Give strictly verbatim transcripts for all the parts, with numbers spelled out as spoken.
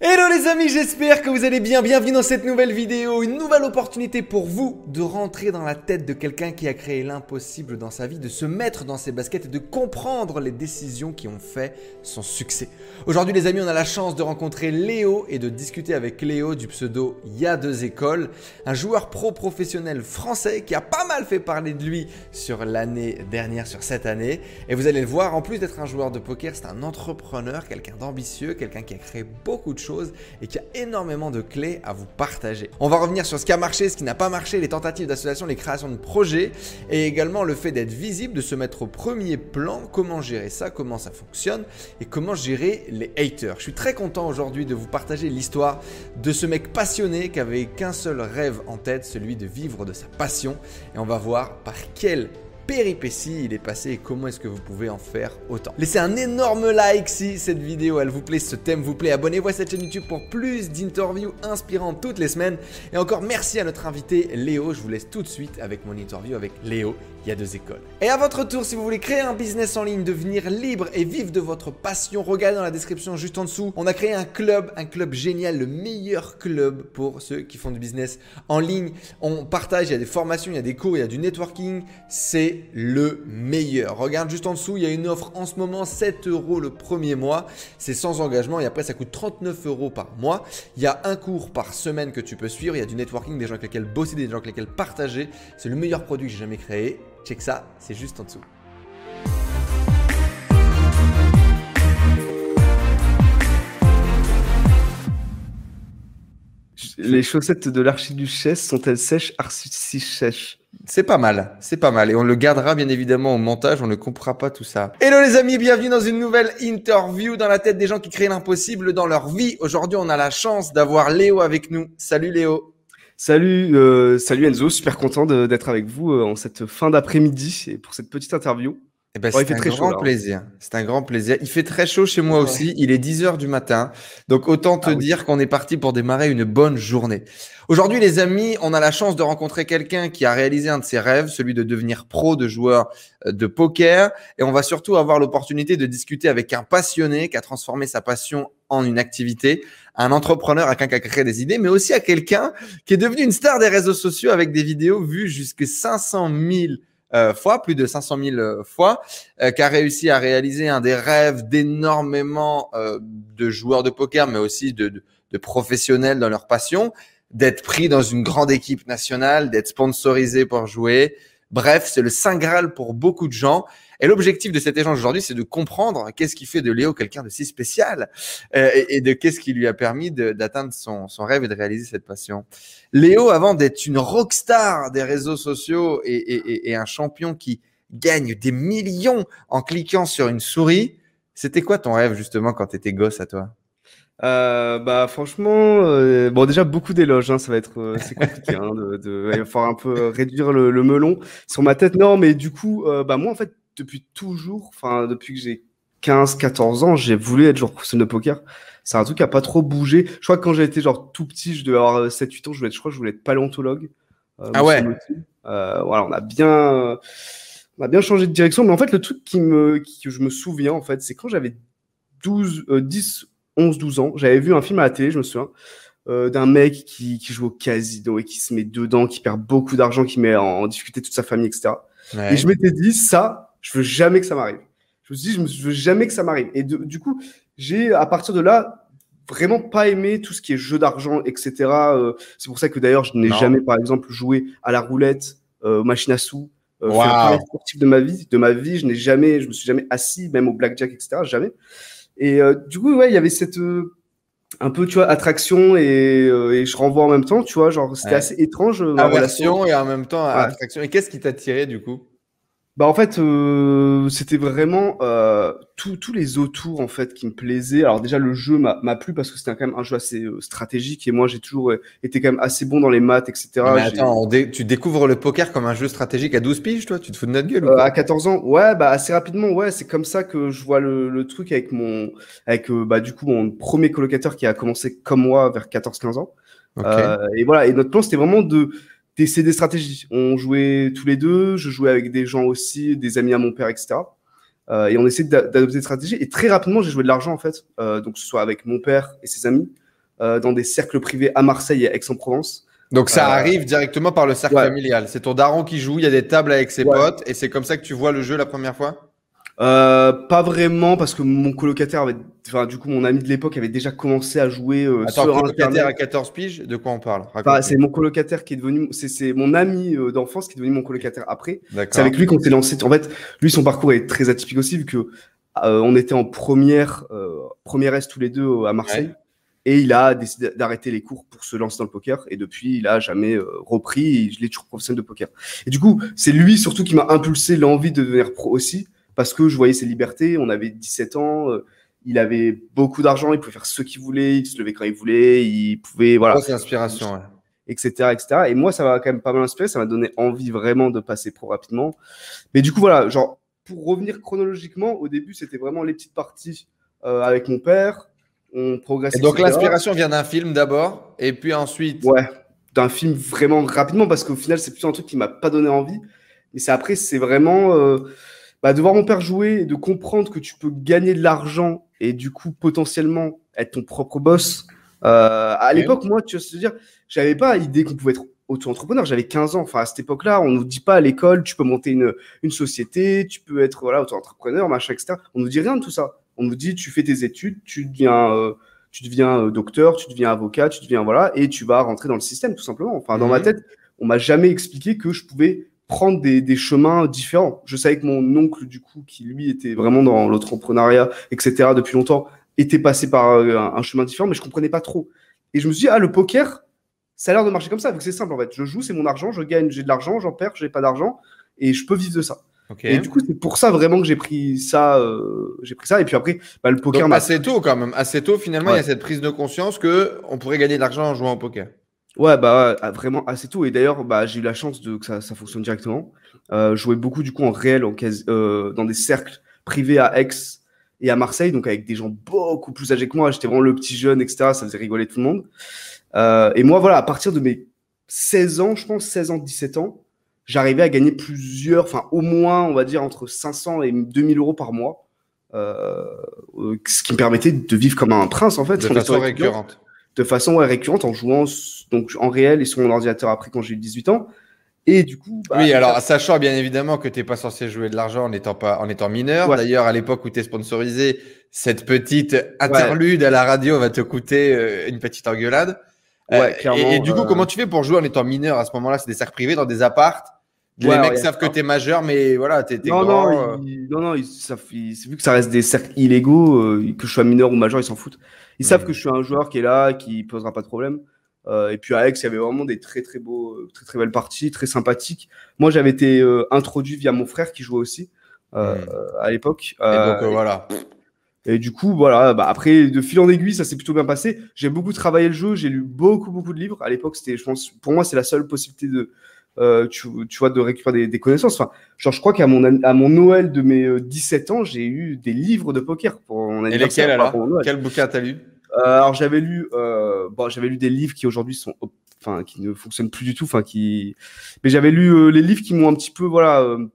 Hello les amis, j'espère que vous allez bien, bienvenue dans cette nouvelle vidéo, une nouvelle opportunité pour vous de rentrer dans la tête de quelqu'un qui a créé l'impossible dans sa vie, de se mettre dans ses baskets et de comprendre les décisions qui ont fait son succès. Aujourd'hui les amis, on a la chance de rencontrer Léo et de discuter avec Léo du pseudo Y'a deux écoles, un joueur pro professionnel français qui a pas mal fait parler de lui sur l'année dernière, sur cette année, et vous allez le voir, en plus d'être un joueur de poker, c'est un entrepreneur, quelqu'un d'ambitieux, quelqu'un qui a créé beaucoup de choses et qui a énormément de clés à vous partager. On va revenir sur ce qui a marché, ce qui n'a pas marché, les tentatives d'association, les créations de projets et également le fait d'être visible, de se mettre au premier plan, comment gérer ça, comment ça fonctionne et comment gérer les haters. Je suis très content aujourd'hui de vous partager l'histoire de ce mec passionné qui avait qu'un seul rêve en tête, celui de vivre de sa passion, et on va voir par quel péripéties il est passé et comment est-ce que vous pouvez en faire autant. Laissez un énorme like si cette vidéo elle vous plaît, si ce thème vous plaît, abonnez-vous à cette chaîne YouTube pour plus d'interviews inspirantes toutes les semaines, et encore merci à notre invité Léo. Je vous laisse tout de suite avec mon interview avec Léo Y'a deux écoles. Et à votre tour, si vous voulez créer un business en ligne, devenir libre et vivre de votre passion, regardez dans la description juste en dessous, on a créé un club, un club génial, le meilleur club pour ceux qui font du business en ligne. On partage, il y a des formations, il y a des cours, il y a du networking, c'est le meilleur. Regarde juste en dessous, il y a une offre en ce moment, sept euros le premier mois, c'est sans engagement et après ça coûte trente-neuf euros par mois. Il y a un cours par semaine que tu peux suivre, il y a du networking, des gens avec lesquels bosser, des gens avec lesquels partager. C'est le meilleur produit que j'ai jamais créé. Check ça, c'est juste en dessous. Les chaussettes de l'archiduchesse sont-elles sèches, si sèches? C'est pas mal, c'est pas mal, et on le gardera bien évidemment au montage, on ne comprendra pas tout ça. Hello les amis, bienvenue dans une nouvelle interview dans la tête des gens qui créent l'impossible dans leur vie. Aujourd'hui on a la chance d'avoir Léo avec nous. Salut Léo. Salut, euh, salut Enzo, super content d'être avec vous euh, en cette fin d'après-midi et pour cette petite interview. Eh ben, oh, c'est un très grand chaud, plaisir, c'est un grand plaisir. Il fait très chaud chez moi ouais. aussi, il est dix heures du matin, donc autant te ah, dire oui. qu'on est parti pour démarrer une bonne journée. Aujourd'hui les amis, on a la chance de rencontrer quelqu'un qui a réalisé un de ses rêves, celui de devenir pro de joueur de poker, et on va surtout avoir l'opportunité de discuter avec un passionné qui a transformé sa passion en une activité, un entrepreneur, à quelqu'un qui a créé des idées, mais aussi à quelqu'un qui est devenu une star des réseaux sociaux avec des vidéos vues jusqu'à cinq cent mille Euh, fois, plus de cinq cent mille euh, fois, euh, qui a réussi à réaliser un des rêves d'énormément euh, de joueurs de poker, mais aussi de, de, de professionnels dans leur passion, d'être pris dans une grande équipe nationale, d'être sponsorisé pour jouer. Bref, c'est le Saint Graal pour beaucoup de gens. Et l'objectif de cet échange aujourd'hui, c'est de comprendre qu'est-ce qui fait de Léo quelqu'un de si spécial euh, et, et de qu'est-ce qui lui a permis d'atteindre son, son rêve et de réaliser cette passion. Léo, avant d'être une rockstar des réseaux sociaux et, et, et un champion qui gagne des millions en cliquant sur une souris, c'était quoi ton rêve justement quand tu étais gosse à toi ? Euh, bah franchement, euh, bon déjà beaucoup d'éloges, hein, ça va être euh, c'est compliqué, hein, de, de, il va falloir un peu réduire le, le melon sur ma tête. Non, mais du coup, euh, bah moi en fait depuis toujours, enfin depuis que j'ai quinze quatorze ans, j'ai voulu être genre professionnel de poker. C'est un truc qui a pas trop bougé. Je crois que quand j'ai été genre tout petit, je devais avoir sept huit ans, je voulais être, je crois que je voulais être paléontologue. Euh, ah ouais. Euh, voilà, on a bien, on a bien changé de direction. Mais en fait, le truc qui me, qui, que je me souviens en fait, c'est quand j'avais douze, dix, onze, douze ans, j'avais vu un film à la télé, je me souviens, euh, d'un mec qui, qui joue au casino et qui se met dedans, qui perd beaucoup d'argent, qui met en, en difficulté toute sa famille, et cetera. Ouais. Et je m'étais dit, ça, je veux jamais que ça m'arrive. Je me suis dit, je, me, je veux jamais que ça m'arrive. Et de, du coup, j'ai, à partir de là, vraiment pas aimé tout ce qui est jeu d'argent, et cetera. Euh, c'est pour ça que d'ailleurs, je n'ai jamais, par exemple, joué à la roulette, euh, aux machines à sous. Euh, wow. Fait le premier sportif de ma vie, de ma vie, je n'ai jamais, je me suis jamais assis, même au blackjack, et cetera. Jamais. Et euh, du coup, ouais, il y avait cette euh, un peu, tu vois, attraction et, euh, et je renvoie en même temps, tu vois, genre c'était ouais. assez étrange. Euh, Aversion et en même temps ouais. attraction. Et qu'est-ce qui t'a attiré du coup? Bah en fait, euh, c'était vraiment euh, tous tous les autours en fait qui me plaisaient. Alors déjà le jeu m'a m'a plu parce que c'était quand même un jeu assez euh, stratégique et moi j'ai toujours euh, été quand même assez bon dans les maths, et cetera. Mais attends, on dé tu découvres le poker comme un jeu stratégique à douze piges, toi? Tu te fous de notre gueule? euh, À quatorze ans, ouais, bah assez rapidement, ouais. C'est comme ça que je vois le, le truc avec mon, avec euh, bah du coup mon premier colocataire qui a commencé comme moi vers quatorze quinze ans. Okay. Euh, et voilà. Et notre plan c'était vraiment de c'est des stratégies. On jouait tous les deux, je jouais avec des gens aussi, des amis à mon père, et cetera. Euh, et on essayait d'adopter des stratégies. Et très rapidement, j'ai joué de l'argent, en fait. Euh, donc, que ce soit avec mon père et ses amis, euh, dans des cercles privés à Marseille et à Aix-en-Provence. Donc ça euh, arrive directement par le cercle ouais. familial. C'est ton daron qui joue, il y a des tables avec ses ouais. potes et c'est comme ça que tu vois le jeu la première fois ? Euh, pas vraiment, parce que mon colocataire avait, enfin, du coup, mon ami de l'époque avait déjà commencé à jouer, euh, Attends, sur colocataire Internet. À quatorze piges, de quoi on parle? Enfin, c'est mon colocataire qui est devenu, c'est, c'est mon ami euh, d'enfance qui est devenu mon colocataire après. C'est avec lui qu'on s'est lancé. En fait, lui, son parcours est très atypique aussi, vu que, euh, on était en première, euh, première S tous les deux euh, à Marseille. Ouais. Et il a décidé d'arrêter les cours pour se lancer dans le poker. Et depuis, il a jamais euh, repris. Et je l'ai toujours professionnel de poker. Et du coup, c'est lui surtout qui m'a impulsé l'envie de devenir pro aussi. Parce que je voyais ses libertés, on avait dix-sept ans, euh, il avait beaucoup d'argent, il pouvait faire ce qu'il voulait, il se levait quand il voulait, il pouvait… Voilà. C'est l'inspiration, ouais. Etc, et cetera. Et moi, ça m'a quand même pas mal inspiré, ça m'a donné envie vraiment de passer pro rapidement. Mais du coup, voilà, genre, pour revenir chronologiquement, au début, c'était vraiment les petites parties euh, avec mon père, on progressait… Et donc, l'inspiration vient d'un film d'abord, et puis ensuite… Ouais, d'un film vraiment rapidement, parce qu'au final, c'est plutôt un truc qui m'a pas donné envie. Mais c'est après, c'est vraiment… Euh, Bah, de voir mon père jouer et de comprendre que tu peux gagner de l'argent et du coup potentiellement être ton propre boss. Euh, à l'époque, moi, tu vas te dire, j'avais pas l'idée qu'on pouvait être auto-entrepreneur. J'avais quinze ans. Enfin, à cette époque-là, on nous dit pas à l'école, tu peux monter une, une société, tu peux être voilà, auto-entrepreneur, machin, et cetera. On nous dit rien de tout ça. On nous dit, tu fais tes études, tu deviens, euh, tu deviens docteur, tu deviens avocat, tu deviens voilà, et tu vas rentrer dans le système tout simplement. Enfin, dans mmh. ma tête, on m'a jamais expliqué que je pouvais prendre des, des chemins différents. Je savais que mon oncle, du coup, qui lui était vraiment dans l'entrepreneuriat, et cetera, depuis longtemps, était passé par un, un chemin différent, mais je ne comprenais pas trop. Et je me suis dit, ah, le poker, ça a l'air de marcher comme ça, vu que c'est simple, en fait. Je joue, c'est mon argent, je gagne, j'ai de l'argent, j'en perds, j'ai pas d'argent, et je peux vivre de ça. Okay. Et du coup, c'est pour ça vraiment que j'ai pris ça. Euh, j'ai pris ça. Et puis après, bah, le poker… Donc, assez tôt, quand même. Assez tôt, finalement, ouais. Il y a cette prise de conscience qu'on pourrait gagner de l'argent en jouant au poker. Ouais, bah ouais, vraiment assez tôt. Et d'ailleurs, bah, j'ai eu la chance de que ça, ça fonctionne directement. Euh, je jouais beaucoup du coup en réel, en quasi, euh, dans des cercles privés à Aix et à Marseille, donc avec des gens beaucoup plus âgés que moi. J'étais vraiment le petit jeune, et cetera. Ça faisait rigoler tout le monde. Euh, et moi, voilà, à partir de mes seize ans, je pense seize ans, dix-sept ans, j'arrivais à gagner plusieurs, enfin au moins, on va dire, entre cinq cents et deux mille euros par mois, euh, ce qui me permettait de vivre comme un prince, en fait. De façon récurrente. de façon ouais, récurrente en jouant donc, en réel et sur mon ordinateur après quand j'ai eu dix-huit ans. Et du coup… Bah, oui, alors sachant bien évidemment que tu n'es pas censé jouer de l'argent en étant, pas, en étant mineur. Ouais. D'ailleurs, à l'époque où tu es sponsorisé, cette petite interlude ouais. à la radio va te coûter euh, une petite engueulade. Ouais, euh, clairement, et, et du coup, euh... comment tu fais pour jouer en étant mineur à ce moment-là? C'est des cercles privés dans des appartes. Les ouais, mecs ouais, savent que t'es majeur, mais voilà, t'es grand. Non, ils, non, non, ils savent, ils, vu que ça reste des cercles illégaux, euh, que je sois mineur ou majeur, ils s'en foutent. Ils mmh. savent que je suis un joueur qui est là, qui posera pas de problème. Euh, et puis à Aix, il y avait vraiment des très très beaux, très très belles parties, très sympathiques. Moi, j'avais été euh, introduit via mon frère qui jouait aussi euh, mmh. à l'époque. Euh, et donc euh, et, voilà. Et du coup, voilà. Bah, après, de fil en aiguille, ça s'est plutôt bien passé. J'ai beaucoup travaillé le jeu, j'ai lu beaucoup beaucoup de livres. À l'époque, c'était, je pense, pour moi, c'est la seule possibilité de Euh, tu, tu vois, de récupérer des, des connaissances. Enfin, genre, je crois qu'à mon, à mon Noël de mes euh, dix-sept ans, j'ai eu des livres de poker pour mon anniversaire. Et lesquels alors? Quel bouquin t'as lu? euh, Alors, j'avais lu, euh, bon, j'avais lu des livres qui aujourd'hui sont, enfin, qui ne fonctionnent plus du tout, enfin, qui. Mais j'avais lu euh, les livres qui m'ont un petit peu, voilà, euh,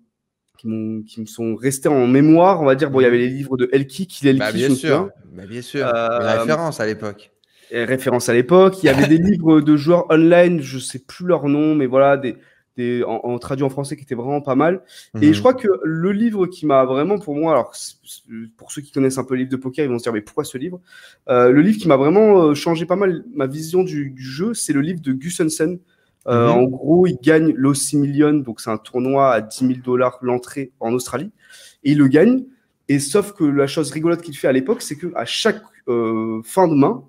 qui m'ont, qui me sont restés en mémoire, on va dire. Bon, il y avait les livres de Elky, Kill Tilt. Bah, bien sûr, bah, bien sûr. Euh, la référence à l'époque. Référence à l'époque, il y avait des livres de joueurs online, je sais plus leur nom, mais voilà, des, des en, en traduit en français qui étaient vraiment pas mal. Mmh. Et je crois que le livre qui m'a vraiment, pour moi, alors pour ceux qui connaissent un peu les livres de poker, ils vont se dire mais pourquoi ce livre? euh, Le livre qui m'a vraiment euh, changé pas mal ma vision du, du jeu, c'est le livre de Gus Hansen. Euh, mmh. En gros, il gagne l'Aussie Million, donc c'est un tournoi à dix mille dollars l'entrée en Australie, et il le gagne. Et sauf que la chose rigolote qu'il fait à l'époque, c'est que à chaque euh, fin de main,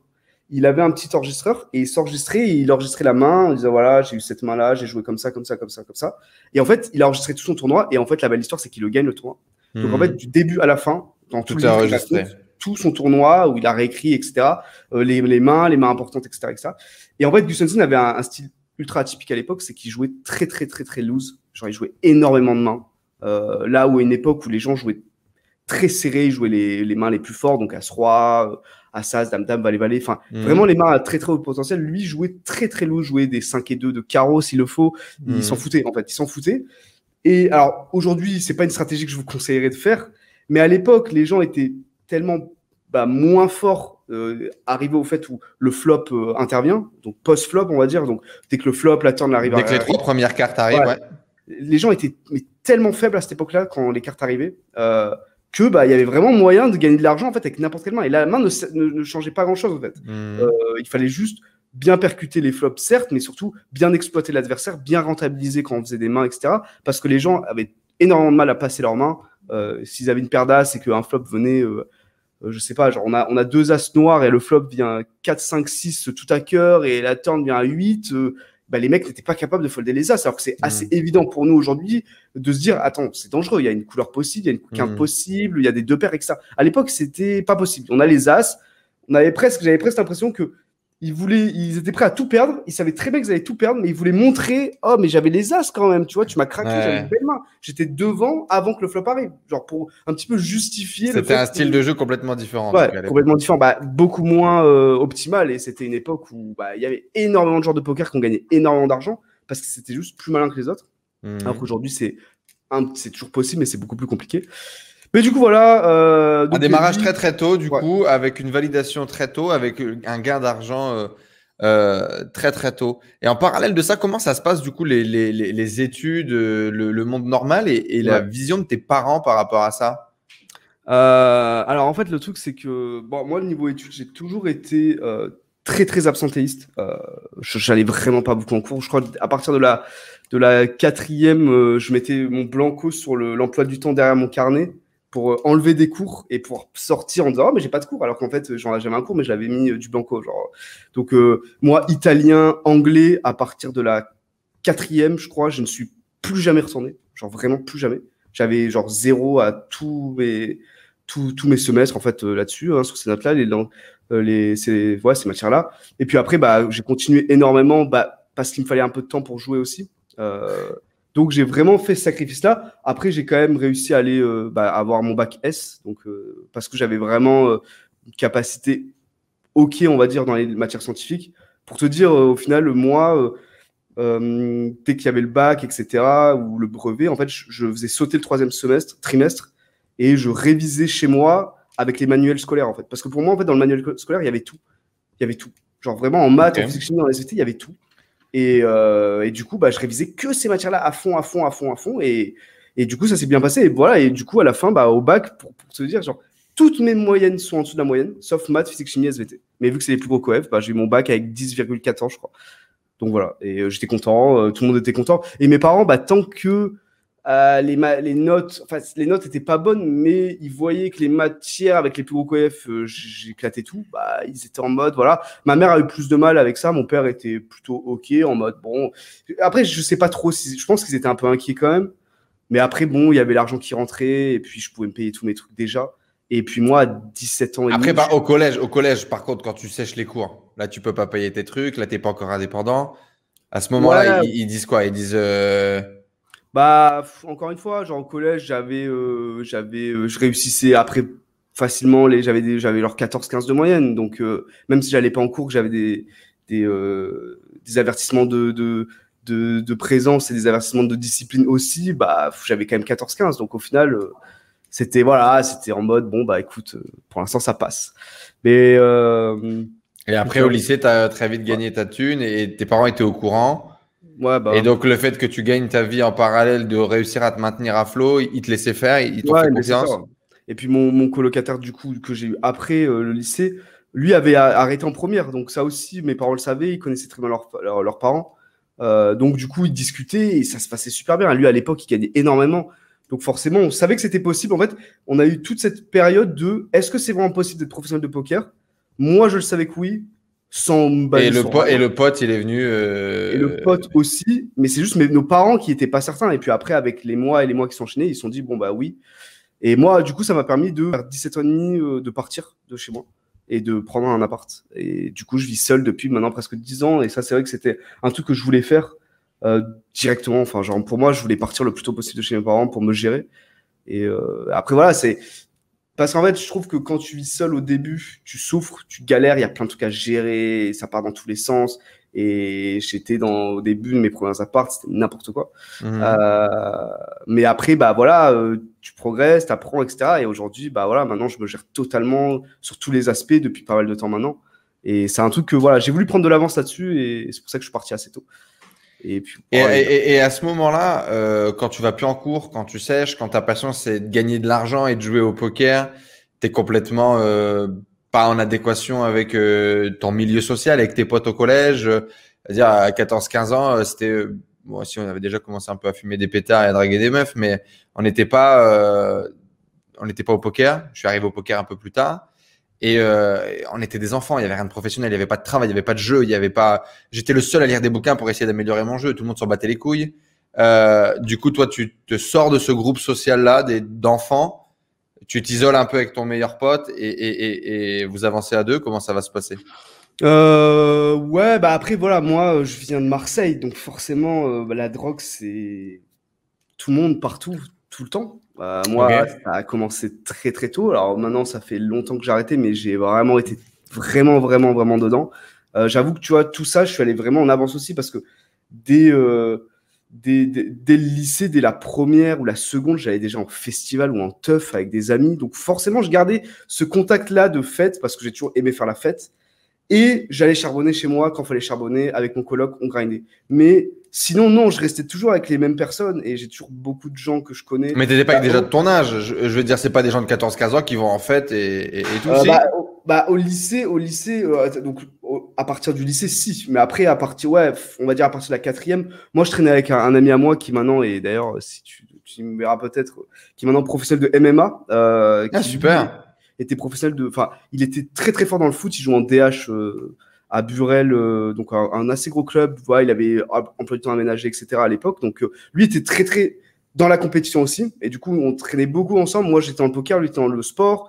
il avait un petit enregistreur et il s'enregistrait, et il enregistrait la main en disant voilà, j'ai eu cette main-là, j'ai joué comme ça, comme ça, comme ça, comme ça. Et en fait, il a enregistré tout son tournoi. Et en fait, la belle histoire, c'est qu'il le gagne le tournoi. Mmh. Donc en fait, du début à la fin, dans tout, tout, livre, raconte, tout son tournoi où il a réécrit, et cetera. Euh, les, les mains, les mains importantes, et cetera, et cetera. Et en fait, Gus Hansen avait un, un style ultra atypique à l'époque, c'est qu'il jouait très, très, très, très loose. Genre, il jouait énormément de mains. Euh, là où à une époque où les gens jouaient très serré, il jouait les, les mains les plus fortes, donc As-Roi, As-As, Dame-Dame, Valet-Valet, enfin mmh. vraiment les mains à très très haut potentiel. Lui jouait très très lourd, jouait des cinq et deux de carreau s'il le faut, mmh. il s'en foutait en fait, il s'en foutait. Et alors aujourd'hui, c'est pas une stratégie que je vous conseillerais de faire, mais à l'époque, les gens étaient tellement bah, moins forts euh, arriver au fait où le flop euh, intervient, donc post-flop, on va dire. Donc, dès que le flop, la turn arrive. Dès à, que les trois premières cartes arrivent, ouais. ouais. Les gens étaient mais, tellement faibles à cette époque-là, quand les cartes arrivaient, euh, que bah, y avait vraiment moyen de gagner de l'argent en fait, avec n'importe quelle main. Et la main ne, ne, ne changeait pas grand-chose, en fait. Mmh. Euh, il fallait juste bien percuter les flops, certes, mais surtout bien exploiter l'adversaire, bien rentabiliser quand on faisait des mains, et cetera. Parce que les gens avaient énormément de mal à passer leurs mains. Euh, s'ils avaient une paire d'as et qu'un flop venait, euh, euh, je sais pas, genre on a, on a deux as noirs et le flop vient quatre, cinq, six tout à cœur et la turn vient à huit, euh, bah, les mecs n'étaient pas capables de folder les as. Alors que c'est mmh. assez évident pour nous aujourd'hui de se dire, attends, c'est dangereux, il y a une couleur possible, il y a une quinte mmh. possible, il y a des deux paires, et cetera. À l'époque, c'était pas possible. On a les as, on avait presque, j'avais presque l'impression que Ils, voulaient, ils étaient prêts à tout perdre, ils savaient très bien qu'ils allaient tout perdre, mais ils voulaient montrer « Oh, mais j'avais les as quand même, tu vois, tu m'as craqué, ouais. j'avais une belle main. J'étais devant avant que le flop arrive. » Genre pour un petit peu justifier… C'était le fait un style que... de jeu complètement différent. Ouais, donc, complètement différent, bah, beaucoup moins euh, optimal. Et c'était une époque où bah, y avait énormément de joueurs de poker qui ont gagné énormément d'argent parce que c'était juste plus malin que les autres. Mmh. Alors qu'aujourd'hui, c'est, un... c'est toujours possible, mais c'est beaucoup plus compliqué. Mais du coup, voilà. Euh, donc un démarrage très très tôt, du ouais. coup, avec une validation très tôt, avec un gain d'argent euh, euh, très très tôt. Et en parallèle de ça, comment ça se passe, du coup, les, les, les études, le, le monde normal et, et ouais. la vision de tes parents par rapport à ça? euh, Alors, en fait, le truc, c'est que bon, moi, le niveau études, j'ai toujours été euh, très très absentéiste. Euh, j'allais vraiment pas beaucoup en cours. Je crois qu'à partir de la, de la quatrième, euh, je mettais mon blanco sur le, l'emploi du temps derrière mon carnet, pour enlever des cours et pour sortir en disant « Oh, mais j'ai pas de cours », alors qu'en fait, j'en avais un cours, mais je l'avais mis du blanco. Genre. Donc, euh, moi, italien, anglais, à partir de la quatrième, je crois, je ne suis plus jamais retourné. Genre, vraiment plus jamais. J'avais genre zéro à tous mes, tous, tous mes semestres, en fait, euh, là-dessus, hein, sur ces notes-là, les, euh, les, ces, voilà, ces matières-là. Et puis après, bah, j'ai continué énormément bah, parce qu'il me fallait un peu de temps pour jouer aussi. Euh, Donc, j'ai vraiment fait ce sacrifice-là. Après, j'ai quand même réussi à aller euh, bah, avoir mon bac S, donc, euh, parce que j'avais vraiment euh, une capacité OK, on va dire, dans les matières scientifiques. Pour te dire, euh, au final, moi, euh, euh, dès qu'il y avait le bac, et cetera, ou le brevet, en fait, je, je faisais sauter le troisième semestre, trimestre, et je révisais chez moi avec les manuels scolaires, en fait. Parce que pour moi, en fait, dans le manuel scolaire, il y avait tout. Il y avait tout. Genre vraiment, en maths, okay. en physique chimie, en S V T, il y avait tout. Et, euh, et du coup, bah, je révisais que ces matières-là à fond, à fond, à fond, à fond. Et, et du coup, ça s'est bien passé. Et voilà. Et du coup, à la fin, bah, au bac, pour, pour te dire, genre, toutes mes moyennes sont en dessous de la moyenne, sauf maths, physique, chimie, S V T. Mais vu que c'est les plus gros coefs, bah, j'ai eu mon bac avec dix virgule quatorze, je crois. Donc voilà. Et euh, j'étais content. Euh, tout le monde était content. Et mes parents, bah, tant que euh, les, ma- les notes, enfin, les notes étaient pas bonnes, mais ils voyaient que les matières avec les plus gros coefs, euh, j'éclatais tout. Bah, ils étaient en mode, voilà. Ma mère a eu plus de mal avec ça. Mon père était plutôt OK, en mode, bon. Après, je sais pas trop si, je pense qu'ils étaient un peu inquiets quand même. Mais après, bon, il y avait l'argent qui rentrait et puis je pouvais me payer tous mes trucs déjà. Et puis moi, à dix-sept ans et demi. Après, bah, je... au collège, au collège, par contre, quand tu sèches les cours, là, tu peux pas payer tes trucs. Là, t'es pas encore indépendant. À ce moment-là, ouais. ils, ils disent quoi? Ils disent, euh... Bah, encore une fois, genre au collège, j'avais, euh, j'avais, euh, je réussissais après facilement, les, j'avais, des, j'avais leur quatorze quinze de moyenne. Donc, euh, même si j'allais pas en cours, j'avais des, des, euh, des avertissements de, de, de, de présence et des avertissements de discipline aussi, bah, j'avais quand même quatorze quinze. Donc, au final, euh, c'était, voilà, c'était en mode, bon, bah, écoute, pour l'instant, ça passe. Mais, euh, et après, au lycée, t'as très vite gagné ouais. ta thune et tes parents étaient au courant. Ouais, bah, et donc, le fait que tu gagnes ta vie en parallèle, de réussir à te maintenir à flot, ils te laissaient faire, ils t'ont ouais, fait confiance. Et puis, mon, mon colocataire, du coup, que j'ai eu après euh, le lycée, lui avait arrêté en première. Donc, ça aussi, mes parents le savaient, ils connaissaient très bien leurs leur, leur parents. Euh, donc, du coup, ils discutaient et ça se passait super bien. Lui, à l'époque, il gagnait énormément. Donc, forcément, on savait que c'était possible. En fait, on a eu toute cette période de « Est-ce que c'est vraiment possible d'être professionnel de poker ?» Moi, je le savais que oui. Sans et, le po- et le pote, il est venu. Euh... Et le pote aussi, mais c'est juste mes, nos parents qui n'étaient pas certains. Et puis après, avec les mois et les mois qui s'enchaînaient, ils se sont dit bon, bah oui. Et moi, du coup, ça m'a permis de, à dix-sept ans et demi, de partir de chez moi et de prendre un appart. Et du coup, je vis seul depuis maintenant presque dix ans. Et ça, c'est vrai que c'était un truc que je voulais faire euh, directement. Enfin, genre, pour moi, je voulais partir le plus tôt possible de chez mes parents pour me gérer. Et euh, après, voilà, c'est. Parce qu'en fait, je trouve que quand tu vis seul au début, tu souffres, tu galères, il y a plein de trucs à gérer, ça part dans tous les sens. Et j'étais dans, au début de mes premiers apparts, c'était n'importe quoi. Mmh. Euh, mais après, bah voilà, euh, tu progresses, tu apprends, et cetera. Et aujourd'hui, bah voilà, maintenant, je me gère totalement sur tous les aspects depuis pas mal de temps maintenant. Et c'est un truc que voilà, j'ai voulu prendre de l'avance là-dessus, et, et c'est pour ça que je suis parti assez tôt. Et, puis, et, ouais, et, et à ce moment-là, euh, quand tu vas plus en cours, quand tu sèches, quand ta passion c'est de gagner de l'argent et de jouer au poker, t'es complètement euh, pas en adéquation avec euh, ton milieu social, avec tes potes au collège. Euh, c'est-à-dire à quatorze quinze ans, euh, c'était euh, bon, si on avait déjà commencé un peu à fumer des pétards et à draguer des meufs, mais on n'était pas, euh, on n'était pas au poker. Je suis arrivé au poker un peu plus tard. Et euh, on était des enfants, il n'y avait rien de professionnel, il n'y avait pas de travail, il n'y avait pas de jeu, il y avait pas. J'étais le seul à lire des bouquins pour essayer d'améliorer mon jeu. Tout le monde s'en battait les couilles. Euh, du coup, toi, tu te sors de ce groupe social-là des d'enfants, tu t'isoles un peu avec ton meilleur pote et, et, et, et vous avancez à deux. Comment ça va se passer ? euh, Ouais, bah après voilà, moi, je viens de Marseille, donc forcément, euh, bah, la drogue, c'est tout le monde, partout, tout le temps. Euh, moi, okay. Ça a commencé très très tôt. Alors maintenant, ça fait longtemps que j'ai arrêté, mais j'ai vraiment été vraiment vraiment vraiment dedans. Euh, j'avoue que tu vois tout ça, je suis allé vraiment en avance aussi parce que dès, euh, dès, dès, dès le lycée, dès la première ou la seconde, j'allais déjà en festival ou en teuf avec des amis. Donc forcément, je gardais ce contact-là de fête parce que j'ai toujours aimé faire la fête. Et j'allais charbonner chez moi quand il fallait charbonner avec mon coloc, on grindait. Mais sinon, non, je restais toujours avec les mêmes personnes et j'ai toujours beaucoup de gens que je connais. Mais t'étais pas avec des gens de ton âge. Je, je veux dire, c'est pas des gens de quatorze quinze ans qui vont en fête et, et, et tout. Euh, bah, au, bah, au lycée, au lycée, euh, donc au, à partir du lycée, si. Mais après, à partir, ouais, on va dire à partir de la quatrième, moi, je traînais avec un, un ami à moi qui maintenant est d'ailleurs, si tu, tu me verras peut-être, qui est maintenant professionnel de M M A. Euh, ah, qui, super. Était professionnel de, enfin, il était très très fort dans le foot. Il jouait en D H euh, à Burel, euh, donc un, un assez gros club. Voilà, il avait emploi du temps aménagé, et cetera. À l'époque, donc euh, lui était très très dans la compétition aussi. Et du coup, on traînait beaucoup ensemble. Moi, j'étais dans le poker, lui était dans le sport,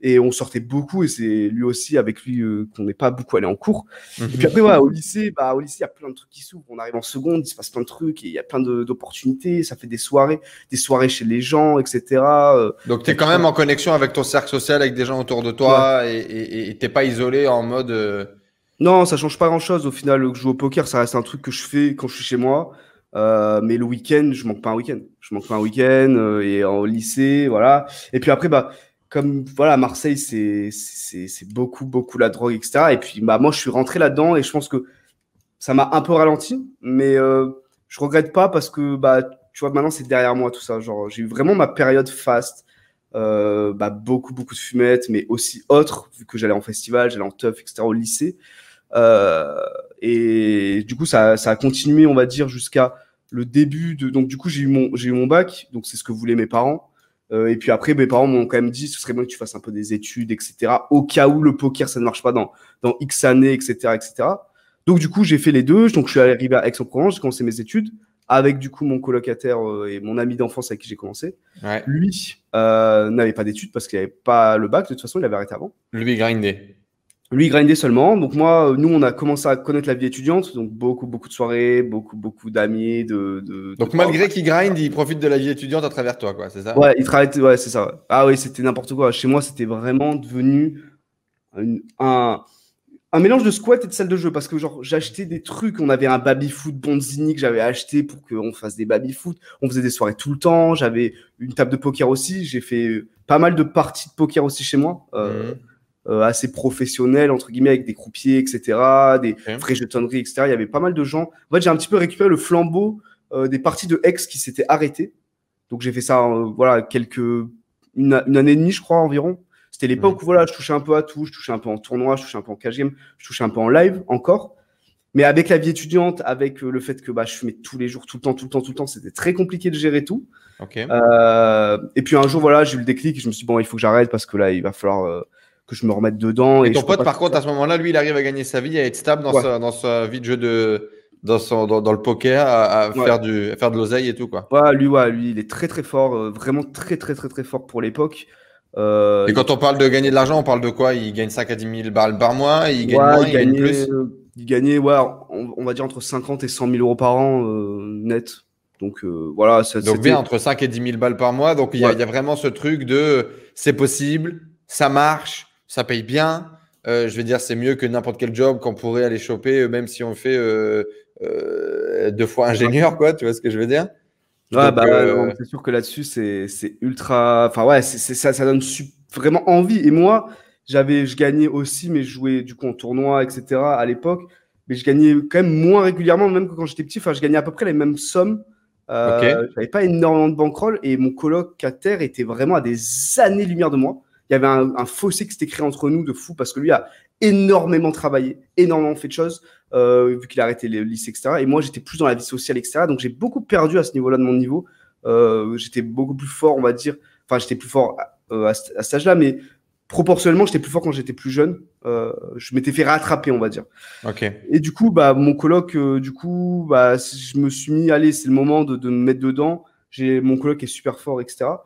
et on sortait beaucoup. Et c'est lui aussi avec lui euh, qu'on n'est pas beaucoup allé en cours. Mmh. Et puis après, voilà, au lycée, bah au lycée, il y a plein de trucs qui s'ouvrent. On arrive en seconde, il se passe plein de trucs, il y a plein de, d'opportunités. Ça fait des soirées, des soirées chez les gens, et cetera. Donc t'es quand même en connexion avec ton cercle social, avec des gens autour de toi, ouais. et, et, et t'es pas isolé en mode. Euh... Non, ça change pas grand-chose. Au final, que je joue au poker, ça reste un truc que je fais quand je suis chez moi. Euh, mais le week-end, je manque pas un week-end. Je manque pas un week-end euh, et en lycée, voilà. Et puis après, bah. Comme voilà, Marseille, c'est, c'est, c'est beaucoup, beaucoup la drogue, et cetera. Et puis, bah, moi, je suis rentré là-dedans et je pense que ça m'a un peu ralenti, mais euh, je regrette pas parce que, bah, tu vois, maintenant, c'est derrière moi tout ça. Genre, j'ai eu vraiment ma période fast, euh, bah, beaucoup, beaucoup de fumettes, mais aussi autres, vu que j'allais en festival, j'allais en teuf, et cetera, au lycée. Euh, et du coup, ça, ça a continué, on va dire, jusqu'à le début de. Donc, du coup, j'ai eu mon, j'ai eu mon bac, donc c'est ce que voulaient mes parents. Euh, et puis après, mes parents m'ont quand même dit, ce serait bien que tu fasses un peu des études, et cetera. Au cas où le poker, ça ne marche pas dans, dans X années, et cetera, et cetera. Donc, du coup, j'ai fait les deux. Donc, je suis arrivé à Aix-en-Provence, j'ai commencé mes études avec, du coup, mon colocataire euh, et mon ami d'enfance avec qui j'ai commencé. Ouais. Lui euh, n'avait pas d'études parce qu'il n'avait pas le bac. De toute façon, il avait arrêté avant. Lui, il grindait. Lui, il grindait seulement. Donc, moi, nous, on a commencé à connaître la vie étudiante. Donc, beaucoup, beaucoup de soirées, beaucoup, beaucoup d'amis. De, de, donc, de malgré qu'il grinde, il profite de la vie étudiante à travers toi, quoi, c'est ça ? Ouais, il travaille, ouais, c'est ça. Ouais. Ah oui, c'était n'importe quoi. Chez moi, c'était vraiment devenu une, un, un mélange de squat et de salle de jeu. Parce que, genre, j'achetais des trucs. On avait un baby-foot Bonzini que j'avais acheté pour qu'on fasse des baby-foot. On faisait des soirées tout le temps. J'avais une table de poker aussi. J'ai fait pas mal de parties de poker aussi chez moi. Euh, mmh. assez professionnel, entre guillemets, avec des croupiers, et cetera, des okay. frais jetonneries, et cetera. Il y avait pas mal de gens. En fait, j'ai un petit peu récupéré le flambeau euh, des parties de Aix qui s'étaient arrêtées. Donc, j'ai fait ça, euh, voilà, quelques... Une, une année et demie, je crois, environ. C'était l'époque mmh. où, voilà, je touchais un peu à tout. Je touchais un peu en tournoi, je touchais un peu en cash game, je touchais un peu en live, encore. Mais avec la vie étudiante, avec euh, le fait que bah, je fumais tous les jours, tout le temps, tout le temps, tout le temps, c'était très compliqué de gérer tout. Okay. Euh, et puis, un jour, voilà, j'ai eu le déclic et je me suis dit, bon, il faut que j'arrête parce que là, il va falloir... Euh, que je me remette dedans. Et, et ton pote, par contre, à ce moment-là, lui, il arrive à gagner sa vie, à être stable dans, ouais. sa, dans sa vie de jeu, de, dans, son, dans, dans le poker, à, à, ouais. faire du, à faire de l'oseille et tout, quoi. Ouais, lui, ouais, lui, il est très, très fort, euh, vraiment très, très, très, très fort pour l'époque. Euh, et quand on parle de gagner de l'argent, on parle de quoi ? Il gagne cinq à dix mille balles par mois, il gagne ouais, moins, il, il gagne plus. Euh, il gagnait, ouais, on, on va dire entre cinquante et cent mille euros par an euh, net. Donc euh, voilà. Ça, donc bien entre cinq et dix mille balles par mois. Donc il ouais. y, y a vraiment ce truc de c'est possible, ça marche, ça paye bien. Euh, je veux dire, c'est mieux que n'importe quel job qu'on pourrait aller choper, même si on fait euh, euh, deux fois ingénieur, quoi. Tu vois ce que je veux dire? Ouais, bah, euh... c'est sûr que là-dessus, c'est ultra. Enfin ouais, c'est, c'est, ça, ça donne su... vraiment envie. Et moi, j'avais, je gagnais aussi, mais je jouais du coup en tournoi, et cetera à l'époque. Mais je gagnais quand même moins régulièrement, même que quand j'étais petit. Enfin, je gagnais à peu près les mêmes sommes. Euh, okay. Je n'avais pas énormément de bankroll et mon colocataire était vraiment à des années-lumière de moi. Il y avait un, un fossé qui s'était créé entre nous de fou parce que lui a énormément travaillé, énormément fait de choses, euh, vu qu'il a arrêté les lycées, et cetera. Et moi, j'étais plus dans la vie sociale, et cetera. Donc, j'ai beaucoup perdu à ce niveau-là de mon niveau. Euh, j'étais beaucoup plus fort, on va dire. Enfin, j'étais plus fort à, euh, à, à cet âge-là, mais proportionnellement, j'étais plus fort quand j'étais plus jeune. Euh, je m'étais fait rattraper, on va dire. Okay. Et du coup, bah, mon coloc, euh, du coup, bah, je me suis mis, allez, c'est le moment de, de me mettre dedans. J'ai, mon coloc est super fort, et cetera.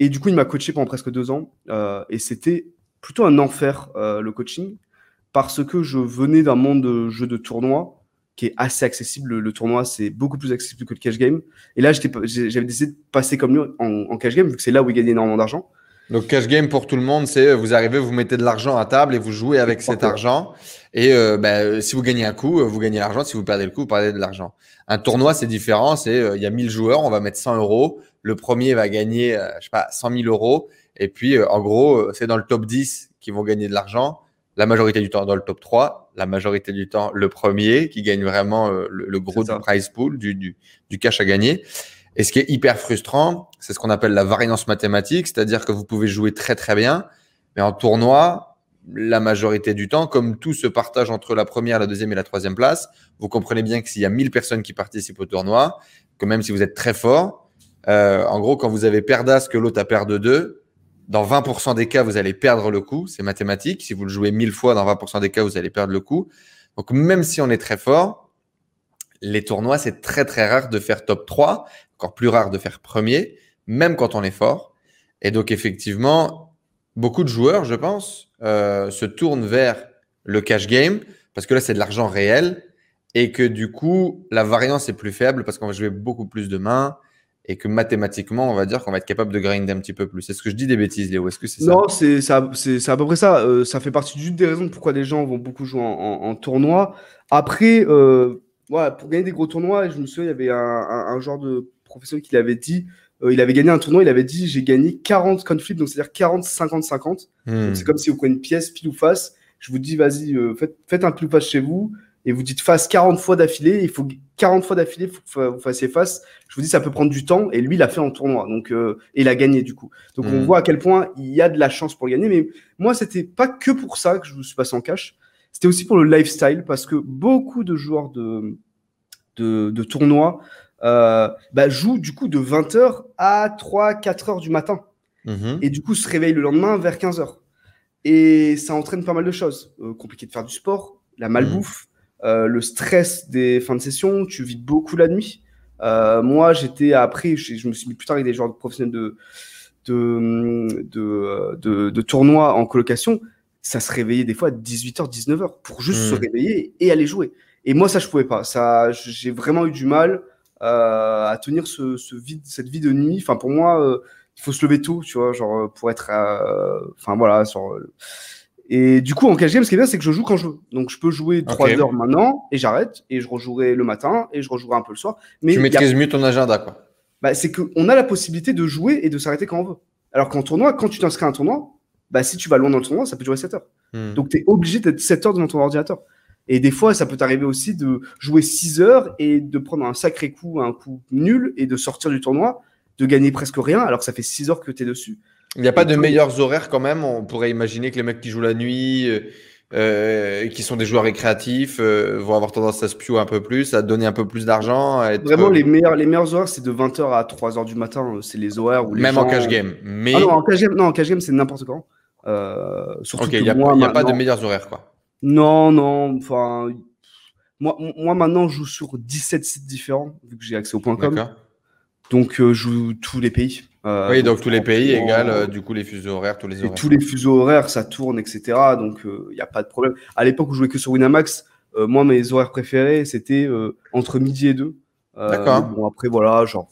Et du coup, il m'a coaché pendant presque deux ans. Euh, et c'était plutôt un enfer, euh, le coaching, parce que je venais d'un monde de jeu de tournoi qui est assez accessible. Le, le tournoi, c'est beaucoup plus accessible que le cash game. Et là, j'étais, j'avais décidé de passer comme lui en, en cash game, vu que c'est là où il gagnait énormément d'argent. Donc, cash game pour tout le monde, c'est vous arrivez, vous mettez de l'argent à table et vous jouez avec cet okay. argent. Et euh, bah, si vous gagnez un coup, vous gagnez l'argent. Si vous perdez le coup, vous perdez de l'argent. Un tournoi, c'est différent. C'est euh, il y a mille joueurs, on va mettre cent euros. Le premier va gagner, euh, je sais pas, cent mille euros. Et puis, euh, en gros, c'est dans le top dix qui vont gagner de l'argent. La majorité du temps, dans le top trois. La majorité du temps, le premier qui gagne vraiment euh, le, le gros du prize pool, du, du, du cash à gagner. Et ce qui est hyper frustrant, c'est ce qu'on appelle la variance mathématique, c'est-à-dire que vous pouvez jouer très très bien, mais en tournoi, la majorité du temps, comme tout se partage entre la première, la deuxième et la troisième place, vous comprenez bien que s'il y a mille personnes qui participent au tournoi, que même si vous êtes très fort, euh, en gros, quand vous avez perdasse que l'autre a perdre deux, dans vingt pour cent des cas, vous allez perdre le coup, c'est mathématique. Si vous le jouez mille fois, dans vingt pour cent des cas, vous allez perdre le coup. Donc, même si on est très fort, les tournois, c'est très très rare de faire top trois, encore plus rare de faire premier, même quand on est fort. Et donc, effectivement, beaucoup de joueurs, je pense, euh, se tournent vers le cash game parce que là, c'est de l'argent réel et que du coup, la variance est plus faible parce qu'on va jouer beaucoup plus de mains et que mathématiquement, on va dire qu'on va être capable de grinder un petit peu plus. Est-ce que je dis des bêtises, Léo? Est-ce que c'est ça? Non, c'est, ça, c'est, c'est à peu près ça. Euh, ça fait partie d'une des raisons pourquoi les gens vont beaucoup jouer en, en, en tournoi. Après, euh, ouais, pour gagner des gros tournois, je me souviens, il y avait un, un, un genre de professeur qui l'avait dit. Euh, il avait gagné un tournoi, il avait dit j'ai gagné quarante coin flips, donc c'est-à-dire quarante, cinquante, cinquante. Mmh. C'est comme si vous prenez une pièce pile ou face. Je vous dis vas-y, euh, faites, faites un pile ou face chez vous et vous dites face quarante fois d'affilée. Il faut quarante fois d'affilée, il faut que vous fassiez face. Je vous dis ça peut prendre du temps et lui, il l'a fait en tournoi. Donc, euh, et il a gagné du coup. Donc mmh. on voit à quel point il y a de la chance pour gagner. Mais moi, c'était pas que pour ça que je me suis passé en cash. C'était aussi pour le lifestyle parce que beaucoup de joueurs de, de, de tournois Euh, bah, joue du coup de vingt heures à trois quatre heures du matin. Mmh. Et du coup, se réveille le lendemain vers quinze heures. Et ça entraîne pas mal de choses. Euh, compliqué de faire du sport, la malbouffe, mmh. euh, le stress des fins de session, tu vis beaucoup la nuit. Euh, moi, j'étais après, je, je me suis mis plus tard avec des joueurs professionnels de, de, de, de, de tournois en colocation. Ça se réveillait des fois à dix-huit heures, dix-neuf heures pour juste mmh. se réveiller et aller jouer. Et moi, ça, je pouvais pas. Ça, j'ai vraiment eu du mal. Euh, à tenir ce, ce vide, cette vie de nuit. Enfin, pour moi, euh, il faut se lever tôt, tu vois, genre pour être. Euh, enfin voilà. Genre, euh, et du coup, en cash game, ce qui est bien, c'est que je joue quand je veux. Donc, je peux jouer trois okay. heures maintenant et j'arrête et je rejouerai le matin et je rejouerai un peu le soir. Mais tu maîtrises a... mieux ton agenda, quoi. Bah, c'est que on a la possibilité de jouer et de s'arrêter quand on veut. Alors qu'en tournoi, quand tu t'inscris à un tournoi, bah si tu vas loin dans le tournoi, ça peut durer sept heures. Hmm. Donc, t'es obligé d'être sept heures devant ton ordinateur. Et des fois, ça peut t'arriver aussi de jouer six heures et de prendre un sacré coup, un coup nul et de sortir du tournoi, de gagner presque rien, alors que ça fait six heures que tu es dessus. Il n'y a pas de meilleurs horaires quand même. On pourrait imaginer que les mecs qui jouent la nuit, euh, qui sont des joueurs récréatifs, euh, vont avoir tendance à se pio un peu plus, à donner un peu plus d'argent. À être... Vraiment, les meilleurs, les meilleurs horaires, c'est de vingt heures à trois heures du matin. C'est les horaires où les même gens... en cash game. Mais... Ah non, en cash game, non, en cash game, c'est n'importe quand. Euh, surtout okay, que moi, il n'y a pas de meilleurs horaires, quoi. Non, non, enfin, moi, moi maintenant, je joue sur dix-sept sites différents, vu que j'ai accès au point com. D'accord. Donc, euh, je joue tous les pays. Euh, oui, donc tous les pays égale, euh, du coup, les fuseaux horaires, tous les horaires. Et tous les fuseaux horaires, ça tourne, et cetera. Donc, il euh, n'y a pas de problème. À l'époque où je jouais que sur Winamax, euh, moi, mes horaires préférés, c'était euh, entre midi et deux. Euh, D'accord. Bon, après, voilà, genre.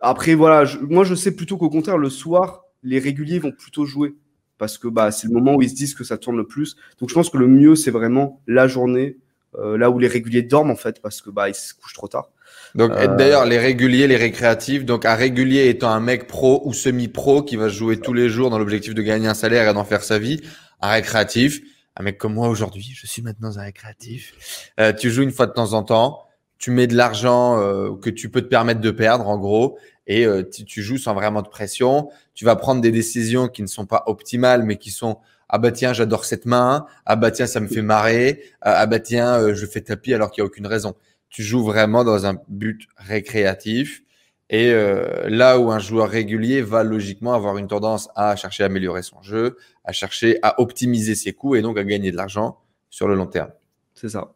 Après, voilà, je... moi, je sais plutôt qu'au contraire, le soir, les réguliers vont plutôt jouer. Parce que bah, c'est le moment où ils se disent que ça tourne le plus. Donc, je pense que le mieux, c'est vraiment la journée, euh, là où les réguliers dorment, en fait, parce que bah, ils se couchent trop tard. Donc, euh... d'ailleurs, les réguliers, les récréatifs, donc un régulier étant un mec pro ou semi-pro qui va jouer tous les jours dans l'objectif de gagner un salaire et d'en faire sa vie, un récréatif, un mec comme moi aujourd'hui, je suis maintenant un récréatif, euh, tu joues une fois de temps en temps, tu mets de l'argent euh, que tu peux te permettre de perdre en gros, et euh, tu, tu joues sans vraiment de pression, tu vas prendre des décisions qui ne sont pas optimales, mais qui sont « Ah bah tiens, j'adore cette main, ah bah tiens, ça me fait marrer, ah bah tiens, euh, je fais tapis alors qu'il n'y a aucune raison ». Tu joues vraiment dans un but récréatif et euh, là où un joueur régulier va logiquement avoir une tendance à chercher à améliorer son jeu, à chercher à optimiser ses coûts et donc à gagner de l'argent sur le long terme. C'est ça.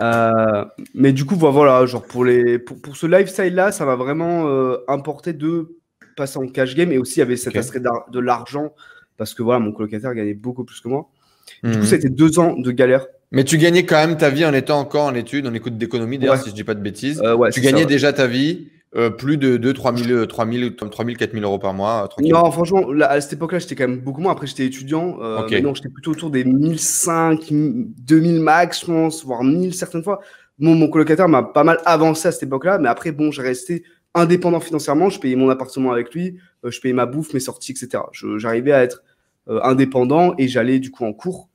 Euh, mais du coup, voilà, genre pour, les, pour, pour ce lifestyle-là, ça va vraiment euh, importer de passer en cash game et aussi il y avait cet okay. aspect de l'argent parce que voilà, mon colocataire gagnait beaucoup plus que moi. Mmh. Du coup, ça a été deux ans de galère. Mais tu gagnais quand même ta vie en étant encore en études, en écoute d'économie, d'ailleurs, ouais. si je dis pas de bêtises. Euh, ouais, tu gagnais ça, ouais. déjà ta vie, euh, plus de deux, trois mille, quatre mille euros par mois. Euh, non, franchement, là, à cette époque-là, j'étais quand même beaucoup moins. Après, j'étais étudiant. Euh, okay. Mais non, j'étais plutôt autour des mille cinq cents, deux mille max, je pense, voire mille certaines fois. Bon, mon colocataire m'a pas mal avancé à cette époque-là. Mais après, bon, j'ai resté indépendant financièrement. Je payais mon appartement avec lui. Euh, je payais ma bouffe, mes sorties, et cetera. J'arrivais à être euh, indépendant et j'allais du coup en cours.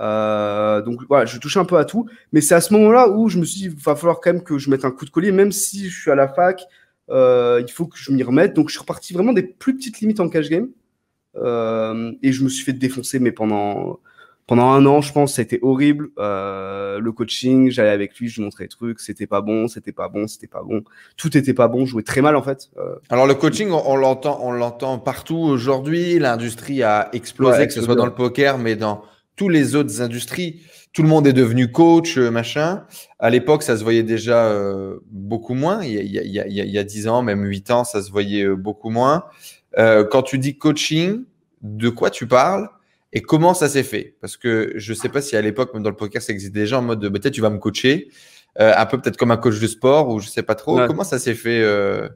Euh, donc voilà, je touchais un peu à tout, mais c'est à ce moment-là où je me suis dit, il va falloir quand même que je mette un coup de collier, même si je suis à la fac, euh, il faut que je m'y remette. Donc je suis reparti vraiment des plus petites limites en cash game, euh, et je me suis fait défoncer, mais pendant pendant un an, je pense, ça a été horrible. Euh, le coaching, j'allais avec lui, je lui montrais des trucs, c'était pas bon, c'était pas bon, c'était pas bon, tout était pas bon, je jouais très mal en fait. Euh, Alors le coaching, on, on l'entend, on l'entend partout aujourd'hui. L'industrie a explosé, ouais, que ce soit dans le poker, mais dans tous les autres industries, tout le monde est devenu coach, machin. À l'époque, ça se voyait déjà euh, beaucoup moins. Il y, a, il, y a, il y a dix ans, même huit ans, ça se voyait euh, beaucoup moins. Euh, quand tu dis coaching, de quoi tu parles et comment ça s'est fait? Parce que je ne sais pas si à l'époque, même dans le poker, ça existait déjà en mode « peut-être tu vas me coacher euh, », un peu peut-être comme un coach de sport ou je ne sais pas trop. Ouais. Comment ça s'est fait euh...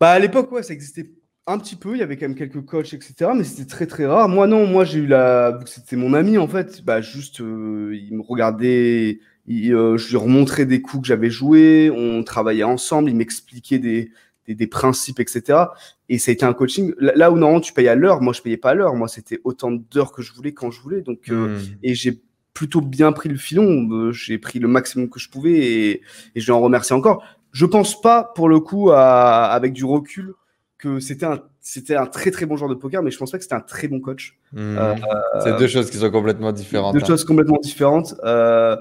bah, à l'époque, ouais, ça existait un petit peu, il y avait quand même quelques coachs, et cetera. Mais c'était très, très rare. Moi, non, moi, j'ai eu la… C'était mon ami, en fait. Bah, juste, euh, il me regardait, il, euh, je lui remontrais des coups que j'avais joués, on travaillait ensemble, il m'expliquait des, des, des principes, et cetera. Et ça a été un coaching. Là où, normalement, tu payes à l'heure, moi, je payais pas à l'heure. Moi, c'était autant d'heures que je voulais quand je voulais. Donc, euh, mmh. Et j'ai plutôt bien pris le filon. J'ai pris le maximum que je pouvais et, et je l'en remercie encore. Je pense pas, pour le coup, à, avec du recul, que c'était un, c'était un très très bon joueur de poker, mais je pense pas que c'était un très bon coach. Mmh. Euh, c'est deux choses qui sont complètement différentes. Deux hein. choses complètement différentes. Euh,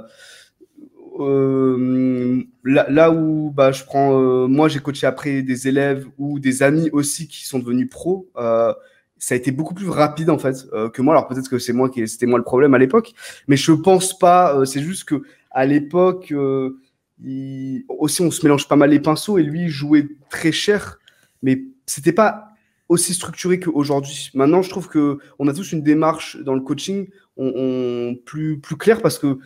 euh, là, là où bah, je prends, euh, moi j'ai coaché après des élèves ou des amis aussi qui sont devenus pros. Euh, ça a été beaucoup plus rapide en fait euh, que moi. Alors peut-être que c'est moi qui, c'était moi le problème à l'époque, mais je pense pas. Euh, c'est juste que à l'époque euh, il... aussi on se mélange pas mal les pinceaux et lui il jouait très cher, mais c'était pas aussi structuré qu'aujourd'hui. Maintenant, je trouve que on a tous une démarche dans le coaching on, on, plus, plus claire parce que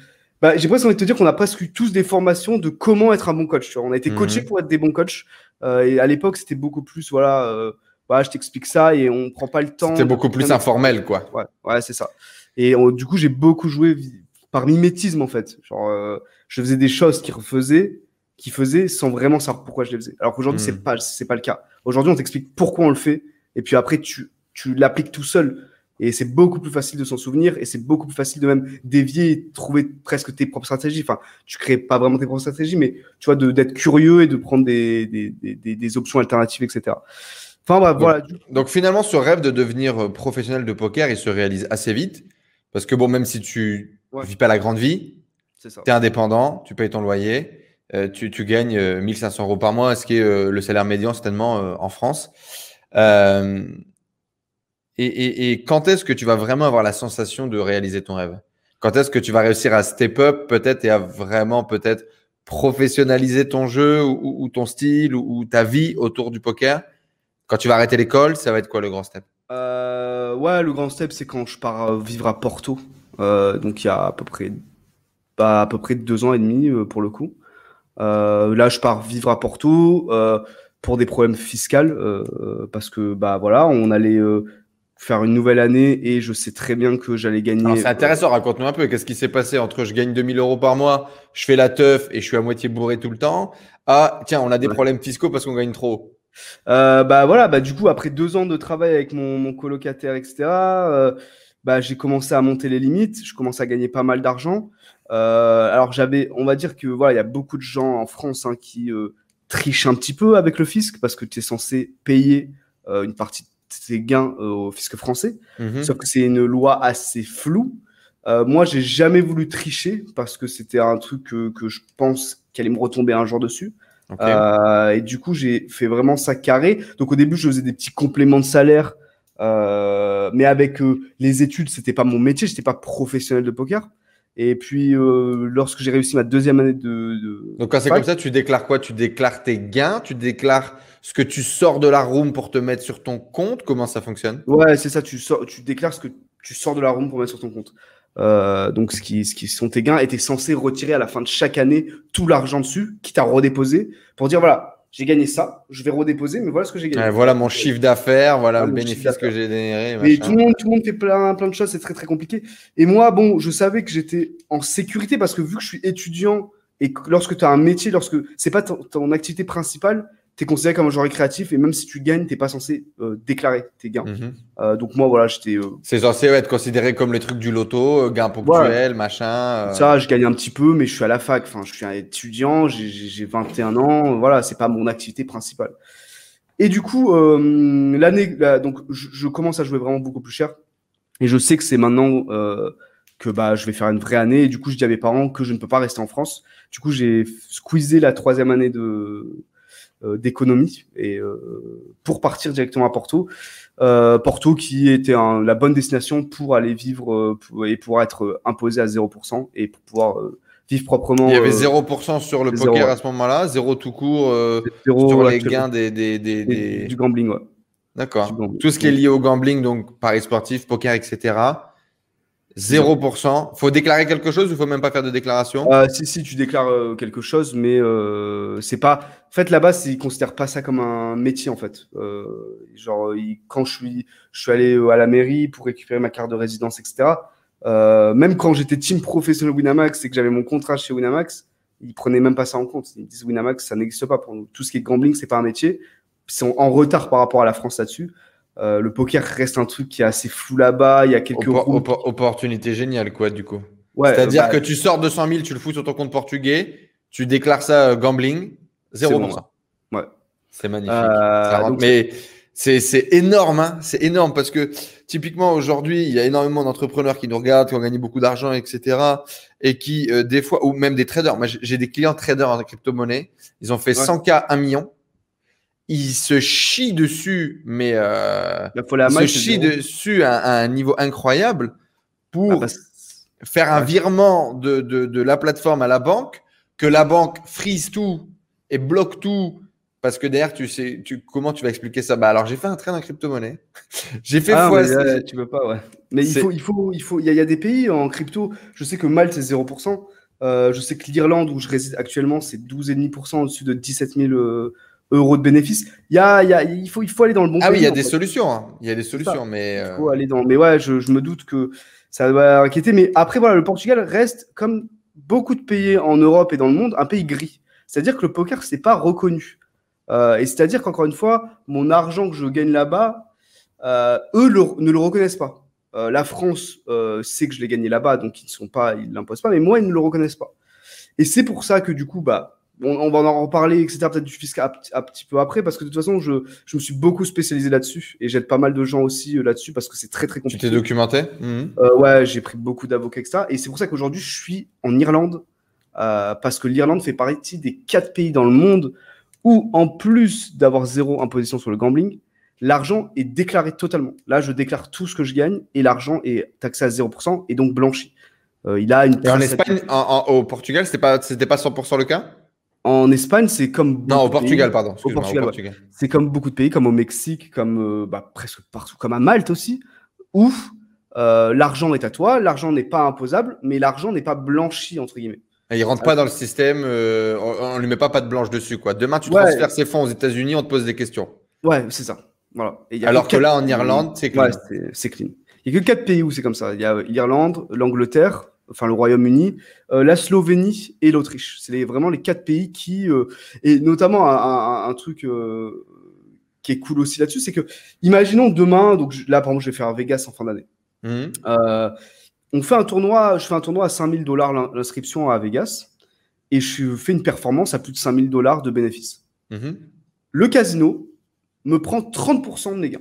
bah, j'ai presque envie de te dire qu'on a presque tous des formations de comment être un bon coach. Tu vois. On a été coachés mmh. pour être des bons coachs. Euh, et à l'époque, c'était beaucoup plus voilà, euh, bah, je t'explique ça et on prend pas le temps. C'était beaucoup plus informel, quoi. Ouais, ouais c'est ça. Et on, du coup, j'ai beaucoup joué par mimétisme en fait. Genre, euh, je faisais des choses qu'ils refaisaient. Qui faisait sans vraiment savoir pourquoi je les faisais. Alors qu'aujourd'hui, mmh. c'est pas, c'est pas le cas. Aujourd'hui, on t'explique pourquoi on le fait. Et puis après, tu, tu l'appliques tout seul. Et c'est beaucoup plus facile de s'en souvenir. Et c'est beaucoup plus facile de même dévier et trouver presque tes propres stratégies. Enfin, tu crées pas vraiment tes propres stratégies, mais tu vois, de, d'être curieux et de prendre des, des, des, des options alternatives, et cetera. Enfin, bah, voilà. Donc, donc finalement, ce rêve de devenir professionnel de poker, il se réalise assez vite. Parce que bon, même si tu ouais. vis pas la grande vie, c'est ça. T'es indépendant, tu payes ton loyer. Euh, tu, tu gagnes euh, mille cinq cents euros par mois, ce qui est euh, le salaire médian certainement euh, en France. Euh, et, et, et quand est-ce que tu vas vraiment avoir la sensation de réaliser ton rêve? Quand est-ce que tu vas réussir à step up peut-être et à vraiment peut-être professionnaliser ton jeu ou, ou, ou ton style ou, ou ta vie autour du poker? Quand tu vas arrêter l'école, ça va être quoi le grand step? euh, Ouais, le grand step, c'est quand je pars vivre à Porto. Euh, donc, il y a à peu près, bah, à peu près deux ans et demi euh, pour le coup. Euh, là, je pars vivre à Porto euh, pour des problèmes fiscaux euh, parce que bah voilà, on allait euh, faire une nouvelle année et je sais très bien que j'allais gagner. Alors, c'est intéressant, raconte-nous un peu. Qu'est-ce qui s'est passé entre je gagne deux mille euros par mois, je fais la teuf et je suis à moitié bourré tout le temps, à tiens, on a des ouais. problèmes fiscaux parce qu'on gagne trop. Euh, bah voilà, bah du coup après deux ans de travail avec mon, mon colocataire, et cetera. Euh, bah j'ai commencé à monter les limites, je commence à gagner pas mal d'argent. Euh, alors j'avais, on va dire que voilà, il y a beaucoup de gens en France hein, qui euh, trichent un petit peu avec le fisc parce que tu es censé payer euh, une partie de tes gains euh, au fisc français. Mmh. Sauf que c'est une loi assez floue. Euh, moi, j'ai jamais voulu tricher parce que c'était un truc que, que je pense qu'elle allait me retomber un jour dessus. Okay. Euh, et du coup, j'ai fait vraiment ça carré. Donc, au début, je faisais des petits compléments de salaire, euh, mais avec euh, les études, c'était pas mon métier. J'étais pas professionnel de poker. Et puis, euh, lorsque j'ai réussi ma deuxième année de, de donc quand c'est comme ça, tu déclares quoi? Tu déclares tes gains, tu déclares ce que tu sors de la room pour te mettre sur ton compte. Comment ça fonctionne? Ouais, c'est ça. Tu sors, tu déclares ce que tu sors de la room pour mettre sur ton compte. Euh, donc, ce qui, ce qui sont tes gains, et t'es censé retirer à la fin de chaque année tout l'argent dessus, quitte à redéposer, pour dire voilà, j'ai gagné ça, je vais redéposer, mais voilà ce que j'ai gagné. Ouais, voilà mon chiffre d'affaires, voilà, voilà le bénéfice que j'ai généré. Machin. Mais tout le monde, tout le monde fait plein, plein de choses, c'est très, très compliqué. Et moi, bon, je savais que j'étais en sécurité parce que vu que je suis étudiant et que lorsque tu as un métier, lorsque c'est pas ton, ton activité principale, t'es considéré comme un joueur récréatif et même si tu gagnes, t'es pas censé euh, déclarer tes gains. Mm-hmm. euh, donc moi, voilà, j'étais… Euh... C'est censé ouais, être considéré comme le truc du loto, euh, gain ponctuel, ouais. machin… Euh... Ça, je gagne un petit peu, mais je suis à la fac, enfin, je suis un étudiant, j'ai, j'ai vingt et un ans, voilà, c'est pas mon activité principale. Et du coup, euh, l'année, là, donc, je, je commence à jouer vraiment beaucoup plus cher et je sais que c'est maintenant… Euh, que bah, je vais faire une vraie année. Et du coup, je dis à mes parents que je ne peux pas rester en France. Du coup, j'ai squeezé la troisième année de… d'économie et euh, pour partir directement à Porto, euh, Porto qui était un, la bonne destination pour aller vivre euh, pour, et pour être imposé à zéro pour cent et pour pouvoir euh, vivre proprement. Il y avait zéro pour cent sur le zéro, poker ouais. à ce moment-là, zéro tout court euh, zéro, sur ouais, les gains des, des, des, des... du gambling. Ouais. D'accord. Gambling. Tout ce qui est lié au gambling, donc paris sportif, poker, et cetera. zéro pour cent. Faut déclarer quelque chose ou faut même pas faire de déclaration? euh, Si, si, tu déclares euh, quelque chose, mais euh, c'est pas… En fait, là-bas, ils considèrent pas ça comme un métier, en fait. Euh, genre, ils, quand je suis, je suis allé à la mairie pour récupérer ma carte de résidence, et cetera. Euh, même quand j'étais team professionnel Winamax et que j'avais mon contrat chez Winamax, ils prenaient même pas ça en compte. Ils disent Winamax, ça n'existe pas pour nous. Tout ce qui est gambling, c'est pas un métier. Ils sont en retard par rapport à la France là-dessus. Euh, le poker reste un truc qui est assez flou là-bas. Il y a quelques Oppor- opp- opportunités géniales, quoi, du coup. Ouais, c'est-à-dire bah, que tu sors deux cent mille, tu le fous sur ton compte portugais, tu déclares ça euh, gambling, zéro pour cent. Bon, ouais. ouais. C'est magnifique. Euh, ça donc, mais c'est, c'est énorme, hein. C'est énorme parce que typiquement aujourd'hui, il y a énormément d'entrepreneurs qui nous regardent, qui ont gagné beaucoup d'argent, et cetera. Et qui, euh, des fois, ou même des traders. Moi, j'ai des clients traders en crypto-monnaie. Ils ont fait ouais. cent K, un million. Il se chie dessus, mais euh, il se chie dessus à, à un niveau incroyable pour ah bah, faire un virement de, de, de la plateforme à la banque, que la banque freeze tout et bloque tout. Parce que derrière, tu sais, tu, comment tu vas expliquer ça? Bah alors, j'ai fait un trade en crypto-monnaie. j'ai fait ah, fois… Là, tu peux pas, ouais. Mais il faut, il faut, il faut, il y a, il y a des pays en crypto. Je sais que Malte, c'est zéro pour cent. Euh, je sais que l'Irlande, où je réside actuellement, c'est douze virgule cinq pour cent au-dessus de dix-sept mille euh, euros de bénéfices. Il y a, il y a, il faut, il faut aller dans le bon. Ah oui, il y a des solutions. Hein. Il y a des solutions, mais il faut aller dans. Mais ouais, je, je me doute que ça va inquiéter. Mais après, voilà, le Portugal reste comme beaucoup de pays en Europe et dans le monde, un pays gris. C'est-à-dire que le poker, c'est pas reconnu. Euh, et c'est-à-dire qu'encore une fois, mon argent que je gagne là-bas, euh, eux le, ne le reconnaissent pas. Euh, la France euh, sait que je l'ai gagné là-bas, donc ils ne sont pas, ils l'imposent pas. Mais moi, ils ne le reconnaissent pas. Et c'est pour ça que du coup, bah. On, on va en reparler, et cetera, peut-être du fisc un petit peu après, parce que de toute façon, je, je me suis beaucoup spécialisé là-dessus et j'aide pas mal de gens aussi euh, là-dessus parce que c'est très, très compliqué. Tu t'es documenté ? Mmh. euh, Ouais, j'ai pris beaucoup d'avocats, et cetera. Et c'est pour ça qu'aujourd'hui, je suis en Irlande euh, parce que l'Irlande fait partie des quatre pays dans le monde où, en plus d'avoir zéro imposition sur le gambling, l'argent est déclaré totalement. Là, je déclare tout ce que je gagne et l'argent est taxé à zéro pour cent et donc blanchi. Euh, il a une et en Espagne, en, en, au Portugal, c'était pas, c'était pas cent pour cent le cas ? En Espagne, c'est comme… Non, au Portugal, pardon. Au Portugal, au Portugal. Ouais. C'est comme beaucoup de pays, comme au Mexique, comme euh, bah, presque partout, comme à Malte aussi, où euh, l'argent est à toi, l'argent n'est pas imposable, mais l'argent n'est pas blanchi, entre guillemets. Il rentre pas dans le système, euh, on ne lui met pas patte blanche dessus, quoi. Demain, tu ouais. transfères ses fonds aux États-Unis, on te pose des questions. Ouais, c'est ça. Voilà. Et y a Alors que là, en Irlande, c'est clean. Ouais, c'est, c'est clean. Il n'y a que quatre pays où c'est comme ça. Il y a l'Irlande, l'Angleterre, enfin le Royaume-Uni, euh, la Slovénie et l'Autriche. C'est les, vraiment les quatre pays qui… Euh, et notamment, un, un, un truc… Euh, qui est cool aussi là-dessus, c'est que, imaginons demain, donc je, là, par exemple, je vais faire Vegas en fin d'année. Mmh. Euh, on fait un tournoi, je fais un tournoi à cinq mille dollars l'inscription à Vegas et je fais une performance à plus de cinq mille dollars de bénéfice. Mmh. Le casino me prend trente pour cent de mes gains.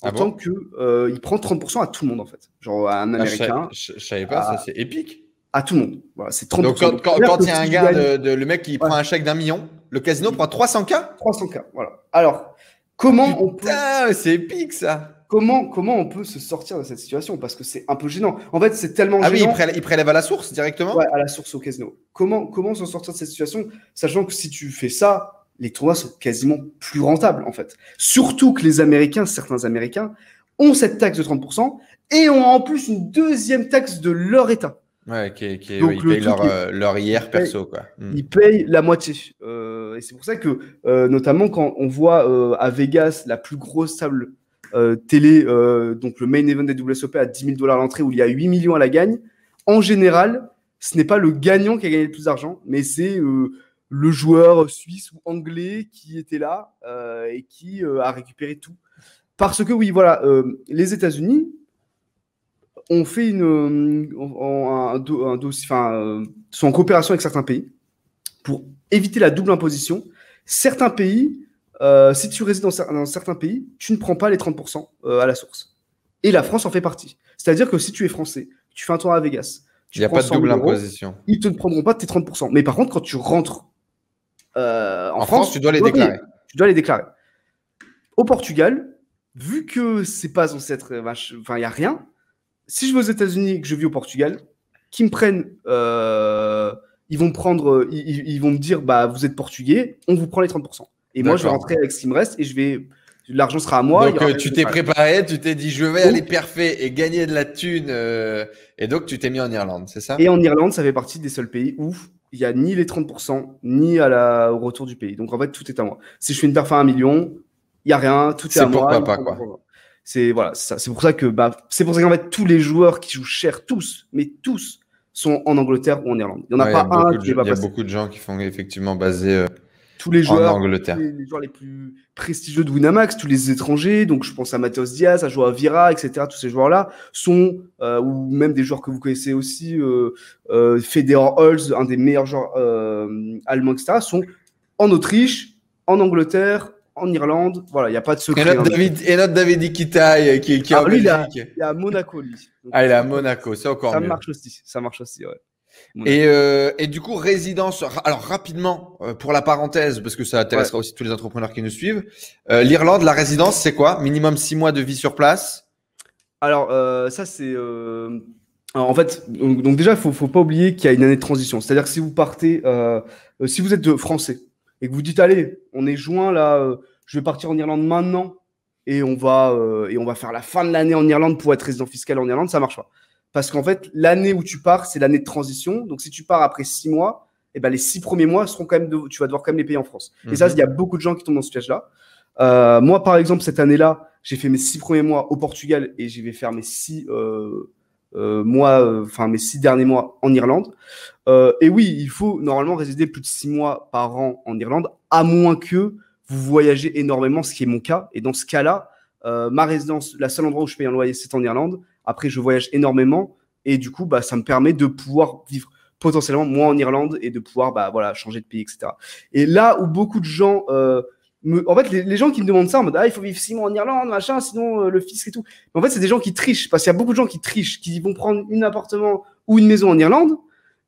En ah tant bon que, euh, il prend trente pour cent à tout le monde, en fait. Genre à un ah, Américain. Je, je, je savais pas, à, ça c'est épique. À tout le monde. Voilà, c'est trente pour cent. Donc quand, quand, quand il y a un gars, de, de, le mec qui ouais. prend un chèque d'un million, le casino il prend trois cents mille trois cents mille, voilà. Alors, comment oh, putain, on peut… c'est épique, ça. Comment, comment on peut se sortir de cette situation? Parce que c'est un peu gênant. En fait, c'est tellement ah gênant. Ah oui, il prélève, il prélève à la source directement? Ouais, à la source au casino. Comment, comment s'en sortir de cette situation, sachant que si tu fais ça, les tournois sont quasiment plus rentables, en fait. Surtout que les Américains, certains Américains, ont cette taxe de trente pour cent et ont en plus une deuxième taxe de leur État. Ouais, qui, qui, donc, ouais, ils payent leur, euh, leur I R perso, quoi. Mm. Ils payent la moitié. Euh, et c'est pour ça que, euh, notamment, quand on voit euh, à Vegas la plus grosse table euh, télé, euh, donc le main event des W S O P à dix mille dollars l'entrée, où il y a huit millions à la gagne, en général, ce n'est pas le gagnant qui a gagné le plus d'argent, mais c'est euh, le joueur suisse ou anglais qui était là euh, et qui euh, a récupéré tout. Parce que, oui, voilà, euh, les États-Unis. On fait une, un, un, un dossier, enfin, euh, sont en coopération avec certains pays pour éviter la double imposition. Certains pays, euh, si tu résides dans, dans certains pays, tu ne prends pas les trente pour cent euh, à la source. Et la France en fait partie. C'est-à-dire que si tu es français, tu fais un tour à Vegas, tu Il n'y a pas de double euros, imposition. Ils ne te prendront pas tes trente pour cent. Mais par contre, quand tu rentres euh, en, en France, France, tu dois les tu dois déclarer. Payer. Tu dois les déclarer. Au Portugal, vu que c'est pas censé être, enfin, il n'y a rien. Si je vais aux États-Unis et que je vis au Portugal, qu'ils me prennent, euh, ils vont me prendre, ils, ils vont me dire, bah, vous êtes portugais, on vous prend les trente pour cent. Et D'accord. moi, je vais rentrer avec ce qui me reste et je vais, l'argent sera à moi. Donc, tu t'es préparé, tu t'es dit, je vais donc, aller perfer et gagner de la thune. Euh, et donc, tu t'es mis en Irlande, c'est ça? Et en Irlande, ça fait partie des seuls pays où il n'y a ni les trente pour cent, ni à la, au retour du pays. Donc, en fait, tout est à moi. Si je fais une perf à un million, il n'y a rien, tout est, c'est à moi. C'est pour papa, quoi. Pour... C'est voilà, c'est ça. C'est pour ça que bah, c'est pour ça qu'en fait tous les joueurs qui jouent cher, tous, mais tous, sont en Angleterre ou en Irlande. Il n'y en a ouais, pas y a un. Qui de, va il y a beaucoup de gens qui font effectivement baser euh, tous les joueurs, en Angleterre. Tous les, les joueurs les plus prestigieux de Winamax, tous les étrangers. Donc je pense à Mateos Diaz, à Joao Vira, et cetera. Tous ces joueurs-là sont euh, ou même des joueurs que vous connaissez aussi, euh, euh, Federer, Holz, un des meilleurs joueurs euh, allemands, et cetera. Sont en Autriche, en Angleterre. En Irlande, voilà, il n'y a pas de secret. Et notre David, et notre David Iquitaille qui, qui ah, est en Belgique. Il est à Monaco, lui. Donc, ah, il est à Monaco, c'est encore ça mieux. Ça marche aussi, ça marche aussi, ouais. Et, euh, et du coup, résidence, alors rapidement, pour la parenthèse, parce que ça intéressera ouais. aussi tous les entrepreneurs qui nous suivent, euh, l'Irlande, la résidence, c'est quoi? Minimum six mois de vie sur place? Alors, euh, ça, c'est… Euh... Alors, en fait, donc, donc déjà, il ne faut pas oublier qu'il y a une année de transition. C'est-à-dire que si vous partez, euh, si vous êtes de Français, et que vous dites, allez, on est juin, là, euh, je vais partir en Irlande maintenant et on va, euh, et on va faire la fin de l'année en Irlande pour être résident fiscal en Irlande, ça marche pas. Parce qu'en fait, l'année où tu pars, c'est l'année de transition. Donc, si tu pars après six mois, eh ben, les six premiers mois, seront quand même de, tu vas devoir quand même les payer en France. Mmh. Et ça, il y a beaucoup de gens qui tombent dans ce piège-là. Euh, moi, par exemple, cette année-là, j'ai fait mes six premiers mois au Portugal et je vais faire mes six, euh, euh, mois, enfin, euh, mes six derniers mois en Irlande. Euh, et oui, il faut normalement résider plus de six mois par an en Irlande, à moins que vous voyagez énormément, ce qui est mon cas. Et dans ce cas-là, euh, ma résidence, la seule endroit où je paye un loyer, c'est en Irlande. Après, je voyage énormément et du coup, bah, ça me permet de pouvoir vivre potentiellement moins en Irlande et de pouvoir, bah, voilà, changer de pays, et cetera. Et là où beaucoup de gens, euh, me... en fait, les, les gens qui me demandent ça, en mode, ah, il faut vivre six mois en Irlande, machin, sinon euh, le fisc et tout. Mais en fait, c'est des gens qui trichent, parce qu'il y a beaucoup de gens qui trichent, qui vont prendre un appartement ou une maison en Irlande.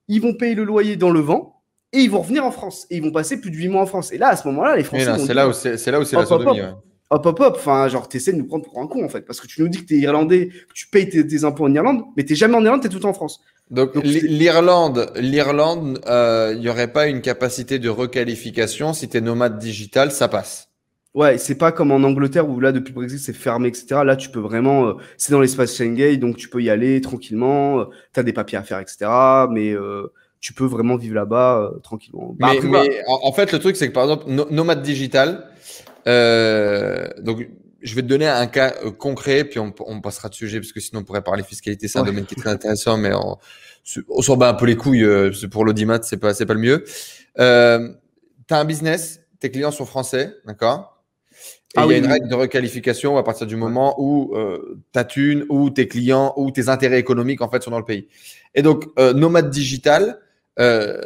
Ils vont payer le loyer dans le vent et ils vont revenir en France. Et ils vont passer plus de huit mois en France. Et là, à ce moment-là, les Français… Là, c'est, dire, là où c'est, c'est là où c'est hop, la sodomie. Hop, ouais. hop, hop, hop. Enfin, genre, t'essaies de nous prendre pour un con, en fait. Parce que tu nous dis que t'es Irlandais, que tu payes tes, tes impôts en Irlande, mais t'es jamais en Irlande, t'es tout le temps en France. Donc, Donc l'Irlande, l'Irlande, euh, il n'y aurait pas une capacité de requalification. Si t'es nomade digital, ça passe. Ouais, c'est pas comme en Angleterre où là, depuis le Brexit, c'est fermé, et cetera. Là, tu peux vraiment… Euh, c'est dans l'espace Schengen, donc tu peux y aller tranquillement. Euh, tu as des papiers à faire, et cetera. Mais euh, tu peux vraiment vivre là-bas euh, tranquillement. Bah, mais, après, mais bah... en, en fait, le truc, c'est que par exemple, no, nomade digital, euh, donc je vais te donner un cas euh, concret, puis on, on passera de sujet, parce que sinon on pourrait parler fiscalité, c'est un ouais. domaine qui est très intéressant, mais on, on s'en bat un peu les couilles, euh, pour l'audimat, c'est pas, c'est pas le mieux. Euh, tu as un business, tes clients sont français, d'accord ? Et ah il y a oui, une règle oui. de requalification à partir du moment où euh, ta thune, ou tes clients, ou tes intérêts économiques en fait sont dans le pays. Et donc euh, nomade digital, euh,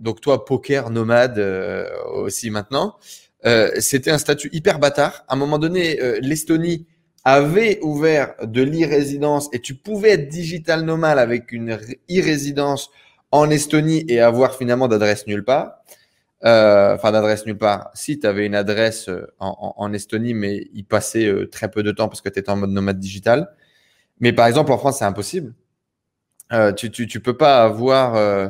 donc toi poker nomade euh, aussi maintenant, euh, c'était un statut hyper bâtard. À un moment donné, euh, l'Estonie avait ouvert de l'e-résidence et tu pouvais être digital nomade avec une e-résidence en Estonie et avoir finalement d'adresse nulle part. Euh, enfin d'adresse nulle part. Si tu avais une adresse en, en, en Estonie, mais il passait euh, très peu de temps parce que tu étais en mode nomade digital. Mais par exemple en France, c'est impossible. Euh, tu, tu, tu peux pas avoir euh,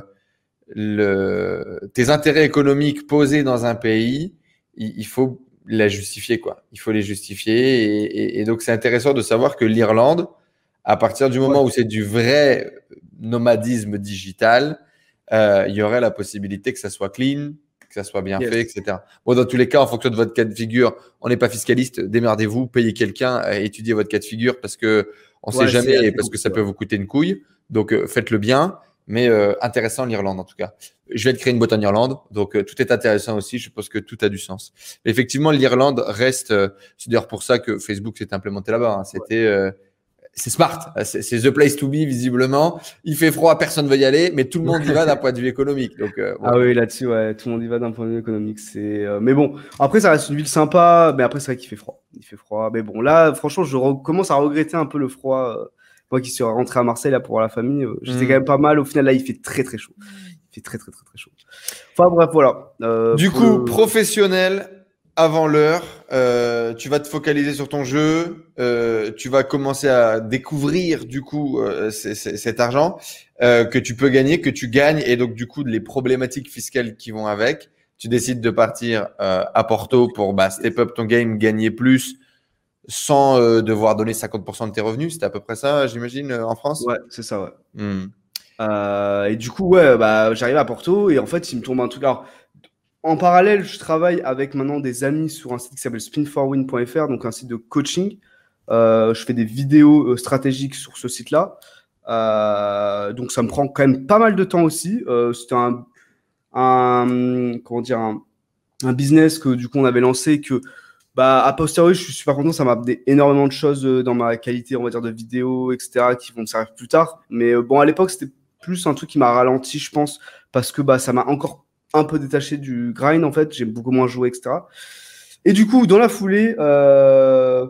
le, tes intérêts économiques posés dans un pays. Il, il faut la justifier, quoi. Il faut les justifier. Et, et, et donc c'est intéressant de savoir que l'Irlande, à partir du moment ouais. où c'est du vrai nomadisme digital, euh, il y aurait la possibilité que ça soit clean, que ça soit bien yes. fait, et cetera. Bon, dans tous les cas, en fonction de votre cas de figure, on n'est pas fiscaliste, démerdez-vous, payez quelqu'un, étudiez votre cas de figure parce que on ne ouais, sait jamais et parce que ça peut vous coûter une couille. Donc, euh, faites-le bien, mais euh, intéressant l'Irlande en tout cas. Je viens de créer une boîte en Irlande, donc euh, tout est intéressant aussi. Je pense que tout a du sens. Mais effectivement, l'Irlande reste, euh, c'est d'ailleurs pour ça que Facebook s'est implémenté là-bas. Hein. C'était… Euh, C'est smart, c'est, c'est the place to be visiblement. Il fait froid, personne ne veut y aller, mais tout le monde y va d'un point de vue économique. Donc, euh, bon. Ah oui, là-dessus, ouais, tout le monde y va d'un point de vue économique. C'est, euh, mais bon, après ça reste une ville sympa, mais après c'est vrai qu'il fait froid. Il fait froid, mais bon, là, franchement, je re- commence à regretter un peu le froid. Moi qui suis rentré à Marseille là pour voir la famille, j'étais mmh. quand même pas mal. Au final, là, il fait très très chaud. Il fait très très très très chaud. Enfin bref, voilà. Euh, du coup, le... professionnel. Avant l'heure, euh, tu vas te focaliser sur ton jeu, euh, tu vas commencer à découvrir du coup euh, c'est, c'est, cet argent euh, que tu peux gagner, que tu gagnes et donc du coup les problématiques fiscales qui vont avec. Tu décides de partir euh, à Porto pour bah, step up ton game, gagner plus sans euh, devoir donner cinquante pour cent de tes revenus. C'était à peu près ça, j'imagine, en France ? Ouais, c'est ça, ouais. Mmh. Euh, et du coup, ouais, bah, j'arrive à Porto et en fait, il me tombe un truc… Alors, en parallèle, je travaille avec maintenant des amis sur un site qui s'appelle spin four win point f r, donc un site de coaching. Euh, je fais des vidéos euh, stratégiques sur ce site-là. Euh, donc, ça me prend quand même pas mal de temps aussi. Euh, c'était un, un, comment dire, un, un business que du coup, on avait lancé que, bah, a posteriori, je suis super content. Ça m'a apporté énormément de choses dans ma qualité, on va dire, de vidéos, et cetera, qui vont me servir plus tard. Mais euh, bon, à l'époque, c'était plus un truc qui m'a ralenti, je pense, parce que bah, ça m'a encore un peu détaché du grind, en fait, j'ai beaucoup moins joué, et cetera. Et du coup, dans la foulée, euh,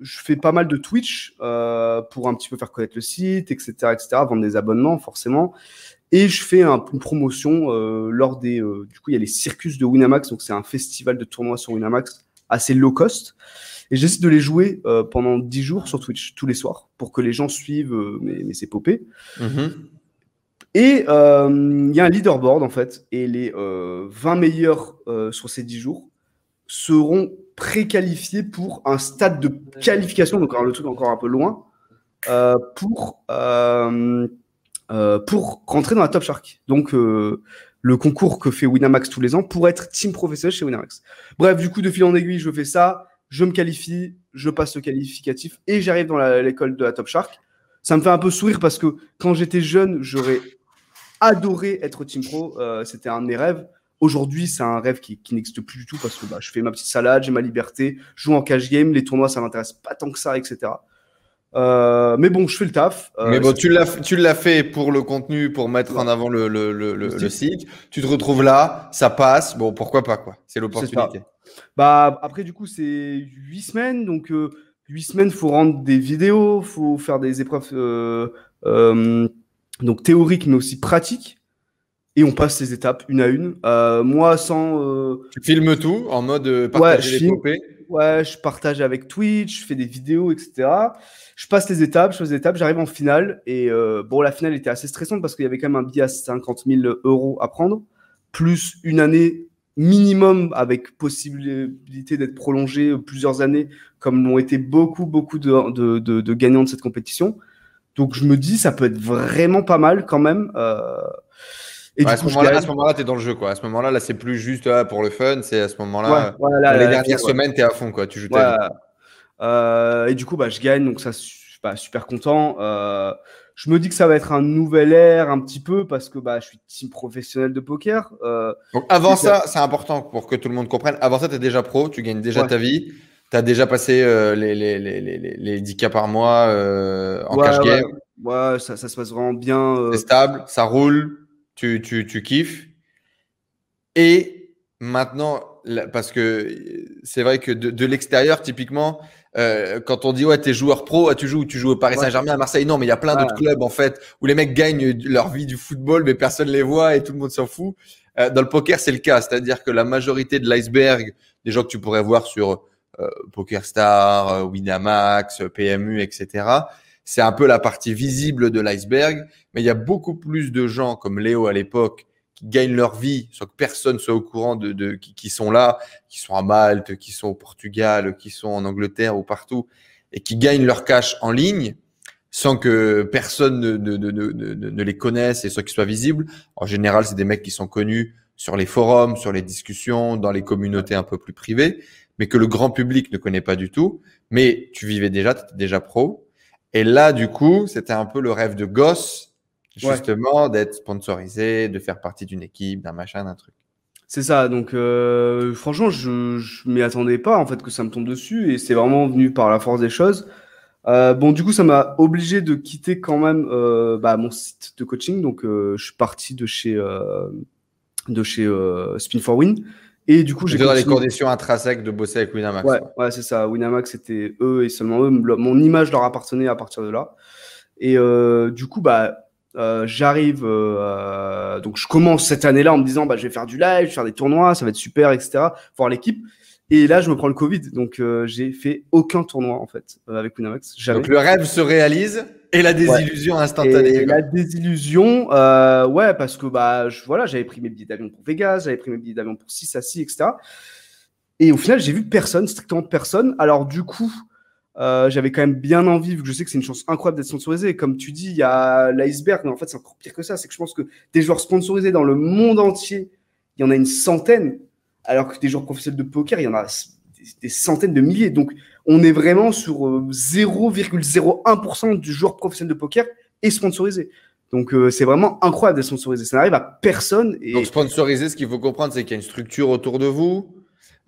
je fais pas mal de Twitch euh, pour un petit peu faire connaître le site, et cetera, et cetera, vendre des abonnements, forcément. Et je fais un, une promotion euh, lors des… Euh, du coup, il y a les circus de Winamax, donc c'est un festival de tournois sur Winamax assez low cost. Et j'essaie de les jouer euh, pendant dix jours sur Twitch, tous les soirs, pour que les gens suivent euh, mes, mes épopées. Mm-hmm. Et il euh, y a un leaderboard, en fait, et les euh, vingt meilleurs euh, sur ces dix jours seront préqualifiés pour un stade de qualification, donc alors, le truc encore un peu loin, euh, pour, euh, euh, pour rentrer dans la Top Shark. Donc, euh, le concours que fait Winamax tous les ans pour être team professionnel chez Winamax. Bref, du coup, de fil en aiguille, je fais ça, je me qualifie, je passe le qualificatif et j'arrive dans la, l'école de la Top Shark. Ça me fait un peu sourire parce que quand j'étais jeune, j'aurais adoré être team pro, euh, c'était un de mes rêves. Aujourd'hui, c'est un rêve qui, qui n'existe plus du tout parce que bah, je fais ma petite salade, j'ai ma liberté, je joue en cash game, les tournois, ça m'intéresse pas tant que ça, et cetera. Euh, mais bon, je fais le taf. Euh, mais bon, tu l'as, tu l'as fait pour le contenu, pour mettre ouais. en avant le, le, le, le, le site. Tu te retrouves là, ça passe. Bon, pourquoi pas, quoi. C'est l'opportunité. C'est bah, après, du coup, c'est huit semaines. Donc, euh, huit semaines, faut rendre des vidéos, faut faire des épreuves. Euh, euh, Donc théorique, mais aussi pratique. Et on passe les étapes une à une. Euh, moi, sans… Euh... Tu filmes tout en mode euh, partager les poupées. Ouais, je partage avec Twitch, je fais des vidéos, et cetera. Je passe les étapes, je passe les étapes, j'arrive en finale. Et euh, bon, la finale était assez stressante parce qu'il y avait quand même un billet à cinquante mille euros à prendre, plus une année minimum avec possibilité d'être prolongée plusieurs années, comme l'ont été beaucoup, beaucoup de, de, de, de gagnants de cette compétition. Donc, je me dis, ça peut être vraiment pas mal quand même. Euh, Et ouais, du à, coup, ce gagne... à ce moment-là, tu es dans le jeu, quoi. À ce moment-là, là, c'est plus juste ah, pour le fun. C'est à ce moment-là, ouais, voilà, les là, dernières ouais. semaines, tu es à fond, quoi. Tu joues ta vie. Euh, et du coup, bah, je gagne, donc ça, je suis bah, super content. Euh, je me dis que ça va être un nouvel ère un petit peu parce que bah, je suis team professionnel de poker. Euh, donc avant ça, ça, c'est important pour que tout le monde comprenne. Avant ça, tu es déjà pro, tu gagnes déjà ouais. ta vie. Tu as déjà passé euh, les, les, les, les, les dix K par mois euh, en ouais, cash game. Ouais, ouais ça, ça se passe vraiment bien. Euh... C'est stable, ça roule, tu, tu, tu kiffes. Et maintenant, là, parce que c'est vrai que de, de l'extérieur, typiquement, euh, quand on dit ouais, t'es joueur pro, ah, tu joues, tu joues au Paris Saint-Germain, à Marseille. Non, mais il y a plein d'autres ouais. clubs en fait où les mecs gagnent leur vie du football, mais personne les voit et tout le monde s'en fout. Euh, dans le poker, c'est le cas, c'est-à-dire que la majorité de l'iceberg des gens que tu pourrais voir sur euh, PokerStars, Winamax, P M U, et cetera. C'est un peu la partie visible de l'iceberg, mais il y a beaucoup plus de gens comme Léo à l'époque qui gagnent leur vie sans que personne soit au courant de, de qui, qui sont là, qui sont à Malte, qui sont au Portugal, qui sont en Angleterre ou partout, et qui gagnent leur cash en ligne sans que personne ne, ne, ne, ne, ne les connaisse et sans qu'ils soient visibles. En général, c'est des mecs qui sont connus sur les forums, sur les discussions, dans les communautés un peu plus privées, mais que le grand public ne connaît pas du tout. Mais tu vivais déjà, tu étais déjà pro. Et là, du coup, c'était un peu le rêve de gosse, justement, ouais. d'être sponsorisé, de faire partie d'une équipe, d'un machin, d'un truc. C'est ça. Donc, euh, franchement, je ne m'y attendais pas, en fait, que ça me tombe dessus. Et c'est vraiment venu par la force des choses. Euh, bon, du coup, ça m'a obligé de quitter quand même euh, bah, mon site de coaching. Donc, euh, je suis parti de chez, euh, de chez euh, Spin for win. Et du coup, j'ai dans les conditions intrinsèques de bosser avec Winamax. Ouais, ouais, c'est ça. Winamax, c'était eux et seulement eux. Mon image leur appartenait à partir de là. Et euh, du coup, bah, euh, j'arrive. Euh, donc, je commence cette année-là en me disant, bah, je vais faire du live, je vais faire des tournois, ça va être super, et cetera. Voir l'équipe. Et là, je me prends le Covid. Donc, euh, j'ai fait aucun tournoi en fait euh, avec Winamax. Jamais. Donc, le rêve se réalise. Et la désillusion ouais. instantanée. Et la désillusion, euh, ouais, parce que bah, je, voilà, j'avais pris mes billets d'avion pour Vegas, j'avais pris mes billets d'avion pour six à six, et cetera. Et au final, j'ai vu personne, strictement personne. Alors du coup, euh, j'avais quand même bien envie, vu que je sais que c'est une chance incroyable d'être sponsorisé. Et comme tu dis, il y a l'iceberg, mais en fait, c'est encore pire que ça. C'est que je pense que des joueurs sponsorisés dans le monde entier, il y en a une centaine, alors que des joueurs professionnels de poker, il y en a des centaines de milliers. Donc, on est vraiment sur zéro virgule zéro un pour cent du joueur professionnel de poker est sponsorisé. Donc, euh, c'est vraiment incroyable d'être sponsorisé. Ça n'arrive à personne. Et... Donc, sponsoriser, ce qu'il faut comprendre, c'est qu'il y a une structure autour de vous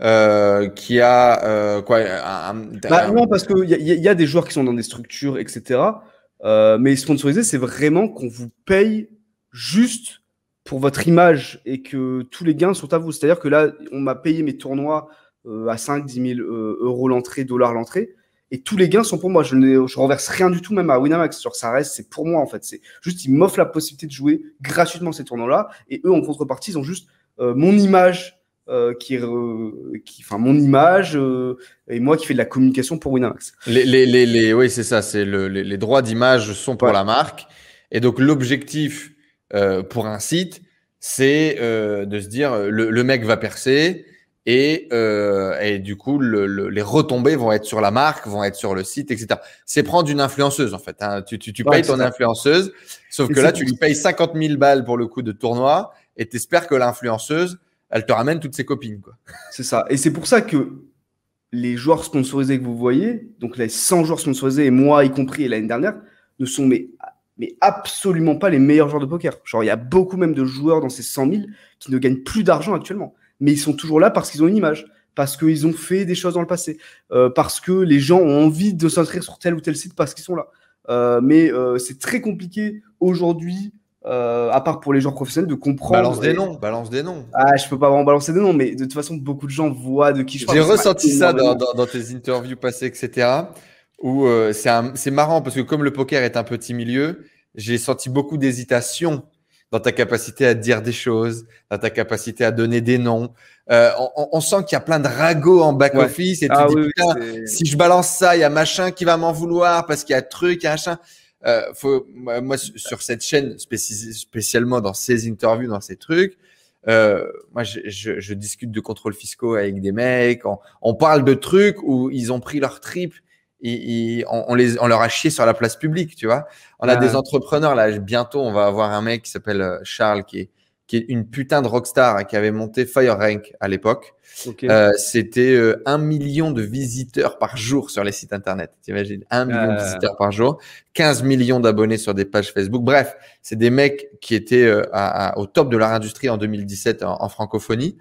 euh, qui a… Euh, quoi, un, un... Bah, non, parce qu'il y, y a des joueurs qui sont dans des structures, et cetera. Euh, mais sponsoriser, c'est vraiment qu'on vous paye juste pour votre image et que tous les gains sont à vous. C'est-à-dire que là, on m'a payé mes tournois… Euh, à cinq à dix mille euh, euros l'entrée, dollars l'entrée, et tous les gains sont pour moi. Je ne je renverse rien du tout, même à Winamax. Genre, ça reste, c'est pour moi en fait. C'est juste, ils m'offrent la possibilité de jouer gratuitement ces tournois-là, et eux en contrepartie, ils ont juste euh, mon image, euh, qui est, euh, qui, enfin mon image euh, et moi qui fais de la communication pour Winamax. Les, les, les, les oui, c'est ça. C'est le, les, les droits d'image sont pour ouais. la marque, et donc l'objectif euh, pour un site, c'est euh, de se dire le, le mec va percer. Et, euh, et du coup, le, le, les retombées vont être sur la marque, vont être sur le site, et cetera. C'est prendre une influenceuse, en fait. Hein. Tu, tu, tu payes ouais, ton ça. influenceuse, sauf et que là, tu lui payes cinquante mille balles pour le coup de tournoi et tu espères que l'influenceuse, elle te ramène toutes ses copines, quoi. C'est ça. Et c'est pour ça que les joueurs sponsorisés que vous voyez, donc les cent joueurs sponsorisés, et moi y compris, et l'année dernière, ne sont mais, mais absolument pas les meilleurs joueurs de poker. Genre, il y a beaucoup même de joueurs dans ces cent mille qui ne gagnent plus d'argent actuellement. Mais ils sont toujours là parce qu'ils ont une image, parce qu'ils ont fait des choses dans le passé, euh, parce que les gens ont envie de s'inscrire sur tel ou tel site parce qu'ils sont là. Euh, mais euh, c'est très compliqué aujourd'hui, euh, à part pour les gens professionnels, de comprendre… Balance des noms, balance des noms. Ah, je peux pas vraiment balancer des noms, mais de toute façon, beaucoup de gens voient de qui je parle. J'ai ressenti ça dans, dans, dans tes interviews passées, et cetera, où euh, c'est, un, c'est marrant parce que comme le poker est un petit milieu, j'ai senti beaucoup d'hésitation dans ta capacité à dire des choses, dans ta capacité à donner des noms. Euh, on, on sent qu'il y a plein de ragots en back-office ouais. et tu ah dis, oui, putain, c'est... si je balance ça, il y a machin qui va m'en vouloir parce qu'il y a truc, il y a machin. Euh, faut, moi, sur cette chaîne, spéci- spécialement dans ces interviews, dans ces trucs, euh, moi, je, je, je discute de contrôles fiscaux avec des mecs. On, on parle de trucs où ils ont pris leur trip. Et, et on, on, les, on leur a chié sur la place publique, tu vois. On a ah. des entrepreneurs là. Bientôt, on va avoir un mec qui s'appelle Charles, qui est, qui est une putain de rockstar, hein, qui avait monté FireRank à l'époque. Okay. Euh, c'était euh, un million de visiteurs par jour sur les sites internet. T'imagines, un million euh... de visiteurs par jour, quinze millions d'abonnés sur des pages Facebook. Bref, c'est des mecs qui étaient euh, à, à, au top de leur industrie en deux mille dix-sept en, en francophonie,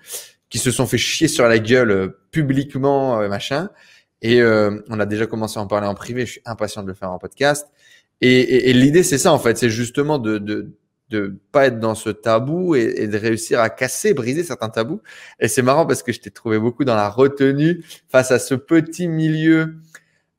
qui se sont fait chier sur la gueule euh, publiquement, euh, machin. Et euh, on a déjà commencé à en parler en privé. Je suis impatient de le faire en podcast. Et, et, et l'idée, c'est ça en fait, c'est justement de... de de pas être dans ce tabou et, et de réussir à casser, briser certains tabous. Et c'est marrant parce que je t'ai trouvé beaucoup dans la retenue face à ce petit milieu.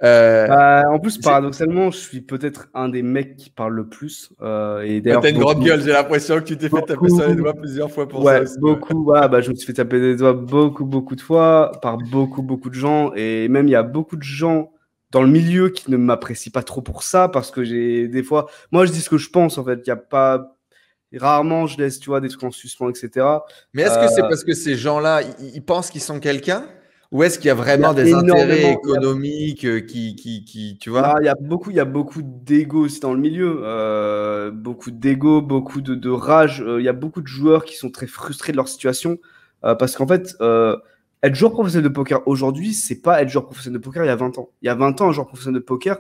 Euh, bah, en plus, paradoxalement, je suis peut-être un des mecs qui parle le plus. Euh, et d'ailleurs, t'as une beaucoup, grande gueule, j'ai l'impression que tu t'es beaucoup, fait taper sur les doigts plusieurs fois pour ouais, ça. Aussi. Beaucoup, bah, bah, je me suis fait taper des doigts beaucoup, beaucoup de fois par beaucoup, beaucoup de gens. Et même, il y a beaucoup de gens dans le milieu qui ne m'apprécient pas trop pour ça parce que j'ai des fois… Moi, je dis ce que je pense, en fait. Il n'y a pas… Rarement, je laisse, tu vois, des trucs en suspens, et cetera. Mais est-ce que euh... c'est parce que ces gens-là, ils, ils pensent qu'ils sont quelqu'un, ou est-ce qu'il y a vraiment y a des intérêts économiques a... qui, qui, qui, tu vois ? Il y a beaucoup, il y a beaucoup d'ego aussi dans le milieu, euh, beaucoup d'ego, beaucoup de, de rage. Il euh, y a beaucoup de joueurs qui sont très frustrés de leur situation euh, parce qu'en fait, euh, être joueur professionnel de poker aujourd'hui, c'est pas être joueur professionnel de poker il y a vingt ans. Il y a vingt ans, un joueur professionnel de poker,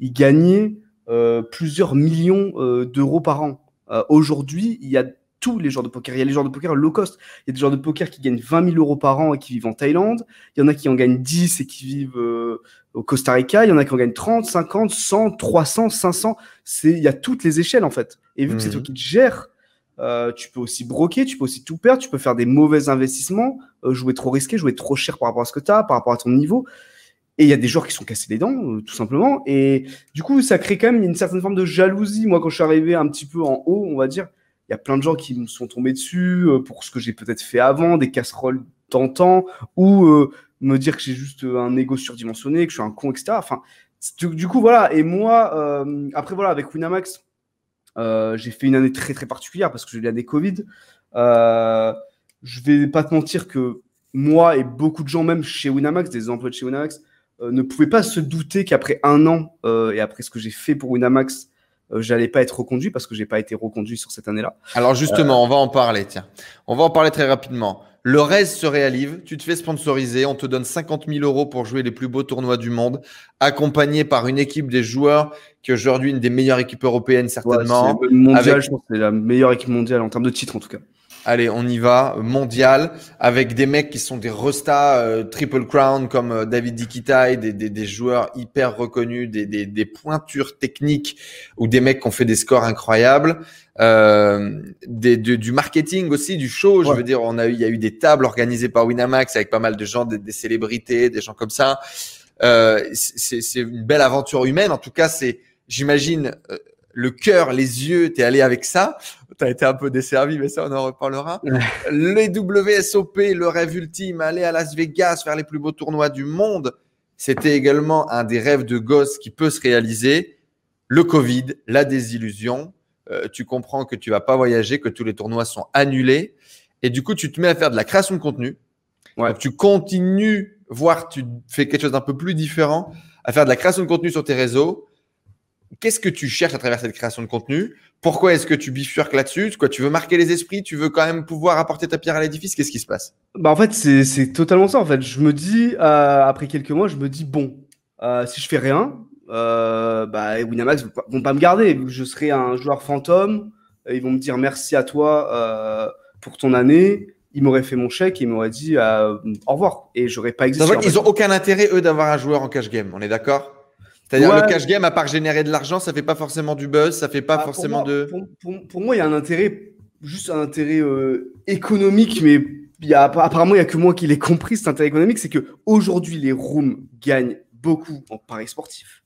il gagnait euh, plusieurs millions euh, d'euros par an. Euh, aujourd'hui, il y a tous les genres de poker. Il y a les genres de poker low cost. Il y a des genres de poker qui gagnent vingt mille euros par an et qui vivent en Thaïlande. Il y en a qui en gagnent dix et qui vivent euh, au Costa Rica. Il y en a qui en gagnent trente, cinquante, cent, trois cents, cinq cents. C'est, il y a toutes les échelles en fait. Et vu mmh. que c'est toi qui te gères, euh, tu peux aussi broquer, tu peux aussi tout perdre, tu peux faire des mauvais investissements, euh, jouer trop risqué, jouer trop cher par rapport à ce que tu as, par rapport à ton niveau. Et il y a des joueurs qui sont cassés les dents, euh, tout simplement. Et du coup, ça crée quand même une certaine forme de jalousie. Moi, quand je suis arrivé un petit peu en haut, on va dire, il y a plein de gens qui me sont tombés dessus euh, pour ce que j'ai peut-être fait avant, des casseroles d'antan, ou euh, me dire que j'ai juste un égo surdimensionné, que je suis un con, et cetera. Enfin, du, du coup, voilà. Et moi, euh, après, voilà, avec Winamax, euh, j'ai fait une année très, très particulière parce que j'ai eu l'année Covid. Euh, je vais pas te mentir que moi et beaucoup de gens, même chez Winamax, des employés de chez Winamax, Euh, ne pouvait pas se douter qu'après un an euh, et après ce que j'ai fait pour Winamax, euh, j'allais pas être reconduit parce que j'ai pas été reconduit sur cette année-là. Alors justement, euh... on va en parler. Tiens, on va en parler très rapidement. Le rêve se réalise. Tu te fais sponsoriser. On te donne cinquante mille euros pour jouer les plus beaux tournois du monde, accompagné par une équipe des joueurs qui est aujourd'hui une des meilleures équipes européennes certainement. Ouais, c'est mondial, avec... je pense que c'est la meilleure équipe mondiale en termes de titres en tout cas. Allez, on y va, mondial, avec des mecs qui sont des restas euh, triple crown comme euh, David Iquitaille, des, des, des joueurs hyper reconnus, des, des, des pointures techniques ou des mecs qui ont fait des scores incroyables, euh, des, de, du marketing aussi, du show. Je ouais. veux dire, on a eu, il y a eu des tables organisées par Winamax avec pas mal de gens, des, des célébrités, des gens comme ça. Euh, c'est, c'est une belle aventure humaine. En tout cas, c'est, j'imagine. Euh, Le cœur, les yeux, t'es allé avec ça. T'as été un peu desservi, mais ça, on en reparlera. Les W S O P, le rêve ultime, aller à Las Vegas, faire les plus beaux tournois du monde. C'était également un des rêves de gosse qui peut se réaliser. Le Covid, la désillusion. Euh, tu comprends que tu vas pas voyager, que tous les tournois sont annulés. Et du coup, tu te mets à faire de la création de contenu. Ouais. Donc, tu continues, voire tu fais quelque chose d'un peu plus différent, à faire de la création de contenu sur tes réseaux. Qu'est-ce que tu cherches à travers cette création de contenu? Pourquoi est-ce que tu bifurques là-dessus? Quoi, tu veux marquer les esprits? Tu veux quand même pouvoir apporter ta pierre à l'édifice? Qu'est-ce qui se passe? Bah en fait, c'est, c'est totalement ça. En fait, je me dis euh, après quelques mois, je me dis bon, euh, si je fais rien, euh, bah Winamax vont pas, vont pas me garder. Je serai un joueur fantôme. Ils vont me dire merci à toi euh, pour ton année. Ils m'auraient fait mon chèque, ils m'auraient dit euh, au revoir et j'aurais pas existé. Vrai, en fait, ils ont aucun intérêt eux d'avoir un joueur en cash game. On est d'accord? C'est-à-dire ouais. le cash game, à part générer de l'argent, ça fait pas forcément du buzz, ça fait pas ah, forcément pour moi, de… Pour, pour, pour moi, il y a un intérêt, juste un intérêt euh, économique, mais y a, apparemment, il n'y a que moi qui l'ai compris, cet intérêt économique, c'est qu'aujourd'hui, les rooms gagnent beaucoup en paris sportifs.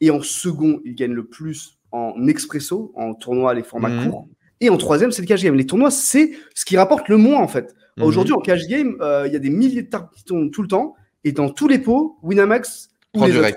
Et en second, ils gagnent le plus en expresso, en tournoi, les formats mmh. courts. Et en troisième, c'est le cash game. Les tournois, c'est ce qui rapporte le moins, en fait. Mmh. Aujourd'hui, en cash game, il euh, y a des milliers de tables qui tournent tout le temps, et dans tous les pots, Winamax… Prends du, autres,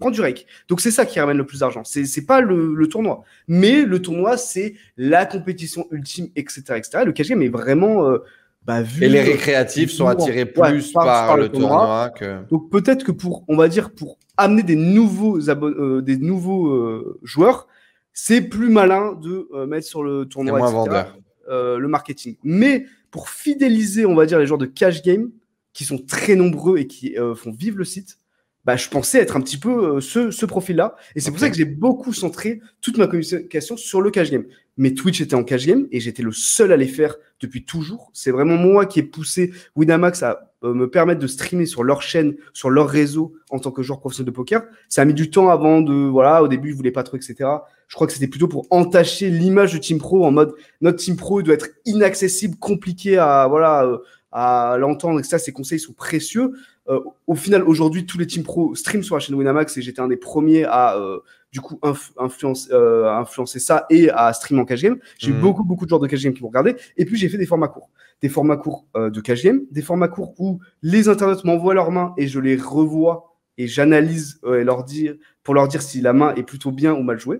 prends du rec. Donc, c'est ça qui ramène le plus d'argent. C'est, c'est pas le, le tournoi. Mais le tournoi, c'est la compétition ultime, et cetera et cetera. Le cash game est vraiment euh, bah, vu… Et les récréatifs sont attirés plus ouais, par, par, par le tournoi. tournoi que... Donc, peut-être que pour, on va dire, pour amener des nouveaux, abon- euh, des nouveaux euh, joueurs, c'est plus malin de euh, mettre sur le tournoi, et cetera. Vendeur. euh, le marketing. Mais pour fidéliser, on va dire, les joueurs de cash game qui sont très nombreux et qui euh, font vivre le site, bah, je pensais être un petit peu euh, ce, ce profil-là. Et c'est pour ça que j'ai beaucoup centré toute ma communication sur le cash game. Mes Twitch étaient en cash game et j'étais le seul à les faire depuis toujours. C'est vraiment moi qui ai poussé Winamax à euh, me permettre de streamer sur leur chaîne, sur leur réseau en tant que joueur professionnel de poker. Ça a mis du temps avant de… Voilà, au début, ils ne voulaient pas trop, et cetera. Je crois que c'était plutôt pour entacher l'image de Team Pro en mode « Notre Team Pro doit être inaccessible, compliqué à… voilà euh, à l'entendre, et ça, ses conseils sont précieux. Euh, au final, aujourd'hui, tous les teams pro stream sur la chaîne Winamax et j'étais un des premiers à euh, du coup inf- influence, euh, influencer ça et à stream en cash game. J'ai mmh. eu beaucoup, beaucoup de joueurs de cash game qui m'ont regardé. Et puis, j'ai fait des formats courts. Des formats courts euh, de cash game, des formats courts où les internautes m'envoient leurs mains et je les revois et j'analyse euh, et leur dire, pour leur dire si la main est plutôt bien ou mal jouée.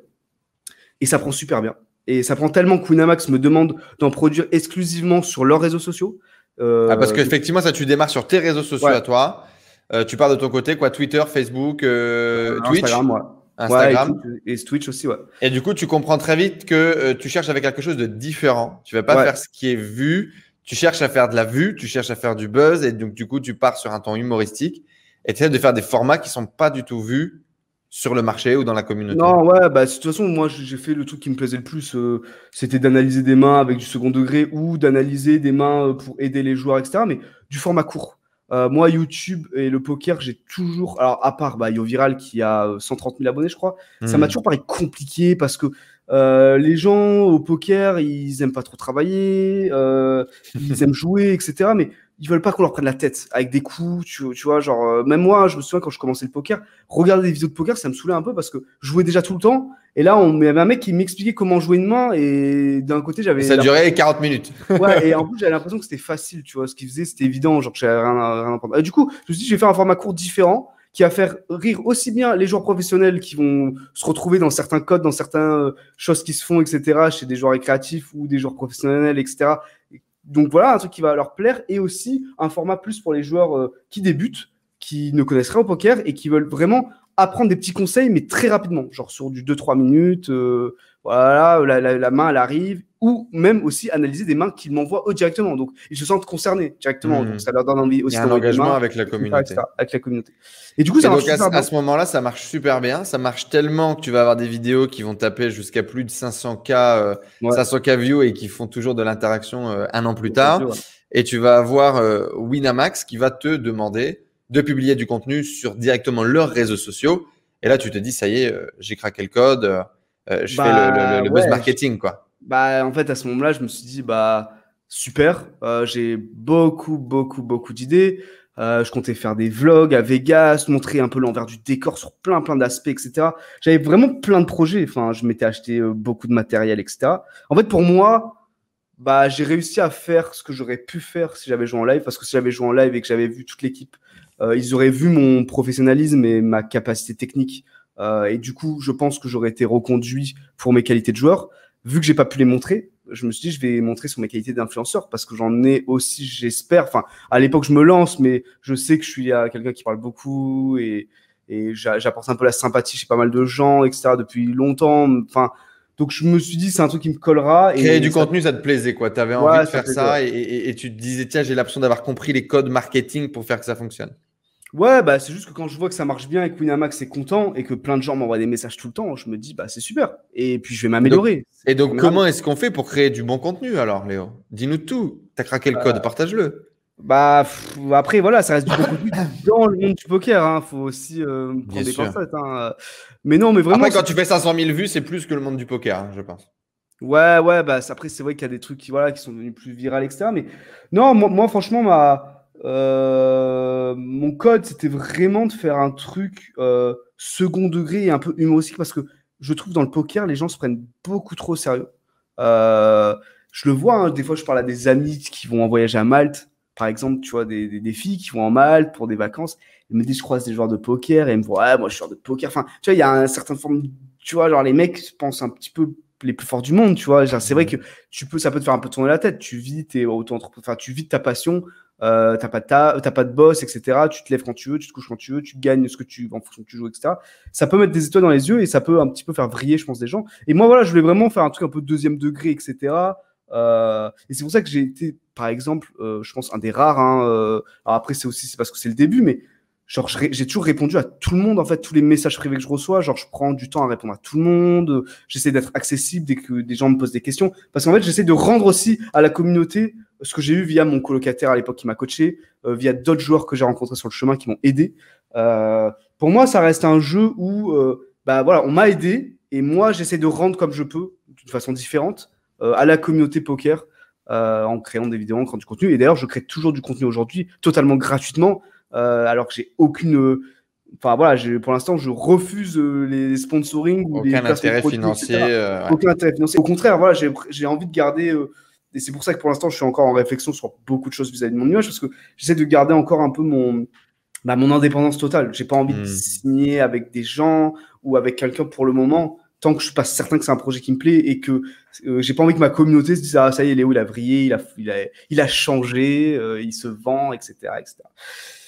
Et ça prend super bien. Et ça prend tellement que Winamax me demande d'en produire exclusivement sur leurs réseaux sociaux. Euh, ah, parce qu'effectivement, ça, tu démarres sur tes réseaux sociaux ouais. à toi. Euh, tu pars de ton côté, quoi, Twitter, Facebook, euh, Twitch. Instagram, ouais. Instagram. Ouais, et, et Twitch aussi, ouais. Et du coup, tu comprends très vite que euh, tu cherches à faire quelque chose de différent. Tu ne vas pas ouais. faire ce qui est vu. Tu cherches à faire de la vue, tu cherches à faire du buzz. Et donc, du coup, tu pars sur un ton humoristique et tu essaies de faire des formats qui ne sont pas du tout vus sur le marché ou dans la communauté. Non, ouais, bah de toute façon, moi, j'ai fait le truc qui me plaisait le plus, euh, c'était d'analyser des mains avec du second degré ou d'analyser des mains euh, pour aider les joueurs, et cetera. Mais du format court. Euh, moi, YouTube et le poker, j'ai toujours… Alors, à part bah, Yo Viral qui a cent trente mille abonnés, je crois, mmh. ça m'a toujours paru compliqué parce que euh, les gens au poker, ils aiment pas trop travailler, euh, ils aiment jouer, et cetera. Mais… ils veulent pas qu'on leur prenne la tête avec des coups, tu, tu vois, genre, euh, même moi, je me souviens quand je commençais le poker, regarder des vidéos de poker, ça me saoulait un peu parce que je jouais déjà tout le temps, et là, on, il y avait un mec qui m'expliquait comment jouer une main, et d'un côté, j'avais… Et ça durait quarante minutes. Ouais, et en plus, j'avais l'impression que c'était facile, tu vois, ce qu'il faisait, c'était évident, genre, j'avais rien à apprendre. Du coup, je me suis dit, je vais faire un format court différent, qui va faire rire aussi bien les joueurs professionnels qui vont se retrouver dans certains codes, dans certaines choses qui se font, et cetera, chez des joueurs récréatifs ou des joueurs professionnels, et cetera, donc voilà, un truc qui va leur plaire et aussi un format plus pour les joueurs euh, qui débutent, qui ne connaissent rien au poker et qui veulent vraiment apprendre des petits conseils, mais très rapidement, genre sur du deux à trois minutes, euh, voilà, la, la, la main, elle arrive, ou même aussi analyser des mains qu'ils m'envoient eux directement. Donc, ils se sentent concernés directement. Mmh. Donc, ça leur donne envie aussi. Il y a un engagement mains, avec, la communauté. Etc., avec la communauté. Et du coup, et ça donc, marche à, super bien. À ce moment-là, ça marche super bien. Ça marche tellement que tu vas avoir des vidéos qui vont taper jusqu'à plus de cinq cents K, euh, ouais. cinq cents K views et qui font toujours de l'interaction euh, un an plus tard. Ouais. Et tu vas avoir euh, Winamax qui va te demander de publier du contenu sur directement leurs réseaux sociaux. Et là, tu te dis, ça y est, euh, j'ai craqué le code, euh, je bah, fais le, le, le ouais, buzz marketing, quoi. Bah, en fait, à ce moment-là, je me suis dit, bah, super, euh, j'ai beaucoup, beaucoup, beaucoup d'idées. Euh, je comptais faire des vlogs à Vegas, montrer un peu l'envers du décor sur plein, plein d'aspects, et cetera. J'avais vraiment plein de projets. Enfin, je m'étais acheté euh, beaucoup de matériel, et cetera. En fait, pour moi, bah, j'ai réussi à faire ce que j'aurais pu faire si j'avais joué en live, parce que si j'avais joué en live et que j'avais vu toute l'équipe, euh, ils auraient vu mon professionnalisme et ma capacité technique. Euh, et du coup, je pense que j'aurais été reconduit pour mes qualités de joueur. Vu que j'ai pas pu les montrer, je me suis dit je vais montrer sur mes qualités d'influenceur parce que j'en ai aussi, j'espère. Enfin, à l'époque je me lance, mais je sais que je suis quelqu'un qui parle beaucoup et, et j'apporte un peu la sympathie chez pas mal de gens, et cetera. Depuis longtemps. Enfin, donc je me suis dit c'est un truc qui me collera. Et créer du ça... contenu, ça te plaisait quoi. T'avais envie ouais, de ça faire ça et, et, et tu te disais tiens j'ai l'impression d'avoir compris les codes marketing pour faire que ça fonctionne. Ouais, bah c'est juste que quand je vois que ça marche bien et que Winamax est content et que plein de gens m'envoient des messages tout le temps, je me dis bah c'est super. Et puis je vais m'améliorer. Donc, et donc vraiment... comment est-ce qu'on fait pour créer du bon contenu alors, Léo ? Dis-nous tout. T'as craqué le code, euh... partage-le. Bah pff, après voilà, ça reste du bon contenu dans le monde du poker. Hein. Faut aussi euh, prendre des pincettes. Hein. Mais non, mais vraiment. Après quand c'est... tu fais cinq cent mille vues, c'est plus que le monde du poker, hein, je pense. Ouais, ouais, bah après c'est vrai qu'il y a des trucs qui voilà qui sont devenus plus virales, et cetera. Mais non, moi, moi franchement ma Euh, mon code, c'était vraiment de faire un truc euh, second degré et un peu humoristique parce que je trouve dans le poker, les gens se prennent beaucoup trop au sérieux. Euh, je le vois, hein, des fois, je parle à des amis qui vont en voyage à Malte, par exemple, tu vois, des, des, des filles qui vont en Malte pour des vacances. Ils me disent, je croise des joueurs de poker et ils me voient, ah, moi, je suis joueur de poker. Enfin, tu vois, il y a une certaine forme, tu vois, genre les mecs pensent un petit peu les plus forts du monde, tu vois. Genre, c'est vrai que tu peux, ça peut te faire un peu tourner la tête. Tu vis, t'es auto-entrepreneur, tu vis de ta passion. Euh, t'as pas de ta, t'as pas de boss, et cetera. Tu te lèves quand tu veux, tu te couches quand tu veux, tu gagnes ce que tu en fonction que tu joues, et cetera. Ça peut mettre des étoiles dans les yeux et ça peut un petit peu faire vriller, je pense, des gens. Et moi, voilà, je voulais vraiment faire un truc un peu deuxième degré, et cetera. Euh, et c'est pour ça que j'ai été, par exemple, euh, je pense, un des rares. Hein, euh, alors après, c'est aussi c'est parce que c'est le début, mais genre j'ai toujours répondu à tout le monde, en fait, tous les messages privés que je reçois. Genre, je prends du temps à répondre à tout le monde. J'essaie d'être accessible dès que des gens me posent des questions. Parce qu'en fait, j'essaie de rendre aussi à la communauté ce que j'ai eu via mon colocataire à l'époque qui m'a coaché, euh, via d'autres joueurs que j'ai rencontrés sur le chemin qui m'ont aidé. Euh, pour moi, ça reste un jeu où euh, bah, voilà, on m'a aidé et moi, j'essaie de rendre comme je peux, d'une façon différente, euh, à la communauté poker euh, en créant des vidéos, en créant du contenu. Et d'ailleurs, je crée toujours du contenu aujourd'hui, totalement gratuitement, euh, alors que j'ai aucune... Enfin, voilà, pour l'instant, je refuse euh, les sponsorings ou les placements de produits, et cetera. Euh, ouais. Aucun intérêt financier. Au contraire, voilà, j'ai envie de garder... Euh, Et c'est pour ça que pour l'instant, je suis encore en réflexion sur beaucoup de choses vis-à-vis de mon image, parce que j'essaie de garder encore un peu mon, bah, mon indépendance totale. J'ai pas envie mmh. de signer avec des gens ou avec quelqu'un pour le moment, tant que je suis pas certain que c'est un projet qui me plaît et que euh, j'ai pas envie que ma communauté se dise « Ah, ça y est, Léo, il a vrillé, il a, il a, il a changé, euh, il se vend, et cetera et cetera »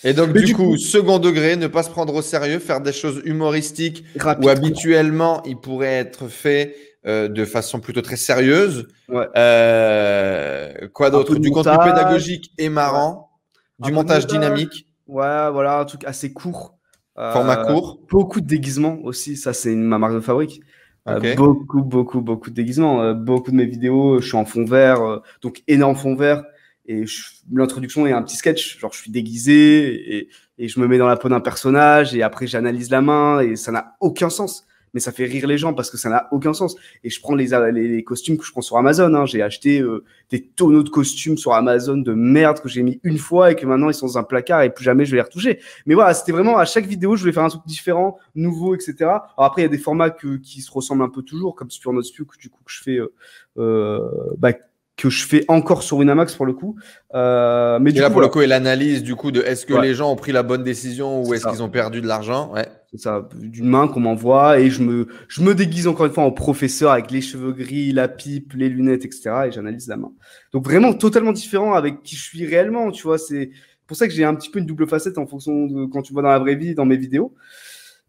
Et donc, du, du coup, coup, second degré, ne pas se prendre au sérieux, faire des choses humoristiques où habituellement, il pourrait être fait Euh, de façon plutôt très sérieuse. Ouais. Euh, quoi d'autre? Du montage, contenu pédagogique et marrant. Ouais. Du montage, montage dynamique. Ouais, voilà, un truc assez court. Euh, Format court. Beaucoup de déguisements aussi. Ça, c'est ma marque de fabrique. Okay. Euh, beaucoup, beaucoup, beaucoup de déguisements. Euh, beaucoup de mes vidéos, je suis en fond vert. Euh, donc, énorme fond vert. Et l'introduction est un petit sketch. Genre, je suis déguisé et, et je me mets dans la peau d'un personnage. Et après, j'analyse la main et ça n'a aucun sens. Mais ça fait rire les gens parce que ça n'a aucun sens. Et je prends les, les, les costumes que je prends sur Amazon. Hein. J'ai acheté euh, des tonneaux de costumes sur Amazon de merde que j'ai mis une fois et que maintenant ils sont dans un placard et plus jamais je vais les retoucher. Mais voilà, c'était vraiment à chaque vidéo, je voulais faire un truc différent, nouveau, et cetera. Alors après, il y a des formats que, qui se ressemblent un peu toujours, comme sur notre que du coup que je fais, euh, euh, bah, que je fais encore sur Winamax pour le coup. Euh, mais et du là coup, pour voilà. le coup, et l'analyse du coup de est-ce que ouais. les gens ont pris la bonne décision ou est-ce qu'ils ont perdu de l'argent. Ouais. Ça, d'une main qu'on m'envoie et je me, je me déguise encore une fois en professeur avec les cheveux gris, la pipe, les lunettes, et cetera. Et j'analyse la main. Donc vraiment totalement différent avec qui je suis réellement, tu vois. C'est pour ça que j'ai un petit peu une double facette en fonction de quand tu vois dans la vraie vie, dans mes vidéos.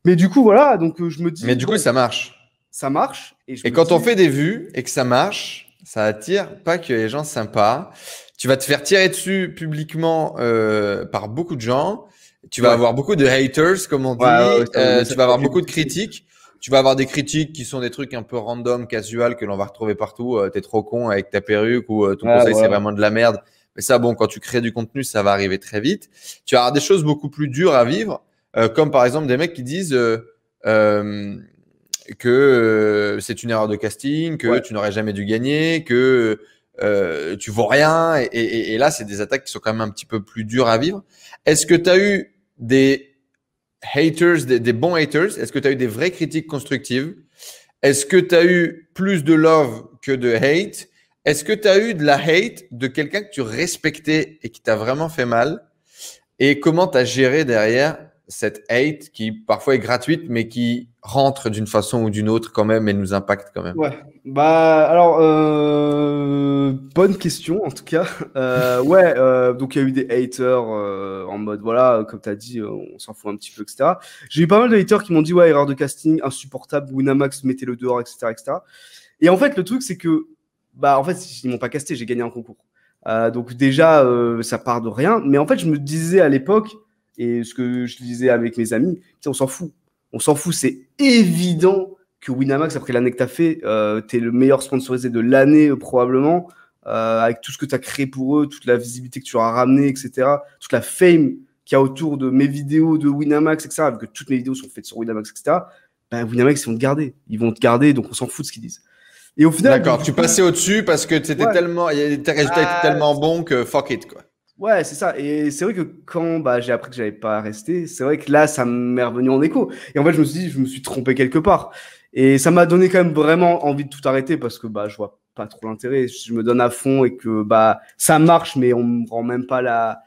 Mais du coup, voilà, donc euh, je me dis… Mais du coup, ça marche. Ça marche. Et, je et quand dis, on fait des vues et que ça marche, ça attire pas que les gens sympas. Tu vas te faire tirer dessus publiquement euh, par beaucoup de gens. Tu vas ouais. avoir beaucoup de haters, comme on dit. Ouais, ouais, euh, tu vas avoir beaucoup de critiques. Tu vas avoir des critiques qui sont des trucs un peu random, casual, que l'on va retrouver partout. Euh, t'es trop con avec ta perruque ou euh, ton ah, conseil, ouais. c'est vraiment de la merde. Mais ça, bon, quand tu crées du contenu, ça va arriver très vite. Tu vas avoir des choses beaucoup plus dures à vivre, euh, comme par exemple des mecs qui disent euh, euh, que euh, c'est une erreur de casting, que ouais. tu n'aurais jamais dû gagner, que… Euh, tu vaux rien et, et, et là c'est des attaques qui sont quand même un petit peu plus dures à vivre. Est-ce que tu as eu des haters, des, des bons haters? Est-ce que tu as eu des vraies critiques constructives? Est-ce que tu as eu plus de love que de hate? Est-ce que tu as eu de la hate de quelqu'un que tu respectais et qui t'a vraiment fait mal? Et comment tu as géré derrière cette hate qui parfois est gratuite mais qui rentre d'une façon ou d'une autre quand même et nous impacte quand même? Ouais, bah alors euh, bonne question en tout cas. Euh, ouais, euh, donc il y a eu des haters euh, en mode voilà, comme tu as dit, euh, on s'en fout un petit peu, et cetera. J'ai eu pas mal de haters qui m'ont dit ouais, erreur de casting, insupportable, Winamax, mettez-le dehors, et cetera, et cetera. Et en fait, le truc c'est que bah en fait ils m'ont pas casté, j'ai gagné un concours. Euh, donc déjà euh, ça part de rien, mais en fait je me disais à l'époque. Et ce que je disais avec mes amis, on s'en fout. On s'en fout. C'est évident que Winamax, après l'année que tu as fait, euh, tu es le meilleur sponsorisé de l'année, euh, probablement, euh, avec tout ce que tu as créé pour eux, toute la visibilité que tu leur as ramenée, et cetera. Toute la fame qu'il y a autour de mes vidéos de Winamax, et cetera. Vu que toutes mes vidéos sont faites sur Winamax, et cetera. Ben, Winamax, ils vont te garder. Ils vont te garder, donc on s'en fout de ce qu'ils disent. Et au final. D'accord, tu passais au-dessus parce que t'étais ouais. tellement, tes résultats étaient ah, tellement bons que fuck it, quoi. Ouais, c'est ça. Et c'est vrai que quand bah, j'ai appris que j'avais pas resté, c'est vrai que là, ça m'est revenu en écho. Et en fait, je me suis dit, je me suis trompé quelque part. Et ça m'a donné quand même vraiment envie de tout arrêter parce que bah, je vois pas trop l'intérêt. Je me donne à fond et que bah, ça marche, mais on me rend même pas la…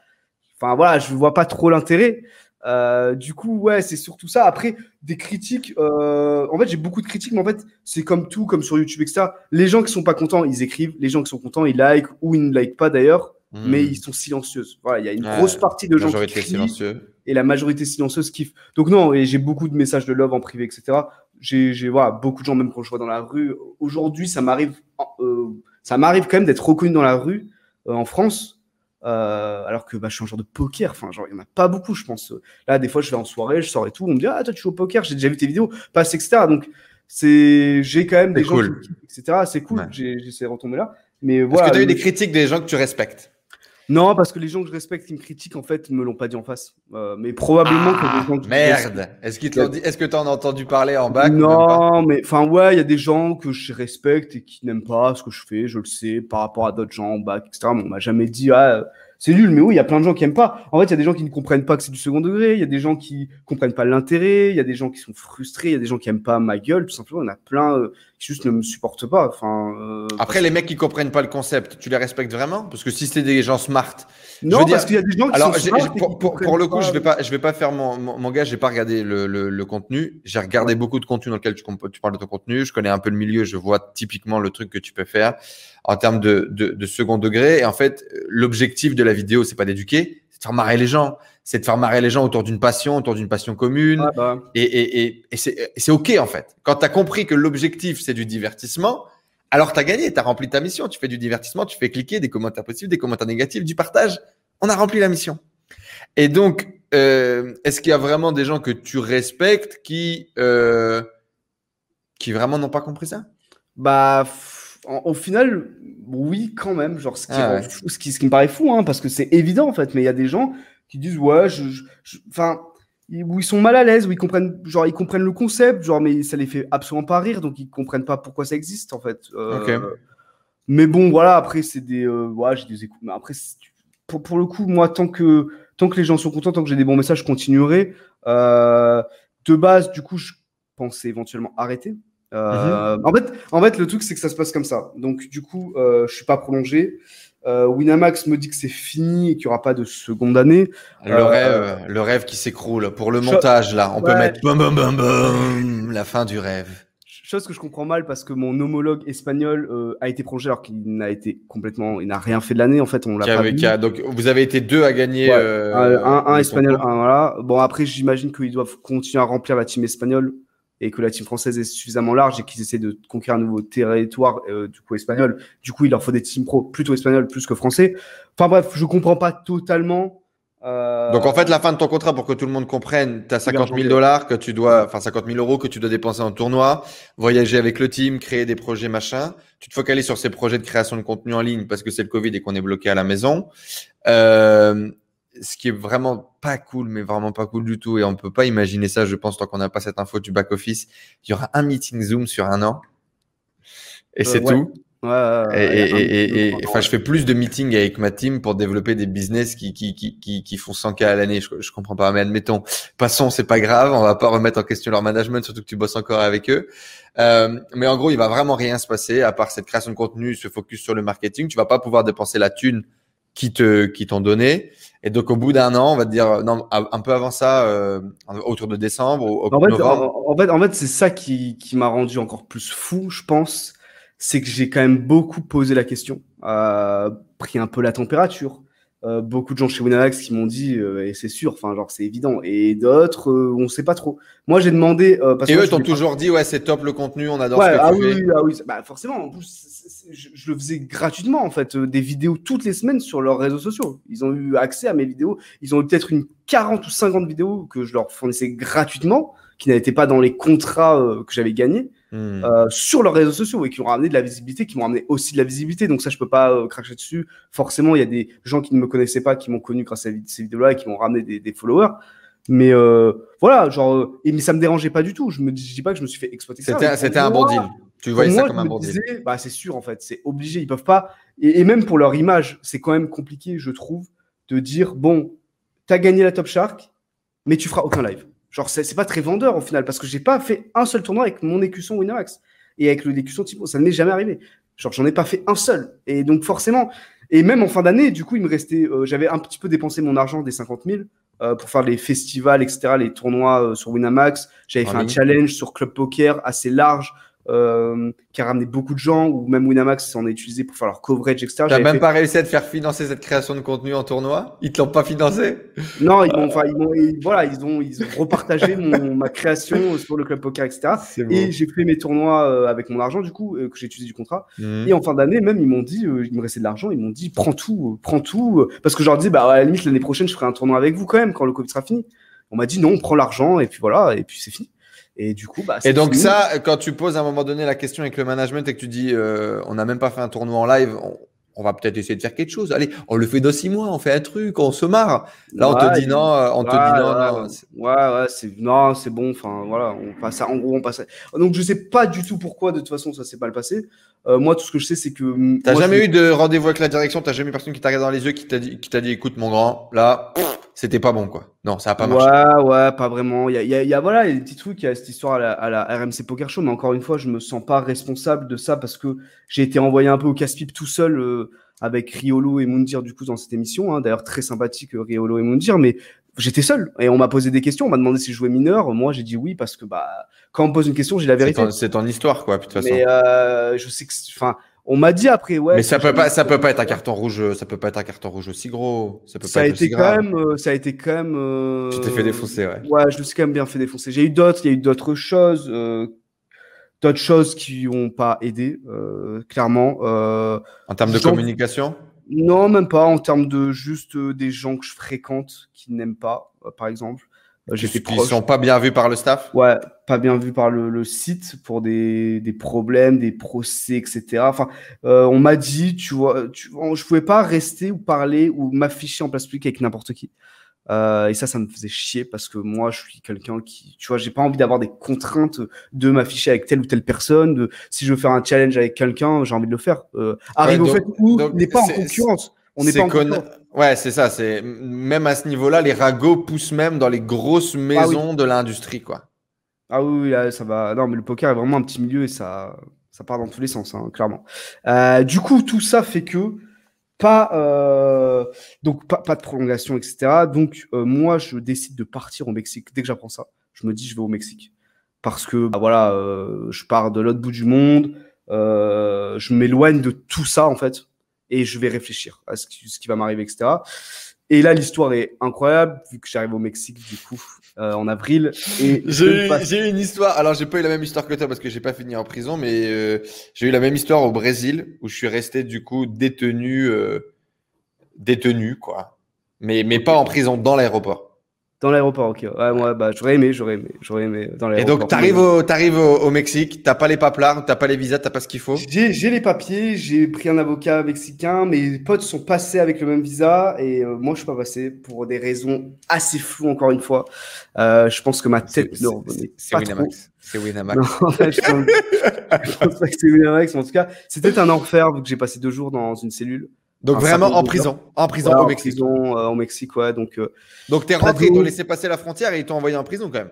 Enfin voilà, je vois pas trop l'intérêt. Euh, du coup, ouais, c'est surtout ça. Après, des critiques… Euh... En fait, j'ai beaucoup de critiques, mais en fait, c'est comme tout, comme sur YouTube, et cetera. Les gens qui sont pas contents, ils écrivent. Les gens qui sont contents, ils likent ou ils ne likent pas d'ailleurs. Mmh. Mais ils sont silencieuses. Voilà, il y a une ouais, grosse partie de gens qui crient et la majorité silencieuse kiffe. Donc non, et j'ai beaucoup de messages de love en privé, et cetera. J'ai, j'ai voilà, beaucoup de gens, même quand je vois dans la rue. Aujourd'hui, ça m'arrive euh, ça m'arrive quand même d'être reconnu dans la rue euh, en France, euh, alors que bah, je suis un genre de poker, enfin, genre, il n'y en a pas beaucoup, je pense. Là, des fois, je vais en soirée, je sors et tout, on me dit « Ah, toi, tu joues au poker, j'ai déjà vu tes vidéos, passe, et cetera » Donc, j'ai quand même des gens, cool. qui, et cetera. C'est cool, ouais. J'essaie de retomber là. Mais voilà, est-ce que tu as eu mais... des critiques des gens que tu respectes? Non, parce que les gens que je respecte qui me critiquent, en fait, ne me l'ont pas dit en face. Euh, mais probablement ah, que des gens que merde. Est-ce qu'ils te l'ont dit? Est-ce que tu en as entendu parler en bac? Non, mais enfin, ouais, il y a des gens que je respecte et qui n'aiment pas ce que je fais, je le sais, par rapport à d'autres gens en bac, et cetera. Mais on m'a jamais dit, ah, c'est nul, mais oui, il y a plein de gens qui n'aiment pas. En fait, il y a des gens qui ne comprennent pas que c'est du second degré, il y a des gens qui ne comprennent pas l'intérêt, il y a des gens qui sont frustrés, il y a des gens qui n'aiment pas ma gueule, tout simplement. Il y en a plein euh, qui juste ne me supportent pas. Enfin, euh, Après, parce... les mecs qui ne comprennent pas le concept, tu les respectes vraiment? Parce que si c'est des gens smart… Non, je veux parce dire... qu'il y a des gens qui Alors, sont smart pour, pour, pour le coup, pas... je ne vais, vais pas faire mon, mon, mon gars, je n'ai pas regardé le, le, le contenu. J'ai regardé ouais. beaucoup de contenu dans lequel tu, tu parles de ton contenu. Je connais un peu le milieu, je vois typiquement le truc que tu peux faire en termes de, de, de second degré. Et en fait, l'objectif de la vidéo, c'est pas d'éduquer, c'est de faire marrer les gens. C'est de faire marrer les gens autour d'une passion, autour d'une passion commune. Ah bah. Et, et, et, et c'est OK, en fait. Quand tu as compris que l'objectif, c'est du divertissement, alors tu as gagné, tu as rempli ta mission. Tu fais du divertissement, tu fais cliquer des commentaires positifs, des commentaires négatifs, du partage. On a rempli la mission. Et donc, euh, est-ce qu'il y a vraiment des gens que tu respectes qui, euh, qui vraiment n'ont pas compris ça? Bah… En, au final, oui, quand même. Genre, ce qui, ah ouais. fou, ce qui, ce qui me paraît fou, hein, parce que c'est évident en fait. Mais il y a des gens qui disent ouais, enfin, où ils sont mal à l'aise, où ils comprennent, genre, ils comprennent le concept, genre, mais ça les fait absolument pas rire, donc ils comprennent pas pourquoi ça existe en fait. Euh, okay. Mais bon, voilà. Après, c'est des, euh, ouais, j'ai des écoutes. Mais après, pour, pour le coup, moi, tant que tant que les gens sont contents, tant que j'ai des bons messages, je continuerai. Euh, de base, du coup, je pensais éventuellement arrêter. Euh, mmh. en, fait, en fait, le truc, c'est que ça se passe comme ça. Donc, du coup, euh, je suis pas prolongé. Euh, Winamax me dit que c'est fini et qu'il n'y aura pas de seconde année. Le, euh, rêve, euh, le rêve qui s'écroule. Pour le montage, là, on ouais. peut mettre bum, bum, bum, bum, la fin du rêve. Chose que je comprends mal parce que mon homologue espagnol euh, a été prolongé alors qu'il n'a été complètement, il n'a rien fait de l'année en fait. On l'a pas vu. A, donc vous avez été deux à gagner. Ouais. Euh, un, un espagnol, un voilà. Bon après j'imagine qu'ils doivent continuer à remplir la team espagnole. Et que la team française est suffisamment large et qu'ils essaient de conquérir un nouveau territoire euh, du coup espagnol. Du coup, il leur faut des teams pro plutôt espagnols plus que français. Enfin bref, je comprends pas totalement. Euh... Donc en fait, la fin de ton contrat, pour que tout le monde comprenne, tu as cinquante mille dollars que tu dois, enfin cinquante mille euros que tu dois dépenser en tournoi, voyager avec le team, créer des projets machin. Tu te focalises sur ces projets de création de contenu en ligne parce que c'est le Covid et qu'on est bloqué à la maison. Euh... Ce qui est vraiment pas cool, mais vraiment pas cool du tout. Et on peut pas imaginer ça, je pense, tant qu'on n'a pas cette info du back-office. Il y aura un meeting Zoom sur un an. Et euh, c'est ouais. tout. Ouais, ouais, et, ouais, et, et, et, enfin, je fais plus de meetings avec ma team pour développer des business qui, qui, qui, qui, qui font cent K à l'année. Je, je comprends pas, mais admettons. Passons, c'est pas grave. On va pas remettre en question leur management, surtout que tu bosses encore avec eux. Euh, mais en gros, il va vraiment rien se passer à part cette création de contenu, ce focus sur le marketing. Tu vas pas pouvoir dépenser la thune qui te, qui t'ont donné. Et donc, au bout d'un an, on va te dire, non, un peu avant ça, euh, autour de décembre, au, au en, fait, en, en fait, en fait, c'est ça qui, qui m'a rendu encore plus fou, je pense. C'est que j'ai quand même beaucoup posé la question, euh, pris un peu la température. Euh, beaucoup de gens chez Winamax qui m'ont dit, euh, et c'est sûr, enfin, genre, c'est évident. Et d'autres, euh, on sait pas trop. Moi, j'ai demandé, euh, parce et que. Et eux t'ont toujours pas... dit, ouais, c'est top le contenu, on adore ouais, ce que ah tu oui, fais. Ah oui, bah, forcément. En plus, c est, c est, je, je le faisais gratuitement, en fait, euh, des vidéos toutes les semaines sur leurs réseaux sociaux. Ils ont eu accès à mes vidéos. Ils ont eu peut-être une quarante ou cinquante vidéos que je leur fournissais gratuitement, qui n'étaient pas dans les contrats euh, que j'avais gagnés. Mmh. Euh, sur leurs réseaux sociaux et qui ont ramené de la visibilité, qui m'ont ramené aussi de la visibilité. Donc ça, je peux pas euh, cracher dessus. Forcément, il y a des gens qui ne me connaissaient pas, qui m'ont connu grâce à ces vidéos-là et qui m'ont ramené des, des followers. Mais euh, voilà, genre, et, mais ça me dérangeait pas du tout. Je me dis pas que je me suis fait exploiter. C'était un bon deal. Tu voyais ça comme un bon deal. Bah, c'est sûr, en fait, c'est obligé. Ils peuvent pas. Et, et même pour leur image, c'est quand même compliqué, je trouve, de dire bon, t'as gagné la Top Shark, mais tu feras aucun live. Genre, c'est pas très vendeur au final, parce que j'ai pas fait un seul tournoi avec mon écusson Winamax et avec le écusson Tipo, ça ne m'est jamais arrivé. Genre, j'en ai pas fait un seul. Et donc, forcément, et même en fin d'année, du coup, il me restait, euh, j'avais un petit peu dépensé mon argent des cinquante mille euh, pour faire les festivals, et cetera, les tournois euh, sur Winamax. J'avais fait un challenge sur Club Poker assez large euh, qui a ramené beaucoup de gens, ou même Winamax s'en est utilisé pour faire leur coverage, et cetera. T'as même fait... pas réussi à te faire financer cette création de contenu en tournoi? Ils te l'ont pas financé? Non, ils m'ont, enfin, ils m'ont, ils, voilà, ils ont, ils ont repartagé mon, ma création sur le Club Poker, et cetera. Et j'ai fait mes tournois avec mon argent, du coup, que j'ai utilisé du contrat. Mmh. Et en fin d'année, même, ils m'ont dit, il me restait de l'argent, ils m'ont dit, prends tout, prends tout. Parce que je leur dis, bah, à la limite, l'année prochaine, je ferai un tournoi avec vous quand même, quand le Covid sera fini. On m'a dit non, on prend l'argent et puis voilà, et puis c'est fini. Et du coup, bah, et donc fini. Ça, quand tu poses à un moment donné la question avec le management et que tu dis euh, on n'a même pas fait un tournoi en live, on, on va peut-être essayer de faire quelque chose. Allez, on le fait dans six mois, on fait un truc, on se marre. Là, ouais, on te dit non, on ouais, te dit non. Ouais, non, c'est... ouais, ouais c'est... non, c'est bon. Enfin, voilà, on passe. À... En gros, on passe. À... Donc, je sais pas du tout pourquoi. De toute façon, ça s'est mal passé. Euh, moi, tout ce que je sais, c'est que t'as moi, jamais je... eu de rendez-vous avec la direction. T'as jamais eu personne qui t'a regardé dans les yeux, qui t'a dit, qui t'a dit, écoute, mon grand, là. C'était pas bon, quoi. Non, ça a pas marché. Ouais, ouais, pas vraiment. Il y a, y a, y a, voilà, il y a des petits trucs. Il y a cette histoire à la, à la R M C Poker Show, mais encore une fois, je me sens pas responsable de ça parce que j'ai été envoyé un peu au casse-pipe tout seul euh, avec Riolo et Mundir, du coup, dans cette émission. Hein. D'ailleurs, très sympathique Riolo et Mundir, mais j'étais seul et on m'a posé des questions. On m'a demandé si je jouais mineur. Moi, j'ai dit oui parce que bah, quand on me pose une question, j'ai la vérité. C'est ton, c'est ton histoire, quoi. Puis, de toute façon. Mais euh, je sais que, enfin. On m'a dit après, ouais. Mais ça peut pas, ça peut pas être un carton rouge, ça peut pas être un carton rouge aussi gros. Ça peut pas être aussi grave. Ça a été quand même, euh... tu t'es fait défoncer, ouais. Ouais, je me suis quand même bien fait défoncer. J'ai eu d'autres, il y a eu d'autres choses, euh, d'autres choses qui ont pas aidé, euh, clairement. Euh, en termes de communication? Non, même pas. En termes de juste euh, des gens que je fréquente qui n'aiment pas, euh, par exemple. Ils sont pas bien vus par le staff? Ouais, pas bien vus par le, le site pour des, des problèmes, des procès, et cetera. Enfin, euh, on m'a dit, tu vois, tu, je pouvais pas rester ou parler ou m'afficher en place publique avec n'importe qui. Euh, et ça, ça me faisait chier parce que moi, je suis quelqu'un qui, tu vois, j'ai pas envie d'avoir des contraintes de m'afficher avec telle ou telle personne. De, si je veux faire un challenge avec quelqu'un, j'ai envie de le faire. Euh, arrive ouais, donc, au fait où donc, on n'est pas en concurrence. On n'est pas en concurrence. Ouais, c'est ça. C'est même à ce niveau-là, les ragots poussent même dans les grosses maisons ah oui. de l'industrie, quoi. Ah oui, ça va. Non, mais le poker est vraiment un petit milieu et ça, ça part dans tous les sens, hein, clairement. Euh, du coup, tout ça fait que pas, euh, donc pas, pas de prolongation, et cetera. Donc euh, moi, je décide de partir au Mexique. Dès que j'apprends ça, je me dis, je vais au Mexique parce que bah, voilà, euh, je pars de l'autre bout du monde, euh, je m'éloigne de tout ça en fait. Et je vais réfléchir à ce qui, ce qui va m'arriver, et cetera. Et là, l'histoire est incroyable, vu que j'arrive au Mexique, du coup, euh, en avril. Et j'ai, eu, passe... j'ai eu une histoire, alors j'ai pas eu la même histoire que toi, parce que j'ai pas fini en prison, mais euh, j'ai eu la même histoire au Brésil, où je suis resté, du coup, détenu, euh, détenu, quoi. Mais, mais pas en prison, dans l'aéroport. Dans l'aéroport, ok. Ouais, moi, ouais, bah, j'aurais aimé, j'aurais aimé, j'aurais aimé dans l'aéroport. Et donc, t'arrives au, t'arrives au, au Mexique, t'as pas les paplards, t'as pas les visas, t'as pas ce qu'il faut. J'ai, j'ai les papiers, j'ai pris un avocat mexicain, mes potes sont passés avec le même visa et euh, moi, je suis pas passé pour des raisons assez floues, encore une fois. Euh, je pense que ma tête c'est, ne revenait pas c'est Winamax. Trop. C'est Winamax. Non, en fait, je pense, je pense pas que c'est Winamax, mais en tout cas, c'était un enfer vu que j'ai passé deux jours dans une cellule. Donc enfin, vraiment en prison, en prison ouais, au Mexique. En prison, euh, au Mexique, ouais. Donc, euh, donc t'es rentré, ils t'ont laissé passer la frontière et ils t'ont envoyé en prison quand même.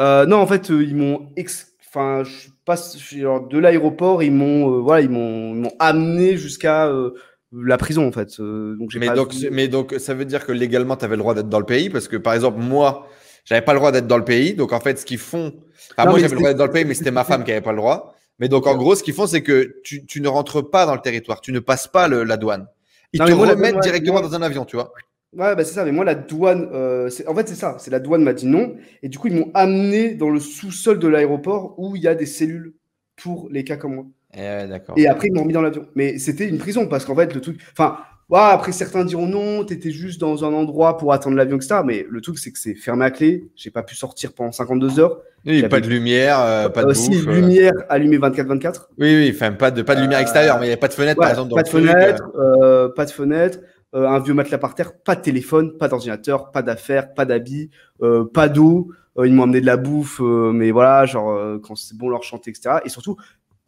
Euh, non, en fait, euh, ils m'ont, ex... enfin, je passe de l'aéroport, ils m'ont, euh, voilà, ils m'ont, ils m'ont amené jusqu'à euh, la prison en fait. Euh, donc j'ai mais pas donc, vu... mais donc, ça veut dire que légalement, t'avais le droit d'être dans le pays parce que par exemple moi, j'avais pas le droit d'être dans le pays. Donc en fait, ce qu'ils font, enfin, non, moi j'avais le droit d'être dans le pays, mais c'était ma femme qui avait pas le droit. Mais donc, en gros, ce qu'ils font, c'est que tu, tu ne rentres pas dans le territoire, tu ne passes pas le, la douane. Ils non, te moi, remettent douane, directement moi, dans un avion, tu vois. Ouais, bah c'est ça. Mais moi, la douane, euh, c'est, en fait, c'est ça. C'est la douane m'a dit non. Et du coup, ils m'ont amené dans le sous-sol de l'aéroport où il y a des cellules pour les cas comme moi. Et, ouais, d'accord. Et après, ils m'ont remis dans l'avion. Mais c'était une prison parce qu'en fait, le truc… Enfin, ouais, après, certains diront non, t'étais juste dans un endroit pour attendre l'avion, et cetera. Mais le truc, c'est que c'est fermé à clé. J'ai pas pu sortir pendant cinquante-deux heures. Oui, pas de lumière, euh, pas de euh, bouffe. Si, lumière euh... allumée vingt-quatre vingt-quatre. Oui, oui, enfin, pas de, pas de lumière extérieure, euh... mais il n'y a pas de fenêtre, ouais, par exemple. Dans pas, le de truc, fenêtre euh... Euh, pas de fenêtre, pas de fenêtre, un vieux matelas par terre, pas de téléphone, pas d'ordinateur, pas d'affaires, pas d'habits, euh, pas d'eau. Euh, ils m'ont amené de la bouffe, euh, mais voilà, genre, euh, quand c'est bon leur chanter, et cetera. Et surtout,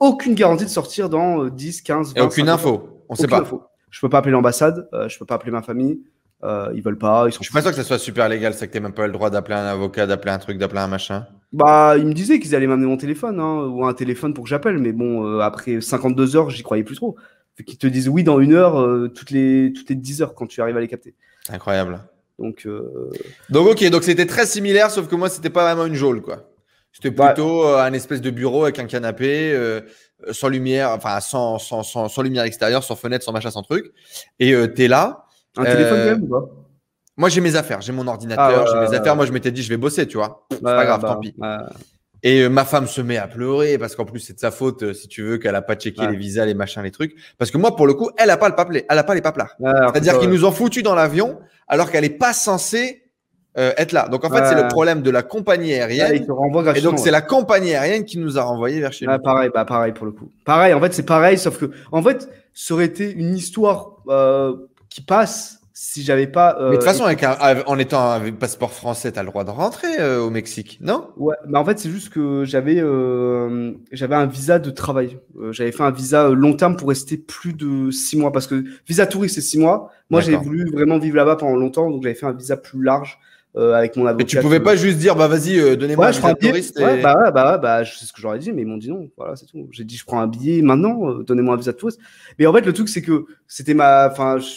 aucune garantie de sortir dans euh, dix, quinze, vingt. Et aucune info, on ne sait pas. Info. Je peux pas appeler l'ambassade, euh, je peux pas appeler ma famille, euh, ils veulent pas. Ils sont je suis pas sûr que ça soit super légal, c'est que t'es même pas le droit d'appeler un avocat, d'appeler un truc, d'appeler un machin. Bah, ils me disaient qu'ils allaient m'amener mon téléphone, hein, ou un téléphone pour que j'appelle, mais bon, euh, après cinquante-deux heures, j'y croyais plus trop. Fait qu'ils te disent oui dans une heure, euh, toutes les toutes les dix heures quand tu arrives à les capter. C'est incroyable. Donc. Euh... Donc ok, donc c'était très similaire, sauf que moi c'était pas vraiment une geôle, quoi. C'était plutôt ouais. un espèce de bureau avec un canapé, euh, sans lumière, enfin sans, sans, sans, sans lumière extérieure, sans fenêtre, sans machin, sans truc. Et euh, tu es là. Un euh, téléphone même ou pas? Moi, j'ai mes affaires, j'ai mon ordinateur, ah, j'ai mes euh, affaires. Moi, je m'étais dit, je vais bosser, tu vois. C'est bah, pas grave, bah, tant pis. Bah. Et euh, ma femme se met à pleurer parce qu'en plus, c'est de sa faute, euh, si tu veux, qu'elle a pas checké ouais. les visas, les machins, les trucs. Parce que moi, pour le coup, elle a pas le papelet, elle a pas les paplards. Ouais, c'est-à-dire ouais. qu'ils nous ont foutu dans l'avion alors qu'elle est pas censée euh, être là. Donc, en fait, ouais. c'est le problème de la compagnie aérienne. Ouais, ils te renvoient gratuitement, et donc, ouais. c'est la compagnie aérienne qui nous a renvoyés vers chez nous. Ouais, pareil, bah, pareil pour le coup. Pareil, en fait, c'est pareil, sauf que, en fait, ça aurait été une histoire euh, qui passe. Si j'avais pas. Euh, mais de toute façon, avec un, en étant un passeport français, tu as le droit de rentrer euh, au Mexique, non? Ouais, mais bah en fait, c'est juste que j'avais euh, j'avais un visa de travail. Euh, j'avais fait un visa long terme pour rester plus de six mois. Parce que visa touriste, c'est six mois. Moi, j'avais voulu vraiment vivre là-bas pendant longtemps. Donc, j'avais fait un visa plus large euh, avec mon avocat. Mais tu pouvais pas juste dire, bah vas-y, euh, donnez-moi ouais, un visa touriste. Et... Ouais, bah, bah, bah, bah, je sais ce que j'aurais dit, mais ils m'ont dit non. Voilà, c'est tout. J'ai dit, je prends un billet maintenant, euh, donnez-moi un visa touriste. Mais en fait, le truc, c'est que c'était ma. Enfin, je...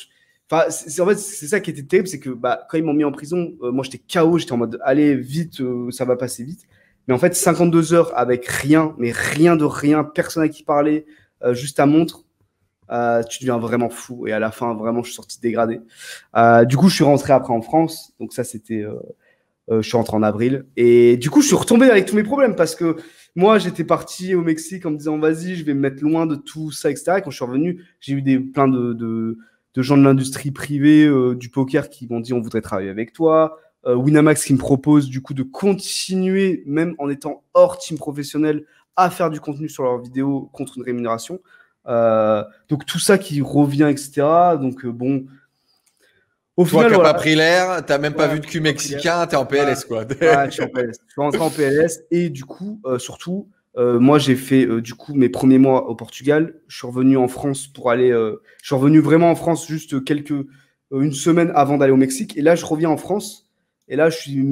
Enfin, c'est, en fait, c'est ça qui était terrible, c'est que bah, quand ils m'ont mis en prison, euh, moi j'étais K O, j'étais en mode allez vite, euh, ça va passer vite. Mais en fait, cinquante-deux heures avec rien, mais rien de rien, personne à qui parler, euh, juste à montre, euh, tu deviens vraiment fou. Et à la fin, vraiment, je suis sorti dégradé. Euh, du coup, je suis rentré après en France. Donc ça, c'était, euh, euh, je suis rentré en avril. Et du coup, je suis retombé avec tous mes problèmes parce que moi, j'étais parti au Mexique en me disant vas-y, je vais me mettre loin de tout ça, et cetera. Et quand je suis revenu, j'ai eu des plein de, de de gens de l'industrie privée euh, du poker qui m'ont dit on voudrait travailler avec toi. Euh, Winamax qui me propose du coup de continuer, même en étant hors team professionnel, à faire du contenu sur leurs vidéos contre une rémunération. Euh, donc tout ça qui revient, et cetera. Donc euh, bon, au toi, final… Toi, tu n'as voilà, pas pris l'air, tu n'as même ouais, pas vu de cul mexicain, tu es en P L S quoi. Ouais, je suis en P L S. Je suis rentré en P L S et du coup, euh, surtout, Euh, moi, j'ai fait euh, du coup mes premiers mois au Portugal. Je suis revenu en France pour aller. Euh, je suis revenu vraiment en France juste quelques euh, une semaine avant d'aller au Mexique. Et là, je reviens en France. Et là, je suis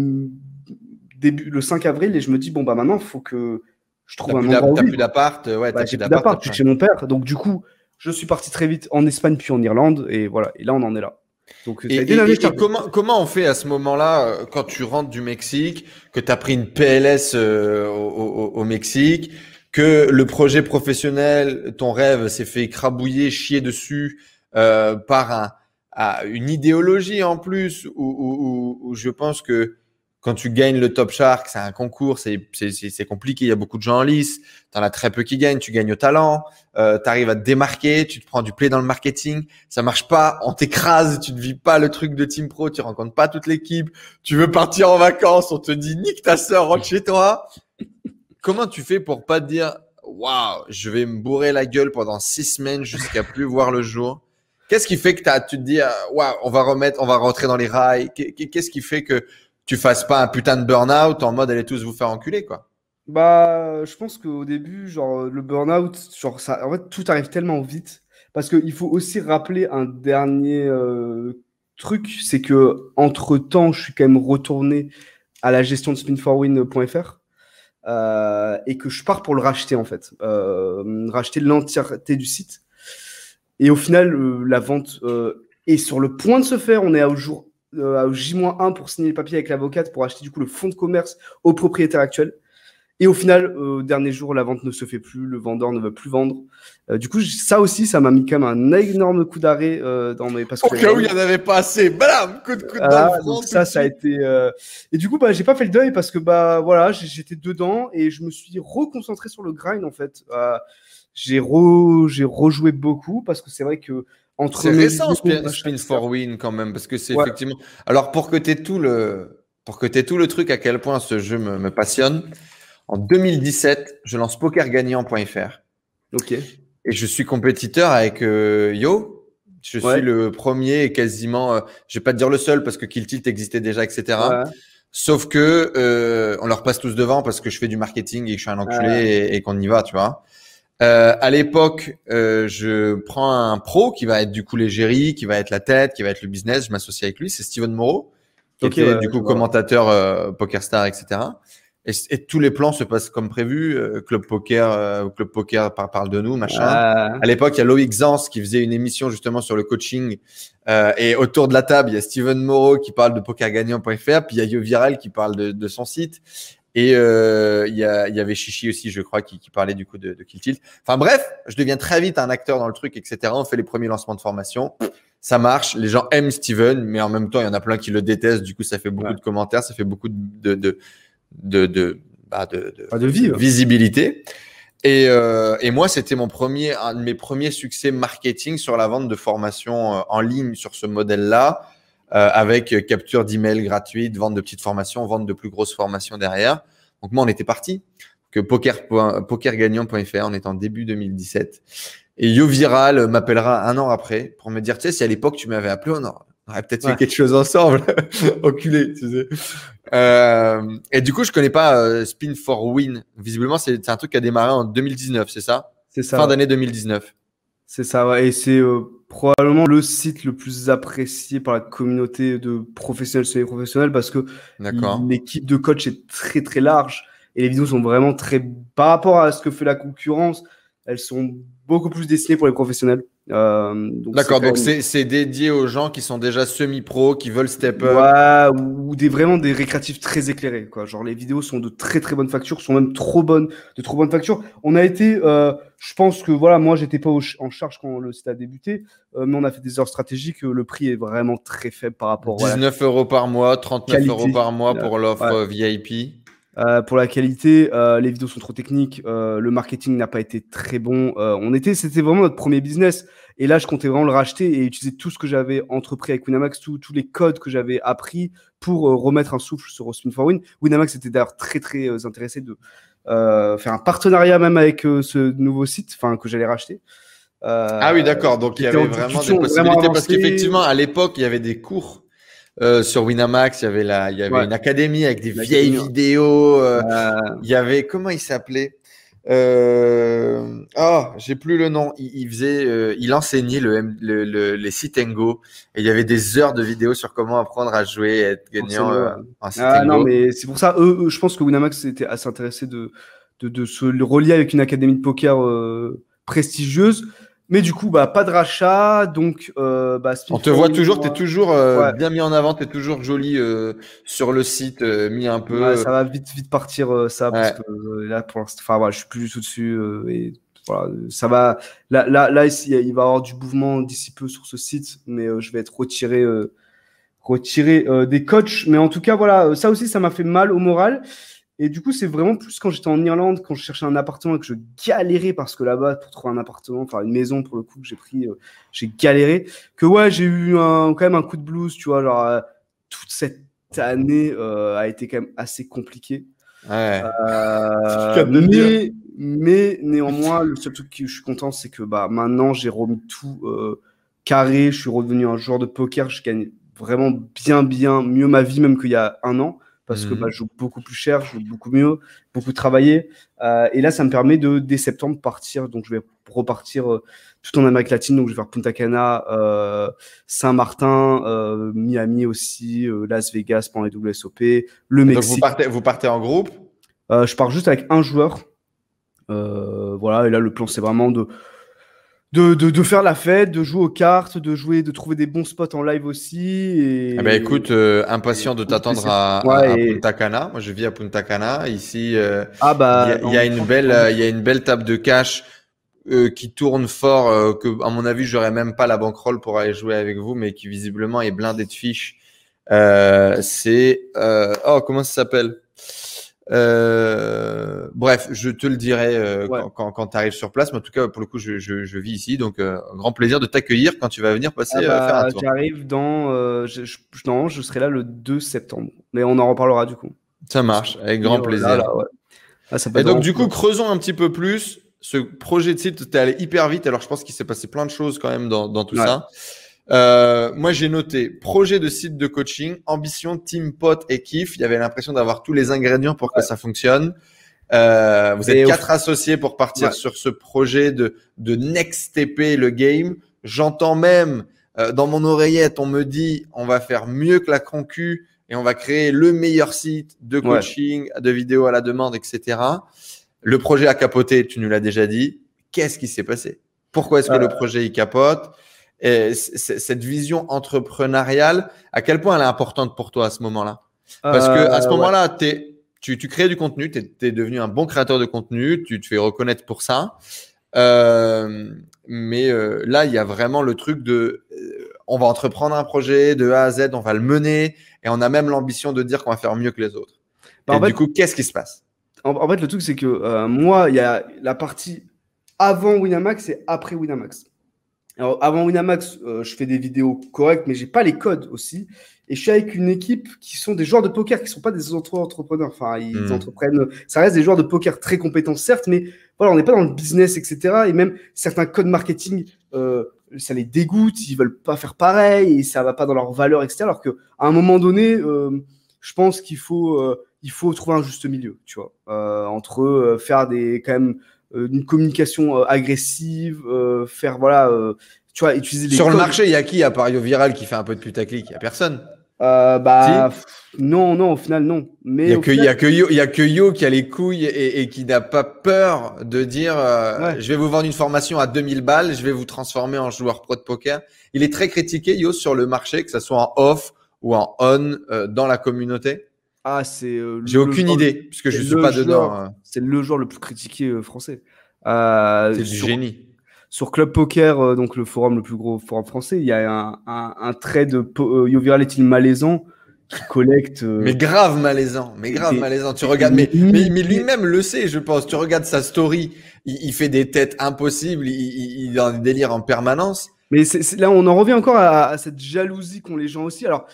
début le cinq avril et je me dis bon bah maintenant, il faut que je trouve un endroit. T'as plus d'appart, ouais. Bah, j'ai plus d'appart. Je suis chez mon père. Donc du coup, je suis parti très vite en Espagne puis en Irlande. Et voilà. Et là, on en est là. Donc, et, et, et comment, comment on fait à ce moment-là quand tu rentres du Mexique, que tu as pris une P L S euh, au, au, au Mexique, que le projet professionnel, ton rêve s'est fait écrabouiller, chier dessus euh, par un, à une idéologie en plus où, où, où, où je pense que quand tu gagnes le Top Shark, c'est un concours, c'est, c'est, c'est compliqué, il y a beaucoup de gens en lice, tu en as très peu qui gagnent, tu gagnes au talent, euh, tu arrives à te démarquer, tu te prends du play dans le marketing, ça marche pas, on t'écrase, tu ne vis pas le truc de Team Pro, tu rencontres pas toute l'équipe, tu veux partir en vacances, on te dit nique ta sœur, rentre chez toi. Comment tu fais pour pas te dire waouh, je vais me bourrer la gueule pendant six semaines jusqu'à plus voir le jour? Qu'est-ce qui fait que t'as, tu te dis waouh, on va remettre, on va rentrer dans les rails? Qu'est-ce qui fait que tu fasses pas un putain de burn-out en mode allez tous vous faire enculer quoi? Bah, je pense qu'au début, genre le burn-out, genre ça, en fait tout arrive tellement vite parce qu'il faut aussi rappeler un dernier euh, truc, c'est que entre temps, je suis quand même retourné à la gestion de spin four win point F R euh, et que je pars pour le racheter en fait, euh, racheter l'entièreté du site. Et au final, euh, la vente euh, est sur le point de se faire. On est au jour Euh, J moins un pour signer le papier avec l'avocate pour acheter du coup le fonds de commerce au propriétaire actuel. Et au final, euh, dernier jour, la vente ne se fait plus, le vendeur ne veut plus vendre. Euh, du coup, ça aussi, ça m'a mis quand même un énorme coup d'arrêt euh, dans mes. Parce au cas où il n'y en avait pas assez, bam, coup de coup de ah, dans donc ça, ça a été. Euh... Et du coup, bah, j'ai pas fait le deuil parce que bah voilà, j'étais dedans et je me suis reconcentré sur le grind en fait. Euh, j'ai re... j'ai rejoué beaucoup parce que c'est vrai que. C'est récent spin four win quand même parce que c'est ouais. effectivement. Alors pour que tu aies tout le pour que tu aies tout le truc à quel point ce jeu me, me passionne. En deux mille dix-sept, je lance PokerGagnant point F R. OK. Et je suis compétiteur avec euh, Yo. Je ouais. suis le premier et quasiment euh, je vais pas te dire le seul parce que Kill Tilt existait déjà et cetera. Ouais. Sauf que euh, on leur passe tous devant parce que je fais du marketing et que je suis un enculé ouais. et, et qu'on y va, tu vois. Euh, à l'époque, euh, je prends un pro qui va être du coup l'égérie, qui va être la tête, qui va être le business. Je m'associe avec lui, c'est Steven Moreau, qui okay, était euh, du coup commentateur euh, PokerStars, et cetera. Et, et tous les plans se passent comme prévu. Euh, Club Poker, euh, Club Poker par, parle de nous, machin. Ah. À l'époque, il y a Loïc Zance qui faisait une émission justement sur le coaching. Euh, et autour de la table, il y a Steven Moreau qui parle de PokerGagnant point F R, puis il y a Yo Viral qui parle de, de son site. Et il euh, y, y avait Chichi aussi, je crois, qui, qui parlait du coup de, de Kill Tilt. Enfin bref, je deviens très vite un acteur dans le truc, et cetera. On fait les premiers lancements de formation. Ça marche, les gens aiment Steven, mais en même temps, il y en a plein qui le détestent. Du coup, ça fait beaucoup ouais. de commentaires, ça fait beaucoup de, de, de, de, bah, de, de, de vie, visibilité. Et, euh, et moi, c'était mon premier, un de mes premiers succès marketing sur la vente de formations en ligne sur ce modèle-là. Euh, avec capture d'email gratuite, vente de petites formations, vente de plus grosses formations derrière. Donc moi, on était parti. Que poker, PokerGagnant.fr, on était en début deux mille dix-sept. Et Yo Viral m'appellera un an après pour me dire, tu sais, si à l'époque tu m'avais appelé, on aurait peut-être ouais. fait quelque chose ensemble. Enculé, tu sais. Euh, et du coup, je connais pas euh, Spin four win. Visiblement, c'est, c'est un truc qui a démarré en deux mille dix-neuf, c'est ça ? C'est ça. Fin ouais. d'année deux mille dix-neuf. C'est ça, ouais. Et c'est euh, probablement le site le plus apprécié par la communauté de professionnels sur les professionnels parce que l'équipe de coach est très très large et les vidéos sont vraiment très… Par rapport à ce que fait la concurrence, elles sont beaucoup plus destinées pour les professionnels. Euh, donc D'accord, c'est donc même... c'est, c'est dédié aux gens qui sont déjà semi-pro, qui veulent step up. Ouais, ou des, vraiment des récréatifs très éclairés, quoi. Genre les vidéos sont de très très bonnes factures, sont même trop bonnes, de trop bonnes factures. On a été, euh, je pense que voilà, moi j'étais pas au, en charge quand le site a débuté, euh, mais on a fait des heures stratégiques. Euh, le prix est vraiment très faible par rapport. dix-neuf euros par mois, trente-neuf euros par mois pour l'offre ouais. V I P. Euh, pour la qualité, euh, les vidéos sont trop techniques, euh, le marketing n'a pas été très bon. Euh, on était, c'était vraiment notre premier business. Et là, je comptais vraiment le racheter et utiliser tout ce que j'avais entrepris avec Winamax, tous les codes que j'avais appris pour euh, remettre un souffle sur Spin four win. Winamax était d'ailleurs très très euh, intéressé de euh, faire un partenariat même avec euh, ce nouveau site, enfin que j'allais racheter. Euh, ah oui, d'accord. Donc il y avait vraiment des possibilités vraiment parce qu'effectivement, à l'époque, il y avait des cours. Euh, sur Winamax, il y avait la, il y avait ouais. une académie avec des la vieilles vidéo. vidéos. Euh, euh... Il y avait, comment il s'appelait? Euh, oh, j'ai plus le nom. Il, il faisait, euh, il enseignait le, le, le, les Sitengo et il y avait des heures de vidéos sur comment apprendre à jouer et être gagnant euh, en Sitengo. Ah non, mais c'est pour ça, eux, eux, je pense que Winamax était assez intéressé de, de, de se relier avec une académie de poker euh, prestigieuse. Mais du coup, bah, pas de rachat, donc… Euh, bah, on te voit toujours, tu es toujours euh, ouais. bien mis en avant, tu es toujours joli euh, sur le site, euh, mis un peu… Ouais, ça va vite vite partir, euh, ça, ouais. parce que euh, là, pour l'instant, enfin, ouais, je suis plus du tout dessus. Euh, et voilà, ça va… Là, là, là ici, il va y avoir du mouvement d'ici peu sur ce site, mais euh, je vais être retiré, euh, retiré euh, des coachs. Mais en tout cas, voilà, ça aussi, ça m'a fait mal au moral. Et du coup, c'est vraiment plus quand j'étais en Irlande, quand je cherchais un appartement et que je galérais parce que là-bas, pour trouver un appartement, enfin une maison pour le coup que j'ai pris, euh, j'ai galéré. Que ouais, j'ai eu un, quand même un coup de blues, tu vois. Genre, euh, toute cette année euh, a été quand même assez compliquée. Ouais. Euh, mais, mais néanmoins, le seul truc que je suis content, c'est que bah, maintenant, j'ai remis tout euh, carré. Je suis redevenu un joueur de poker. Je gagne vraiment bien, bien mieux ma vie, même qu'il y a un an. Parce que bah, je joue beaucoup plus cher, je joue beaucoup mieux, beaucoup travaillé. Euh, et là, ça me permet de, dès septembre, partir. Donc, je vais repartir euh, tout en Amérique latine. Donc, je vais faire Punta Cana, euh, Saint-Martin, euh, Miami aussi, euh, Las Vegas pendant les W S O P, le Mexique. Donc, vous partez, vous partez en groupe ? euh, Je pars juste avec un joueur. Euh, voilà. Et là, le plan, c'est vraiment de… De, de, de faire la fête, de jouer aux cartes, de jouer, de trouver des bons spots en live aussi. Et... Eh ben écoute, euh, impatient de t'attendre à, ouais, à, à et... Punta Cana. Moi, je vis à Punta Cana. Ici, euh, ah bah, il y a, y a une belle, il y a une belle table de cash euh, qui tourne fort. Euh, que, à mon avis, j'aurais même pas la bankroll pour aller jouer avec vous, mais qui visiblement est blindée de fiches. Euh, c'est, euh, oh, comment ça s'appelle? Euh, bref, je te le dirai euh, ouais. quand, quand, quand tu arrives sur place. Mais en tout cas, pour le coup, je, je, je vis ici, donc euh, grand plaisir de t'accueillir quand tu vas venir passer ah bah, euh, faire un tour. J'arrive dans, euh, je, je, non, je serai là le deux septembre, mais on en reparlera du coup. Ça marche, avec grand plaisir. Là, là, ouais. ah, ça peut Et donc, du coup, cool. creusons un petit peu plus ce projet de site. T'es allé hyper vite, alors je pense qu'il s'est passé plein de choses quand même dans, dans tout ouais. ça. Euh, moi, j'ai noté projet de site de coaching, ambition, team, pote et kiff. Il y avait l'impression d'avoir tous les ingrédients pour que ouais. ça fonctionne. Euh, vous et êtes quatre f... associés pour partir ouais. sur ce projet de, de next T P le game. J'entends même euh, dans mon oreillette, on me dit on va faire mieux que la concu et on va créer le meilleur site de coaching, ouais. de vidéos à la demande, et cetera. Le projet a capoté, tu nous l'as déjà dit. Qu'est-ce qui s'est passé? Pourquoi est-ce euh... que le projet il capote? Et cette vision entrepreneuriale, à quel point elle est importante pour toi à ce moment-là? Parce que à ce moment-là, ouais. t'es tu, tu crées du contenu, tu es, es devenu un bon créateur de contenu, tu te fais reconnaître pour ça. Euh, mais euh, là, il y a vraiment le truc de… Euh, on va entreprendre un projet de A à Z, on va le mener et on a même l'ambition de dire qu'on va faire mieux que les autres. Bah, et du fait, coup, qu'est-ce qui se passe ? en, en fait, le truc, c'est que euh, moi, il y a la partie avant Winamax et après Winamax. Alors, avant Winamax, euh, je fais des vidéos correctes, mais je n'ai pas les codes aussi. Et je suis avec une équipe qui sont des joueurs de poker qui ne sont pas des entrepreneurs. Enfin, ils mmh. entreprennent. Ça reste des joueurs de poker très compétents, certes, mais voilà, on n'est pas dans le business, et cetera. Et même certains codes marketing, euh, ça les dégoûte. Ils ne veulent pas faire pareil et ça ne va pas dans leur valeur, et cetera. Alors qu'à un moment donné, euh, je pense qu'il faut, euh, il faut trouver un juste milieu, tu vois, euh, entre euh, faire des quand même. Une communication euh, agressive, euh, faire, voilà, euh, tu vois, utiliser les. Sur codes. Le marché, il y a qui à part Yo Viral qui fait un peu de putaclic ? Il n'y a personne. Euh, bah, si non, non, au final, non. Mais il n'y a, final... a, a que Yo qui a les couilles et, et qui n'a pas peur de dire euh, ouais. Je vais vous vendre une formation à deux mille balles, je vais vous transformer en joueur pro de poker. Il est très critiqué, Yo, sur le marché, que ce soit en off ou en on euh, dans la communauté. Ah, c'est. Euh, J'ai aucune idée, le... puisque je ne suis pas joueur, dedans. C'est le joueur le plus critiqué euh, français. Euh, c'est du génie. Sur Club Poker, euh, donc le forum, le plus gros forum français, il y a un, un, un trait de euh, Yo Viral est-il malaisant qui collecte. Euh... Mais grave malaisant, mais grave et, malaisant. Tu regardes, mais, mais, mais lui-même le sait, je pense. Tu regardes sa story, il, il fait des têtes impossibles, il, il, il est en délire en permanence. Mais c'est, c'est, là, on en revient encore à, à cette jalousie qu'ont les gens aussi. Alors.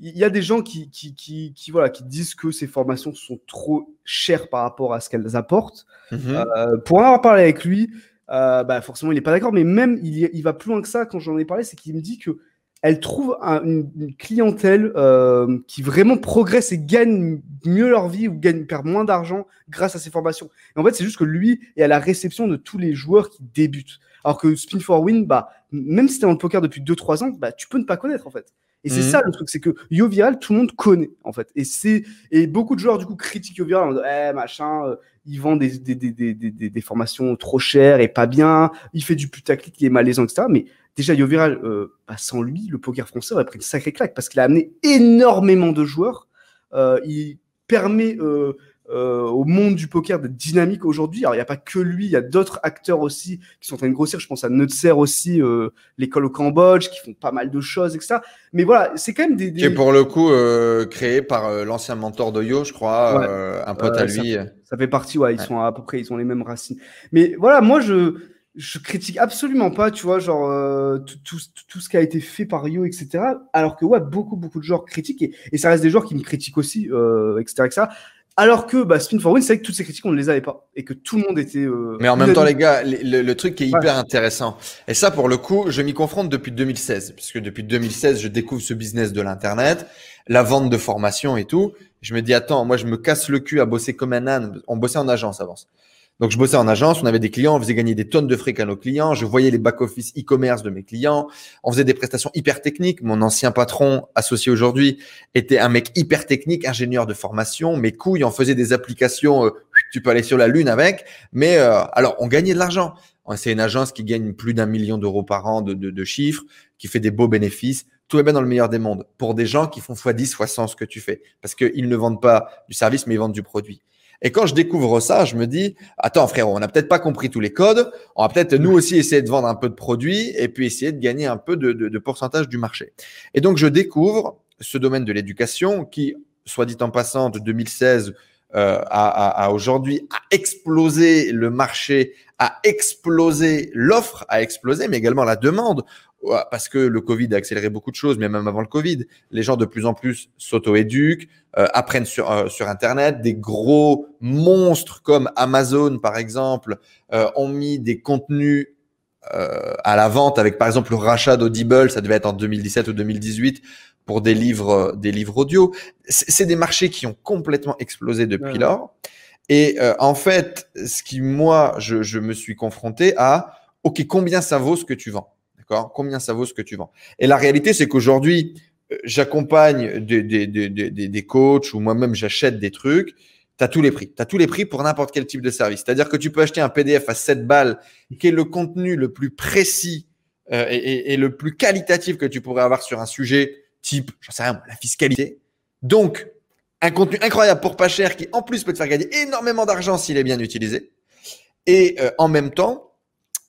Il y a des gens qui, qui, qui, qui, voilà, qui disent que ces formations sont trop chères par rapport à ce qu'elles apportent. Mmh. Euh, pour en avoir parlé avec lui, euh, bah forcément, il n'est pas d'accord. Mais même, il, il va plus loin que ça. Quand j'en ai parlé, c'est qu'il me dit qu'elle trouve un, une, une clientèle euh, qui vraiment progresse et gagne mieux leur vie ou gagne, perd moins d'argent grâce à ces formations. Et en fait, c'est juste que lui est à la réception de tous les joueurs qui débutent. Alors que Spin for win, bah, même si tu es dans le poker depuis deux trois ans, bah, tu peux ne pas connaître en fait. Et c'est mmh. ça le truc, c'est que Yo Viral, tout le monde connaît en fait. Et, c'est, et beaucoup de joueurs du coup critiquent Yo Viral en disant eh, machin, euh, il vend des, des, des, des, des, des formations trop chères et pas bien, il fait du putaclic, il est malaisant, et cetera. Mais déjà, Yo Viral, euh, bah, sans lui, le poker français aurait pris une sacrée claque parce qu'il a amené énormément de joueurs. Euh, il permet euh, euh, au monde du poker d'être dynamique aujourd'hui. Alors, il n'y a pas que lui, il y a d'autres acteurs aussi qui sont en train de grossir. Je pense à Nutser aussi, euh, l'école au Cambodge, qui font pas mal de choses, et cetera. Mais voilà, c'est quand même des… des... Qui est pour le coup euh, créé par euh, l'ancien mentor de Yo, je crois, ouais. euh, un pote euh, à lui. Ça, ça fait partie, ouais, ils ouais. sont à peu près, ils ont les mêmes racines. Mais voilà, moi, je… Je critique absolument pas, tu vois, genre euh, tout, tout, tout ce qui a été fait par Yo, et cetera. Alors que ouais, beaucoup, beaucoup de joueurs critiquent et, et ça reste des joueurs qui me critiquent aussi, euh, et cetera, et cetera. Alors que bah, Spin for win, c'est vrai que toutes ces critiques, on ne les avait pas et que tout le monde était… Euh, Mais en même temps, les gars, le, le, le truc qui est hyper ouais. intéressant et ça, pour le coup, je m'y confronte depuis deux mille seize puisque depuis deux mille seize, je découvre ce business de l'Internet, la vente de formation et tout. Je me dis, attends, moi, je me casse le cul à bosser comme un âne. On bossait en agence avant. Donc, je bossais en agence, on avait des clients, on faisait gagner des tonnes de fric à nos clients. Je voyais les back-office e-commerce de mes clients. On faisait des prestations hyper techniques. Mon ancien patron, associé aujourd'hui, était un mec hyper technique, ingénieur de formation. Mes couilles, on faisait des applications, euh, tu peux aller sur la lune avec. Mais euh, alors, on gagnait de l'argent. C'est une agence qui gagne plus d'un million d'euros par an de, de, de chiffres, qui fait des beaux bénéfices. Tout est bien dans le meilleur des mondes pour des gens qui font fois dix, fois cent ce que tu fais parce qu'ils ne vendent pas du service, mais ils vendent du produit. Et quand je découvre ça, je me dis, attends frérot, on n'a peut-être pas compris tous les codes, on va peut-être nous aussi essayer de vendre un peu de produits et puis essayer de gagner un peu de, de, de pourcentage du marché. Et donc, je découvre ce domaine de l'éducation qui, soit dit en passant, de deux mille seize euh, à, à, à aujourd'hui, a explosé le marché, a explosé l'offre, a explosé, mais également la demande. Parce que le Covid a accéléré beaucoup de choses, mais même avant le Covid, les gens de plus en plus s'auto-éduquent, euh, apprennent sur, euh, sur Internet. Des gros monstres comme Amazon, par exemple, euh, ont mis des contenus euh, à la vente avec, par exemple, le rachat d'Audible. Ça devait être en deux mille dix-sept ou deux mille dix-huit pour des livres, euh, des livres audio. C'est des marchés qui ont complètement explosé depuis ouais. lors. Et euh, en fait, ce qui, moi, je, je me suis confronté à « Ok, combien ça vaut ce que tu vends ?» Combien ça vaut ce que tu vends? Et la réalité, c'est qu'aujourd'hui, j'accompagne des, des, des, des, des coachs ou moi-même, j'achète des trucs. Tu as tous les prix. Tu as tous les prix pour n'importe quel type de service. C'est-à-dire que tu peux acheter un P D F à sept balles qui est le contenu le plus précis euh, et, et, et le plus qualitatif que tu pourrais avoir sur un sujet type, j'en sais rien, la fiscalité. Donc, Un contenu incroyable pour pas cher qui, en plus, peut te faire gagner énormément d'argent s'il est bien utilisé. Et euh, en même temps,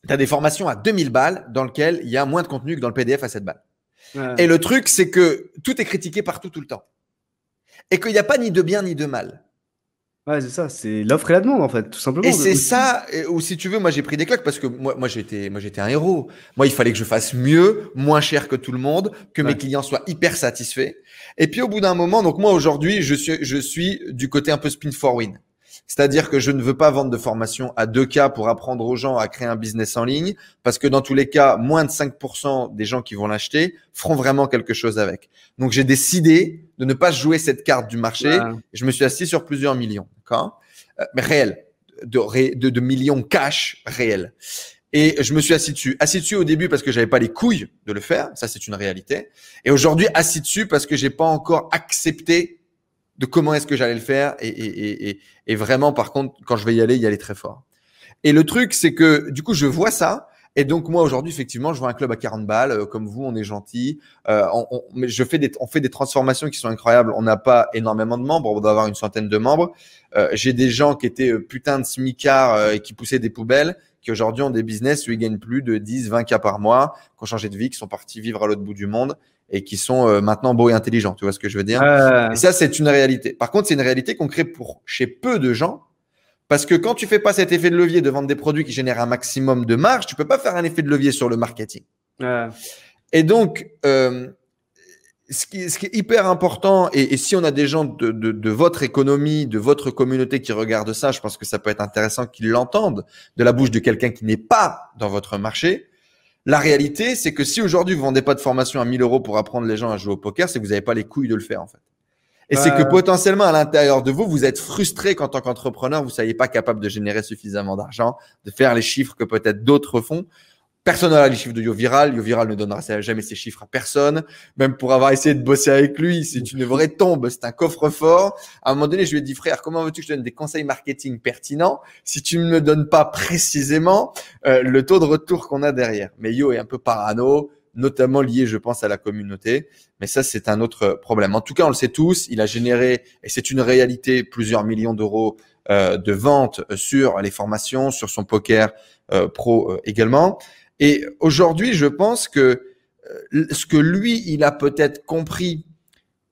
tu as des formations à deux mille balles dans lesquelles il y a moins de contenu que dans le P D F à sept balles. Ouais. Et le truc, c'est que tout est critiqué partout, tout le temps. Et qu'il n'y a pas ni de bien ni de mal. Ouais, c'est ça, c'est l'offre et la demande en fait, tout simplement. Et c'est ça, ou si tu veux, moi j'ai pris des claques parce que moi, moi j'étais moi j'étais un héros. Moi, il fallait que je fasse mieux, moins cher que tout le monde, que ouais. mes clients soient hyper satisfaits. Et puis au bout d'un moment, donc moi aujourd'hui, je suis je suis du côté un peu spin four win. C'est-à-dire que je ne veux pas vendre de formation à deux K pour apprendre aux gens à créer un business en ligne parce que dans tous les cas, moins de cinq pour cent des gens qui vont l'acheter feront vraiment quelque chose avec. Donc, j'ai décidé de ne pas jouer cette carte du marché. Ouais. Je me suis assis sur plusieurs millions, d'accord ? Mais réel, de, de, de millions cash réels. Et je me suis assis dessus. Assis dessus au début parce que j'avais pas les couilles de le faire. Ça, c'est une réalité. Et aujourd'hui, assis dessus parce que j'ai pas encore accepté de comment est-ce que j'allais le faire et, et, et, et vraiment, par contre, quand je vais y aller, y aller très fort. Et le truc, c'est que du coup, je vois ça et donc moi, aujourd'hui, effectivement, je vois un club à quarante balles. Comme vous, on est gentil. Euh, on, on, je fais des, on fait des transformations qui sont incroyables. On n'a pas énormément de membres. On doit avoir une centaine de membres. Euh, j'ai des gens qui étaient putain de smicards euh, et qui poussaient des poubelles qui aujourd'hui ont des business où ils gagnent plus de dix, vingt K par mois, qui ont changé de vie, qui sont partis vivre à l'autre bout du monde et qui sont euh, maintenant beaux et intelligents. Tu vois ce que je veux dire ? euh... Et ça, c'est une réalité. Par contre, c'est une réalité qu'on crée pour chez peu de gens parce que quand tu fais pas cet effet de levier de vendre des produits qui génèrent un maximum de marge, tu peux pas faire un effet de levier sur le marketing. Euh... Et donc, euh, ce, qui, ce qui est hyper important, et, et si on a des gens de, de, de votre économie, de votre communauté qui regardent ça, je pense que ça peut être intéressant qu'ils l'entendent de la bouche de quelqu'un qui n'est pas dans votre marché. La réalité, c'est que si aujourd'hui, vous vendez pas de formation à mille euros pour apprendre les gens à jouer au poker, c'est que vous n'avez pas les couilles de le faire, en fait. Et euh... c'est que potentiellement, à l'intérieur de vous, vous êtes frustré qu'en tant qu'entrepreneur, vous ne soyez pas capable de générer suffisamment d'argent, de faire les chiffres que peut-être d'autres font. Personne n'a les chiffres de Yo Viral. Yo Viral ne donnera jamais ses chiffres à personne. Même pour avoir essayé de bosser avec lui, c'est une vraie tombe. C'est un coffre-fort. À un moment donné, je lui ai dit, frère, comment veux-tu que je donne des conseils marketing pertinents si tu ne me donnes pas précisément euh, le taux de retour qu'on a derrière? Mais Yo est un peu parano, notamment lié, je pense, à la communauté. Mais ça, c'est un autre problème. En tout cas, on le sait tous. Il a généré, et c'est une réalité, plusieurs millions d'euros euh, de ventes sur les formations, sur son poker euh, pro euh, également. Et aujourd'hui, je pense que ce que lui, il a peut-être compris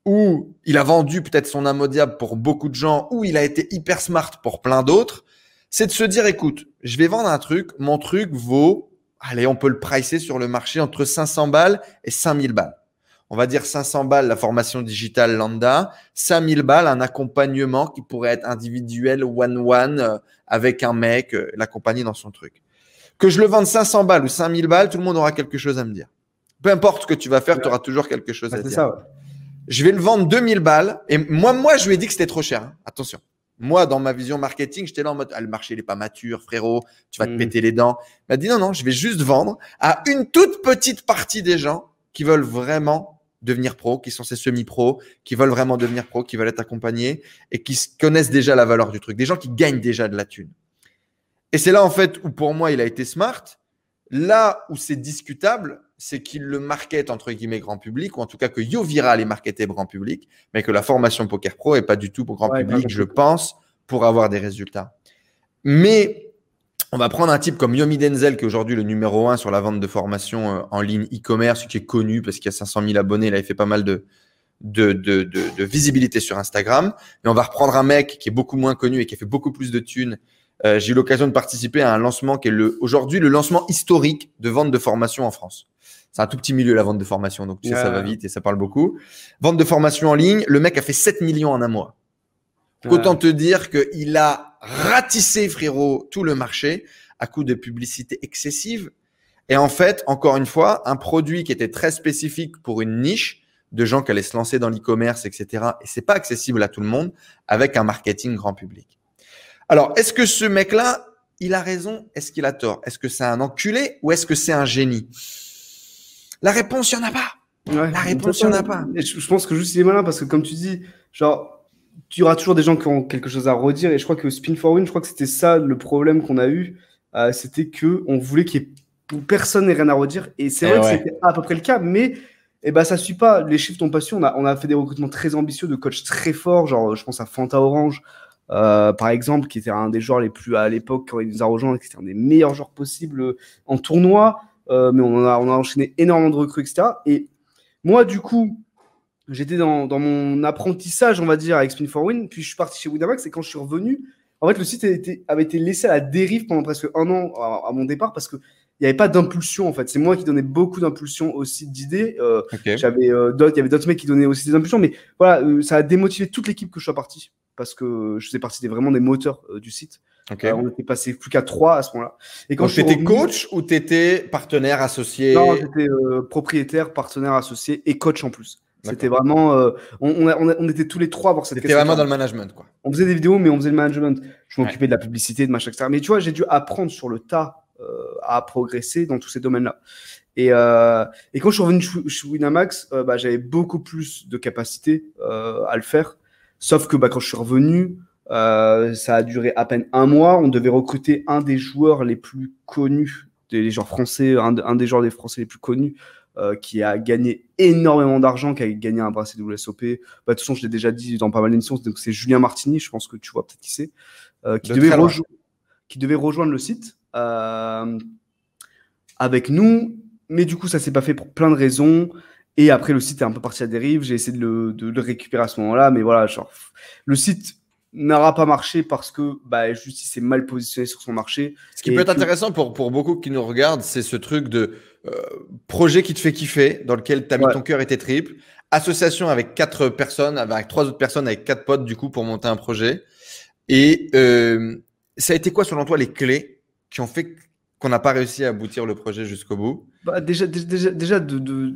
ou il a vendu peut-être son âme au diable pour beaucoup de gens ou il a été hyper smart pour plein d'autres, c'est de se dire, écoute, je vais vendre un truc, mon truc vaut, allez, on peut le pricer sur le marché entre cinq cents balles et cinq mille balles. On va dire cinq cents balles, la formation digitale lambda, cinq mille balles, un accompagnement qui pourrait être individuel, one-one, avec un mec, l'accompagner dans son truc. Que je le vende cinq cents balles ou cinq mille balles, tout le monde aura quelque chose à me dire. Peu importe ce que tu vas faire, tu auras toujours quelque chose bah, à dire. Ça, ouais. Je vais le vendre deux mille balles. Et moi, moi, je lui ai dit que c'était trop cher. Hein. Attention. Moi, dans ma vision marketing, j'étais là en mode, ah, le marché, il n'est pas mature, frérot. Tu vas mmh. te péter les dents. Il m'a dit, non, non, je vais juste vendre à une toute petite partie des gens qui veulent vraiment devenir pro, qui sont ces semi-pros, qui veulent vraiment devenir pro, qui veulent être accompagnés et qui connaissent déjà la valeur du truc. Des gens qui gagnent déjà de la thune. Et c'est là, en fait, où pour moi, il a été smart. Là où c'est discutable, c'est qu'il le market, entre guillemets, grand public, ou en tout cas que Yo Viral est marketé grand public, mais que la formation Poker Pro n'est pas du tout pour grand ouais, public, je pense, pour avoir des résultats. Mais on va prendre un type comme Yomi Denzel, qui est aujourd'hui le numéro un sur la vente de formation en ligne e-commerce, qui est connu parce qu'il y a cinq cent mille abonnés. Là, il fait pas mal de, de, de, de, de visibilité sur Instagram. Mais on va reprendre un mec qui est beaucoup moins connu et qui a fait beaucoup plus de thunes. Euh, j'ai eu l'occasion de participer à un lancement qui est le, aujourd'hui le lancement historique de vente de formation en France. C'est un tout petit milieu la vente de formation, donc tu sais, ouais. ça va vite et ça parle beaucoup. Vente de formation en ligne, le mec a fait sept millions en un mois. Ouais. Autant te dire qu'il a ratissé, frérot, tout le marché à coup de publicité excessive. Et en fait, encore une fois, un produit qui était très spécifique pour une niche de gens qui allaient se lancer dans l'e-commerce, et cetera. Et c'est pas accessible à tout le monde avec un marketing grand public. Alors, est-ce que ce mec-là, il a raison? Est-ce qu'il a tort? Est-ce que c'est un enculé ou est-ce que c'est un génie? La réponse, il n'y en a pas. Ouais, La réponse, il n'y en a pas. Je, je pense que juste, il est malin parce que comme tu dis, genre, il y aura toujours des gens qui ont quelque chose à redire. Et je crois que Spin four win, je crois que c'était ça le problème qu'on a eu. Euh, c'était qu'on voulait qu'il y ait personne n'ait rien à redire. Et c'est et vrai ouais. que c'était à peu près le cas. Mais et ben bah, ça suit pas. Les chiffres tombent pas dessus. On a, on a fait des recrutements très ambitieux de coachs très forts, genre je pense à Fanta Orange, euh, par exemple, qui était un des joueurs les plus à l'époque quand il nous a rejoint, qui était un des meilleurs joueurs possibles en tournoi. Euh, mais on a, on a enchaîné énormément de recrues, et cetera. Et moi, du coup, j'étais dans, dans mon apprentissage, on va dire, avec Spin for win. Puis je suis parti chez Winamax, et quand je suis revenu, en fait, le site était, avait été laissé à la dérive pendant presque un an à, à mon départ, parce qu'il n'y avait pas d'impulsion, en fait. C'est moi qui donnais beaucoup d'impulsion aussi, d'idées. Euh, okay. J'avais, euh, d'autres, il y avait d'autres mecs qui donnaient aussi des impulsions, mais voilà, euh, ça a démotivé toute l'équipe que je sois parti, parce que je faisais partie des, vraiment des moteurs euh, du site. Okay. Euh, on était passé plus qu'à trois à ce moment-là. Et quand donc, tu étais revenu... coach ou tu étais partenaire associé? Non, j'étais euh, propriétaire, partenaire associé et coach en plus. D'accord. C'était vraiment… Euh, on, on, on était tous les trois à voir cette C'était question. C'était vraiment dans le management, quoi. On faisait des vidéos, mais on faisait le management. Je m'occupais ouais. de la publicité, de machin, et cetera. Mais tu vois, j'ai dû apprendre sur le tas euh, à progresser dans tous ces domaines-là. Et, euh, et quand je suis revenu chez Winamax, euh, bah, j'avais beaucoup plus de capacité euh, à le faire. Sauf que bah, quand je suis revenu… Euh, ça a duré à peine un mois. On devait recruter un des joueurs les plus connus, des joueurs français, un, de, un des joueurs des Français les plus connus, euh, qui a gagné énormément d'argent, qui a gagné un bracelet W S O P. Bah, de toute façon, je l'ai déjà dit dans pas mal d'émissions. Donc c'est Julien Martini, je pense que tu vois peut-être qui c'est, euh, qui, de devait rejo- qui devait rejoindre le site euh, avec nous. Mais du coup, ça s'est pas fait pour plein de raisons. Et après, le site est un peu parti à dérive. J'ai essayé de le, de le récupérer à ce moment-là, mais voilà, genre le site n'aura pas marché parce que bah, juste il s'est mal positionné sur son marché. Ce qui peut être que... intéressant pour, pour beaucoup qui nous regardent, c'est ce truc de euh, projet qui te fait kiffer, dans lequel tu as ouais. mis ton cœur et tes tripes, association avec quatre personnes, avec trois autres personnes, avec quatre potes du coup pour monter un projet. Et euh, ça a été quoi selon toi les clés qui ont fait qu'on n'a pas réussi à aboutir le projet jusqu'au bout? Bah, déjà, déjà, déjà de, de,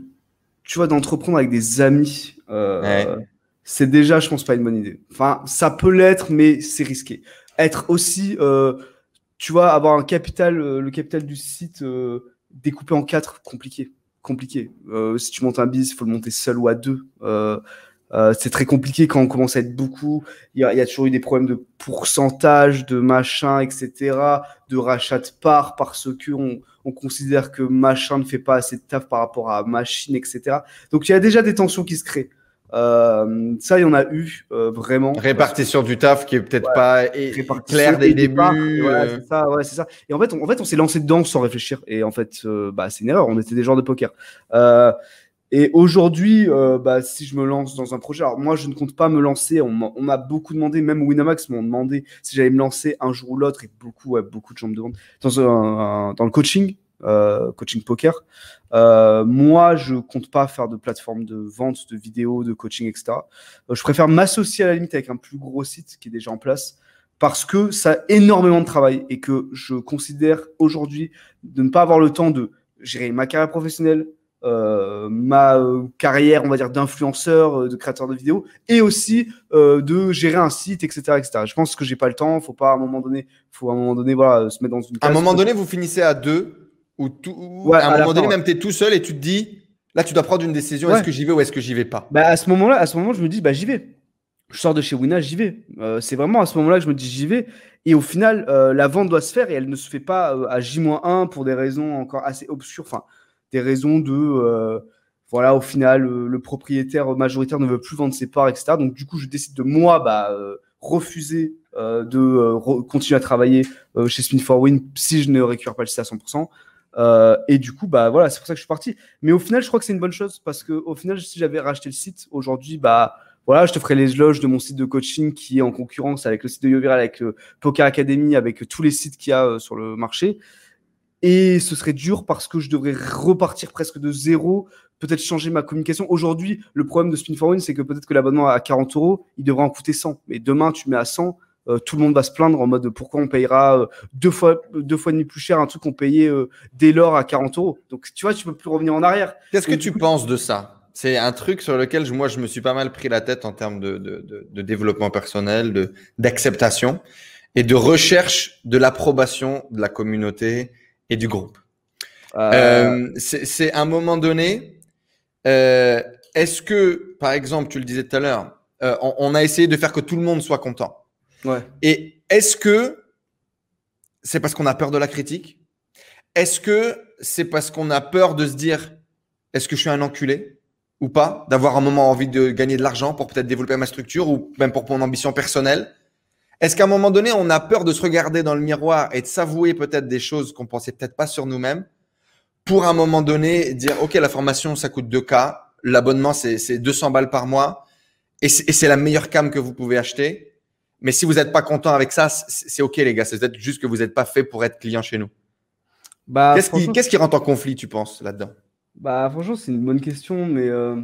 tu vois, d'entreprendre avec des amis. Euh, ouais. C'est déjà, je pense, pas une bonne idée. Enfin, ça peut l'être, mais c'est risqué. Être aussi, euh, tu vois, avoir un capital, euh, le capital du site euh, découpé en quatre, compliqué. Compliqué. Euh, si tu montes un business, il faut le monter seul ou à deux. Euh, euh, c'est très compliqué quand on commence à être beaucoup. Il y a, il y a toujours eu des problèmes de pourcentage, de machin, et cetera, de rachat de parts parce qu'on on considère que machin ne fait pas assez de taf par rapport à machine, et cetera. Donc, il y a déjà des tensions qui se créent. Euh, ça, il y en a eu euh, vraiment. Répartition que, du taf qui est peut-être ouais, pas claire dès le début. Départ, euh... ouais, c'est ça, ouais, c'est ça. Et en fait, on, en fait, on s'est lancé dedans sans réfléchir. Et en fait, euh, bah, c'est une erreur. On était des joueurs de poker. Euh, et aujourd'hui, euh, bah, si je me lance dans un projet, alors moi, je ne compte pas me lancer. On m'a, on m'a beaucoup demandé, même Winamax m'ont demandé si j'allais me lancer un jour ou l'autre. Et beaucoup, ouais, beaucoup de gens me demandent dans un, un, dans le coaching. Euh, coaching poker. Euh, moi, je compte pas faire de plateforme de vente, de vidéos, de coaching, et cetera. Euh, je préfère m'associer à la limite avec un plus gros site qui est déjà en place parce que ça a énormément de travail et que je considère aujourd'hui de ne pas avoir le temps de gérer ma carrière professionnelle, euh, ma euh, carrière, on va dire, d'influenceur, euh, de créateur de vidéos et aussi euh, de gérer un site, et cetera, et cetera. Je pense que j'ai pas le temps. Faut pas à un moment donné, faut à un moment donné, voilà, se mettre dans une case. À un moment donné, vous finissez à deux. Ou tout, ouais, à un à moment donné, fin, même ouais. tu es tout seul et tu te dis, là, tu dois prendre une décision, ouais. est-ce que j'y vais ou est-ce que j'y vais pas? Bah, à ce moment-là, à ce moment, je me dis, bah, j'y vais. Je sors de chez Wina, j'y vais. Euh, c'est vraiment à ce moment-là que je me dis, j'y vais. Et au final, euh, la vente doit se faire et elle ne se fait pas euh, à J moins un pour des raisons encore assez obscures. Enfin, des raisons de, euh, voilà, au final, euh, le propriétaire majoritaire ne veut plus vendre ses parts, et cetera. Donc, du coup, je décide de moi, bah, euh, refuser euh, de euh, re- continuer à travailler euh, chez Spin for win si je ne récupère pas le site à cent pour cent. Euh, et du coup, bah voilà, c'est pour ça que je suis parti. Mais au final, je crois que c'est une bonne chose parce que au final, si j'avais racheté le site aujourd'hui, bah voilà, je te ferais les éloges de mon site de coaching qui est en concurrence avec le site de Yo Viral, avec euh, Poker Academy, avec euh, tous les sites qu'il y a euh, sur le marché. Et ce serait dur parce que je devrais repartir presque de zéro, peut-être changer ma communication. Aujourd'hui, le problème de Spin for win, c'est que peut-être que l'abonnement à quarante euros, il devrait en coûter cent. Mais demain, tu mets à cent. Euh, tout le monde va se plaindre en mode pourquoi on payera euh, deux fois deux fois et demi plus cher un truc qu'on payait euh, dès lors à quarante euros. Donc tu vois, tu peux plus revenir en arrière. Qu'est-ce que tu coup... penses de ça? C'est un truc sur lequel je, moi je me suis pas mal pris la tête en termes de, de, de, de développement personnel, de d'acceptation et de recherche de l'approbation de la communauté et du groupe. Euh... Euh, c'est, c'est à un moment donné. Euh, est-ce que par exemple, tu le disais tout à l'heure, euh, on, on a essayé de faire que tout le monde soit content. Ouais. Et est-ce que c'est parce qu'on a peur de la critique? Est-ce que c'est parce qu'on a peur de se dire est-ce que je suis un enculé? ou pas, d'avoir un moment envie de gagner de l'argent pour peut-être développer ma structure ou même pour mon ambition personnelle. Est-ce qu'à un moment donné, on a peur de se regarder dans le miroir et de s'avouer peut-être des choses qu'on ne pensait peut-être pas sur nous-mêmes pour à un moment donné dire « Ok, la formation, ça coûte deux K, l'abonnement, c'est deux cents balles par mois et c'est la meilleure cam que vous pouvez acheter. Mais si vous n'êtes pas content avec ça, c'est ok les gars, c'est peut-être juste que vous n'êtes pas fait pour être client chez nous. » Bah, Qu'est-ce qui, qu'est-ce qui rentre en conflit, tu penses, là-dedans ? Bah, franchement, c'est une bonne question, mais euh...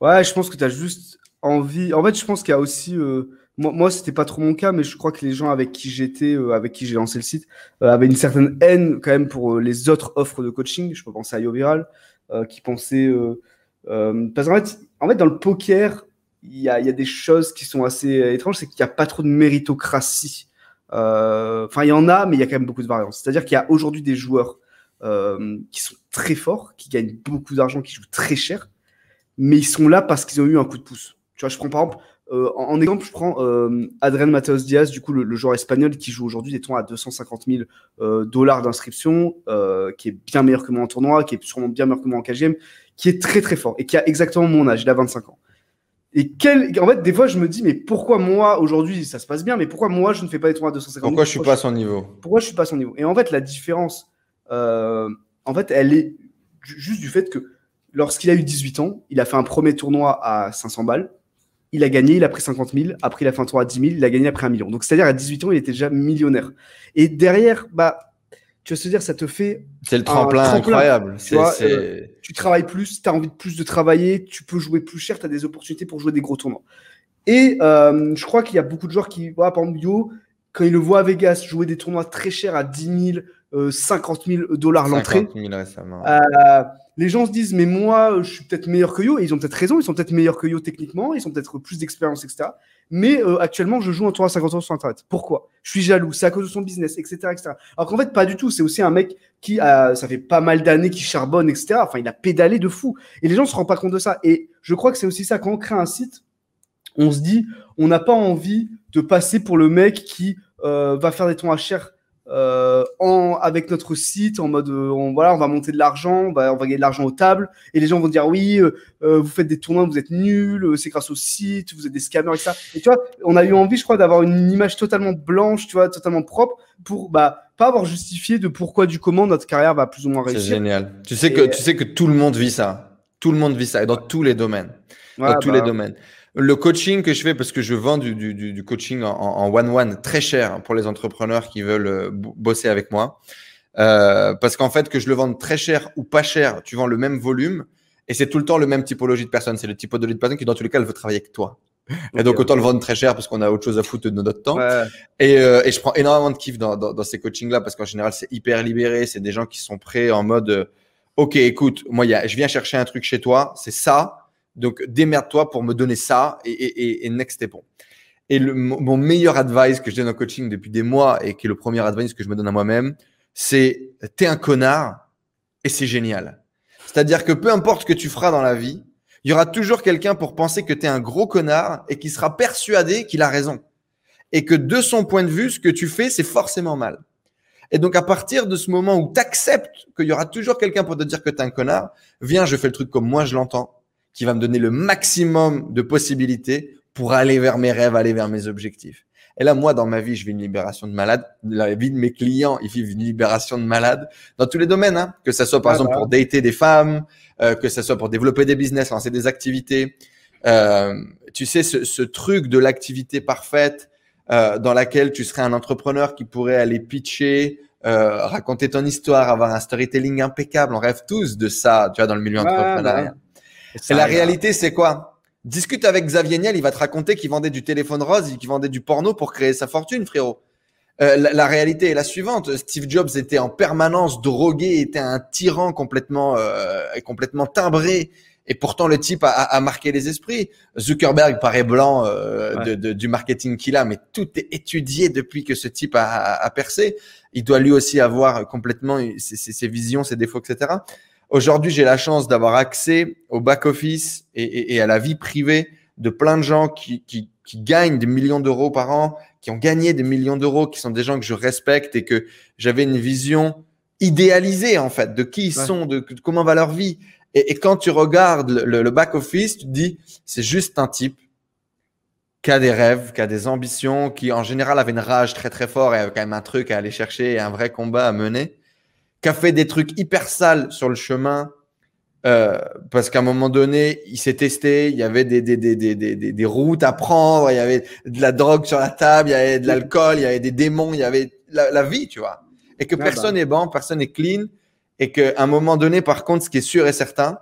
ouais, je pense que tu as juste envie. En fait, je pense qu'il y a aussi. Euh... Moi, moi c'était pas trop mon cas, mais je crois que les gens avec qui j'étais, euh, avec qui j'ai lancé le site, euh, avaient une certaine haine quand même pour euh, les autres offres de coaching. Je peux penser à Yo Viral, euh, qui pensait. Euh, euh... Parce qu'en fait, en fait, dans le poker, il y a, y a des choses qui sont assez euh, étranges, c'est qu'il n'y a pas trop de méritocratie. Euh... Enfin, il y en a, mais il y a quand même beaucoup de variantes. C'est-à-dire qu'il y a aujourd'hui des joueurs. Euh, qui sont très forts, qui gagnent beaucoup d'argent, qui jouent très cher, mais ils sont là parce qu'ils ont eu un coup de pouce. Tu vois, je prends par exemple, euh, en, en exemple, je prends euh, Adrian Mateos Diaz, du coup, le, le joueur espagnol qui joue aujourd'hui des tournois à deux cent cinquante mille euh, dollars d'inscription, euh, qui est bien meilleur que moi en tournoi, qui est sûrement bien meilleur que moi en K G M, qui est très très fort et qui a exactement mon âge, il a vingt-cinq ans. Et quel... en fait, des fois, je me dis, mais pourquoi moi, aujourd'hui, ça se passe bien, mais pourquoi moi, je ne fais pas des tournois à deux cent cinquante mille? Pourquoi je suis pas à son niveau? Pourquoi je suis pas à son niveau? Et en fait, la différence. Euh, en fait, elle est juste du fait que lorsqu'il a eu dix-huit ans, il a fait un premier tournoi à cinq cents balles, il a gagné, il a pris cinquante mille, après il a fait un tournoi à dix mille, il a gagné, après un million. Donc c'est-à-dire à dix-huit ans, il était déjà millionnaire. Et derrière, bah, tu vas se dire, ça te fait… C'est le tremplin, tremplin incroyable. Tu, vois, c'est, c'est... Euh, tu travailles plus, tu as envie de plus de travailler, tu peux jouer plus cher, tu as des opportunités pour jouer des gros tournois. Et euh, je crois qu'il y a beaucoup de joueurs qui, voilà, par exemple, Yo, quand il le voit à Vegas jouer des tournois très chers à dix mille, cinquante mille dollars l'entrée. cinquante mille récemment. Euh, les gens se disent, mais moi, je suis peut-être meilleur que Yo. Et ils ont peut-être raison, ils sont peut-être meilleurs que Yo techniquement, ils ont peut-être plus d'expérience, et cetera. Mais euh, actuellement, je joue un tour à cinquante euros sur Internet. Pourquoi ? Je suis jaloux, c'est à cause de son business, et cetera, et cetera. Alors qu'en fait, pas du tout. C'est aussi un mec qui, a, ça fait pas mal d'années, qui charbonne, et cetera. Enfin, il a pédalé de fou. Et les gens ne se rendent pas compte de ça. Et je crois que c'est aussi ça. Quand on crée un site, on se dit, on n'a pas envie de passer pour le mec qui euh, va faire des tours à cher. Euh, en, avec notre site en mode euh, on, voilà, on va monter de l'argent, on va, on va gagner de l'argent aux tables et les gens vont dire oui euh, euh, vous faites des tournois, vous êtes nuls, euh, c'est grâce au site, vous êtes des scammers, et cetera. Et tu vois, on a eu envie, je crois, d'avoir une image totalement blanche, tu vois, totalement propre pour bah, pas avoir justifié de pourquoi du comment notre carrière va plus ou moins réussir. C'est génial. Tu sais, que, et... tu sais que tout le monde vit ça, tout le monde vit ça et dans tous les domaines. Dans ouais, tous bah... les domaines. Le coaching que je fais, parce que je vends du, du, du coaching en one-one très cher pour les entrepreneurs qui veulent bosser avec moi. Euh, parce qu'en fait, que je le vende très cher ou pas cher, tu vends le même volume et c'est tout le temps le même typologie de personnes. C'est le typologie de personnes qui, dans tous les cas, elle veut travailler avec toi. Okay. Et donc, autant le vendre très cher parce qu'on a autre chose à foutre de notre temps. Ouais. Et, euh, et je prends énormément de kiff dans, dans, dans ces coachings-là parce qu'en général, c'est hyper libéré. C'est des gens qui sont prêts en mode « Ok, écoute, moi, y a, je viens chercher un truc chez toi, c'est ça. » Donc, démerde-toi pour me donner ça et, et, et next step on. Et le, mon meilleur advice que je donne en coaching depuis des mois et qui est le premier advice que je me donne à moi-même, c'est « t'es un connard et c'est génial ». C'est-à-dire que peu importe ce que tu feras dans la vie, il y aura toujours quelqu'un pour penser que t'es un gros connard et qui sera persuadé qu'il a raison. Et que de son point de vue, ce que tu fais, c'est forcément mal. Et donc, à partir de ce moment où t'acceptes qu'il y aura toujours quelqu'un pour te dire que t'es un connard, viens, je fais le truc comme moi, je l'entends, qui va me donner le maximum de possibilités pour aller vers mes rêves, aller vers mes objectifs. Et là, moi, dans ma vie, je vis une libération de malade. La vie de mes clients, ils vivent une libération de malade dans tous les domaines, hein. Que ça soit, par ah, exemple, bah. pour dater des femmes, euh, que ça soit pour développer des business, lancer des activités. Euh, tu sais, ce, ce truc de l'activité parfaite euh, dans laquelle tu serais un entrepreneur qui pourrait aller pitcher, euh, raconter ton histoire, avoir un storytelling impeccable. On rêve tous de ça, tu vois, dans le milieu ah, entrepreneurial. Bah. Et la réalité, c'est quoi? Discute avec Xavier Niel, il va te raconter qu'il vendait du téléphone rose, qu'il vendait du porno pour créer sa fortune, frérot. Euh, la, la réalité est la suivante. Steve Jobs était en permanence drogué, était un tyran complètement, euh, complètement timbré. Et pourtant, le type a, a, a marqué les esprits. Zuckerberg paraît blanc euh, ouais. de, de, du marketing qu'il a, mais tout est étudié depuis que ce type a, a, a percé. Il doit lui aussi avoir complètement ses, ses, ses visions, ses défauts, et cetera. Aujourd'hui, j'ai la chance d'avoir accès au back-office et, et, et à la vie privée de plein de gens qui, qui, qui gagnent des millions d'euros par an, qui ont gagné des millions d'euros, qui sont des gens que je respecte et que j'avais une vision idéalisée en fait de qui ils ouais. sont, de, de comment va leur vie. Et, et quand tu regardes le, le, le back-office, tu te dis, c'est juste un type qui a des rêves, qui a des ambitions, qui en général avait une rage très très forte et avait quand même un truc à aller chercher et un vrai combat à mener, qui a fait des trucs hyper sales sur le chemin euh, parce qu'à un moment donné, il s'est testé, il y avait des, des, des, des, des, des routes à prendre, il y avait de la drogue sur la table, il y avait de l'alcool, il y avait des démons, il y avait la, la vie, tu vois. Et que ah personne n'est ben. bon, personne n'est clean. Et qu'à un moment donné, par contre, ce qui est sûr et certain,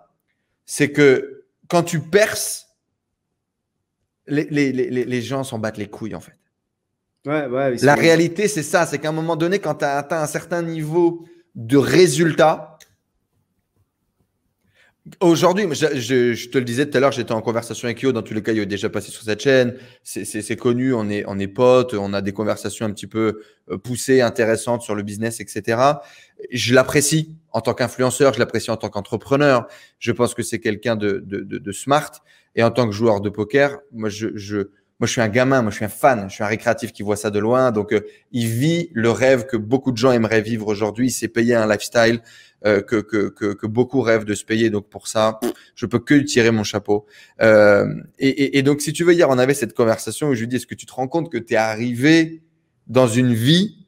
c'est que quand tu perces, les, les, les, les gens s'en battent les couilles, en fait. Ouais, ouais, La vrai. réalité, c'est ça. C'est qu'à un moment donné, quand tu as atteint un certain niveau de résultat, aujourd'hui, je, je, je te le disais tout à l'heure, j'étais en conversation avec Yo. Dans tous les cas, Yo est déjà passé sur cette chaîne. C'est, c'est, c'est connu, on est, on est potes, on a des conversations un petit peu poussées, intéressantes sur le business, et cetera. Je l'apprécie en tant qu'influenceur, je l'apprécie en tant qu'entrepreneur. Je pense que c'est quelqu'un de, de, de, de smart. Et en tant que joueur de poker, moi je, je, moi, je suis un gamin, moi, je suis un fan, je suis un récréatif qui voit ça de loin. Donc, euh, il vit le rêve que beaucoup de gens aimeraient vivre aujourd'hui. Il s'est payé un lifestyle Euh, que, que, que, que beaucoup rêvent de se payer. Donc, pour ça, je peux que lui tirer mon chapeau. Euh, et, et, et donc, si tu veux, hier, on avait cette conversation où je lui dis, est-ce que tu te rends compte que tu es arrivé dans une vie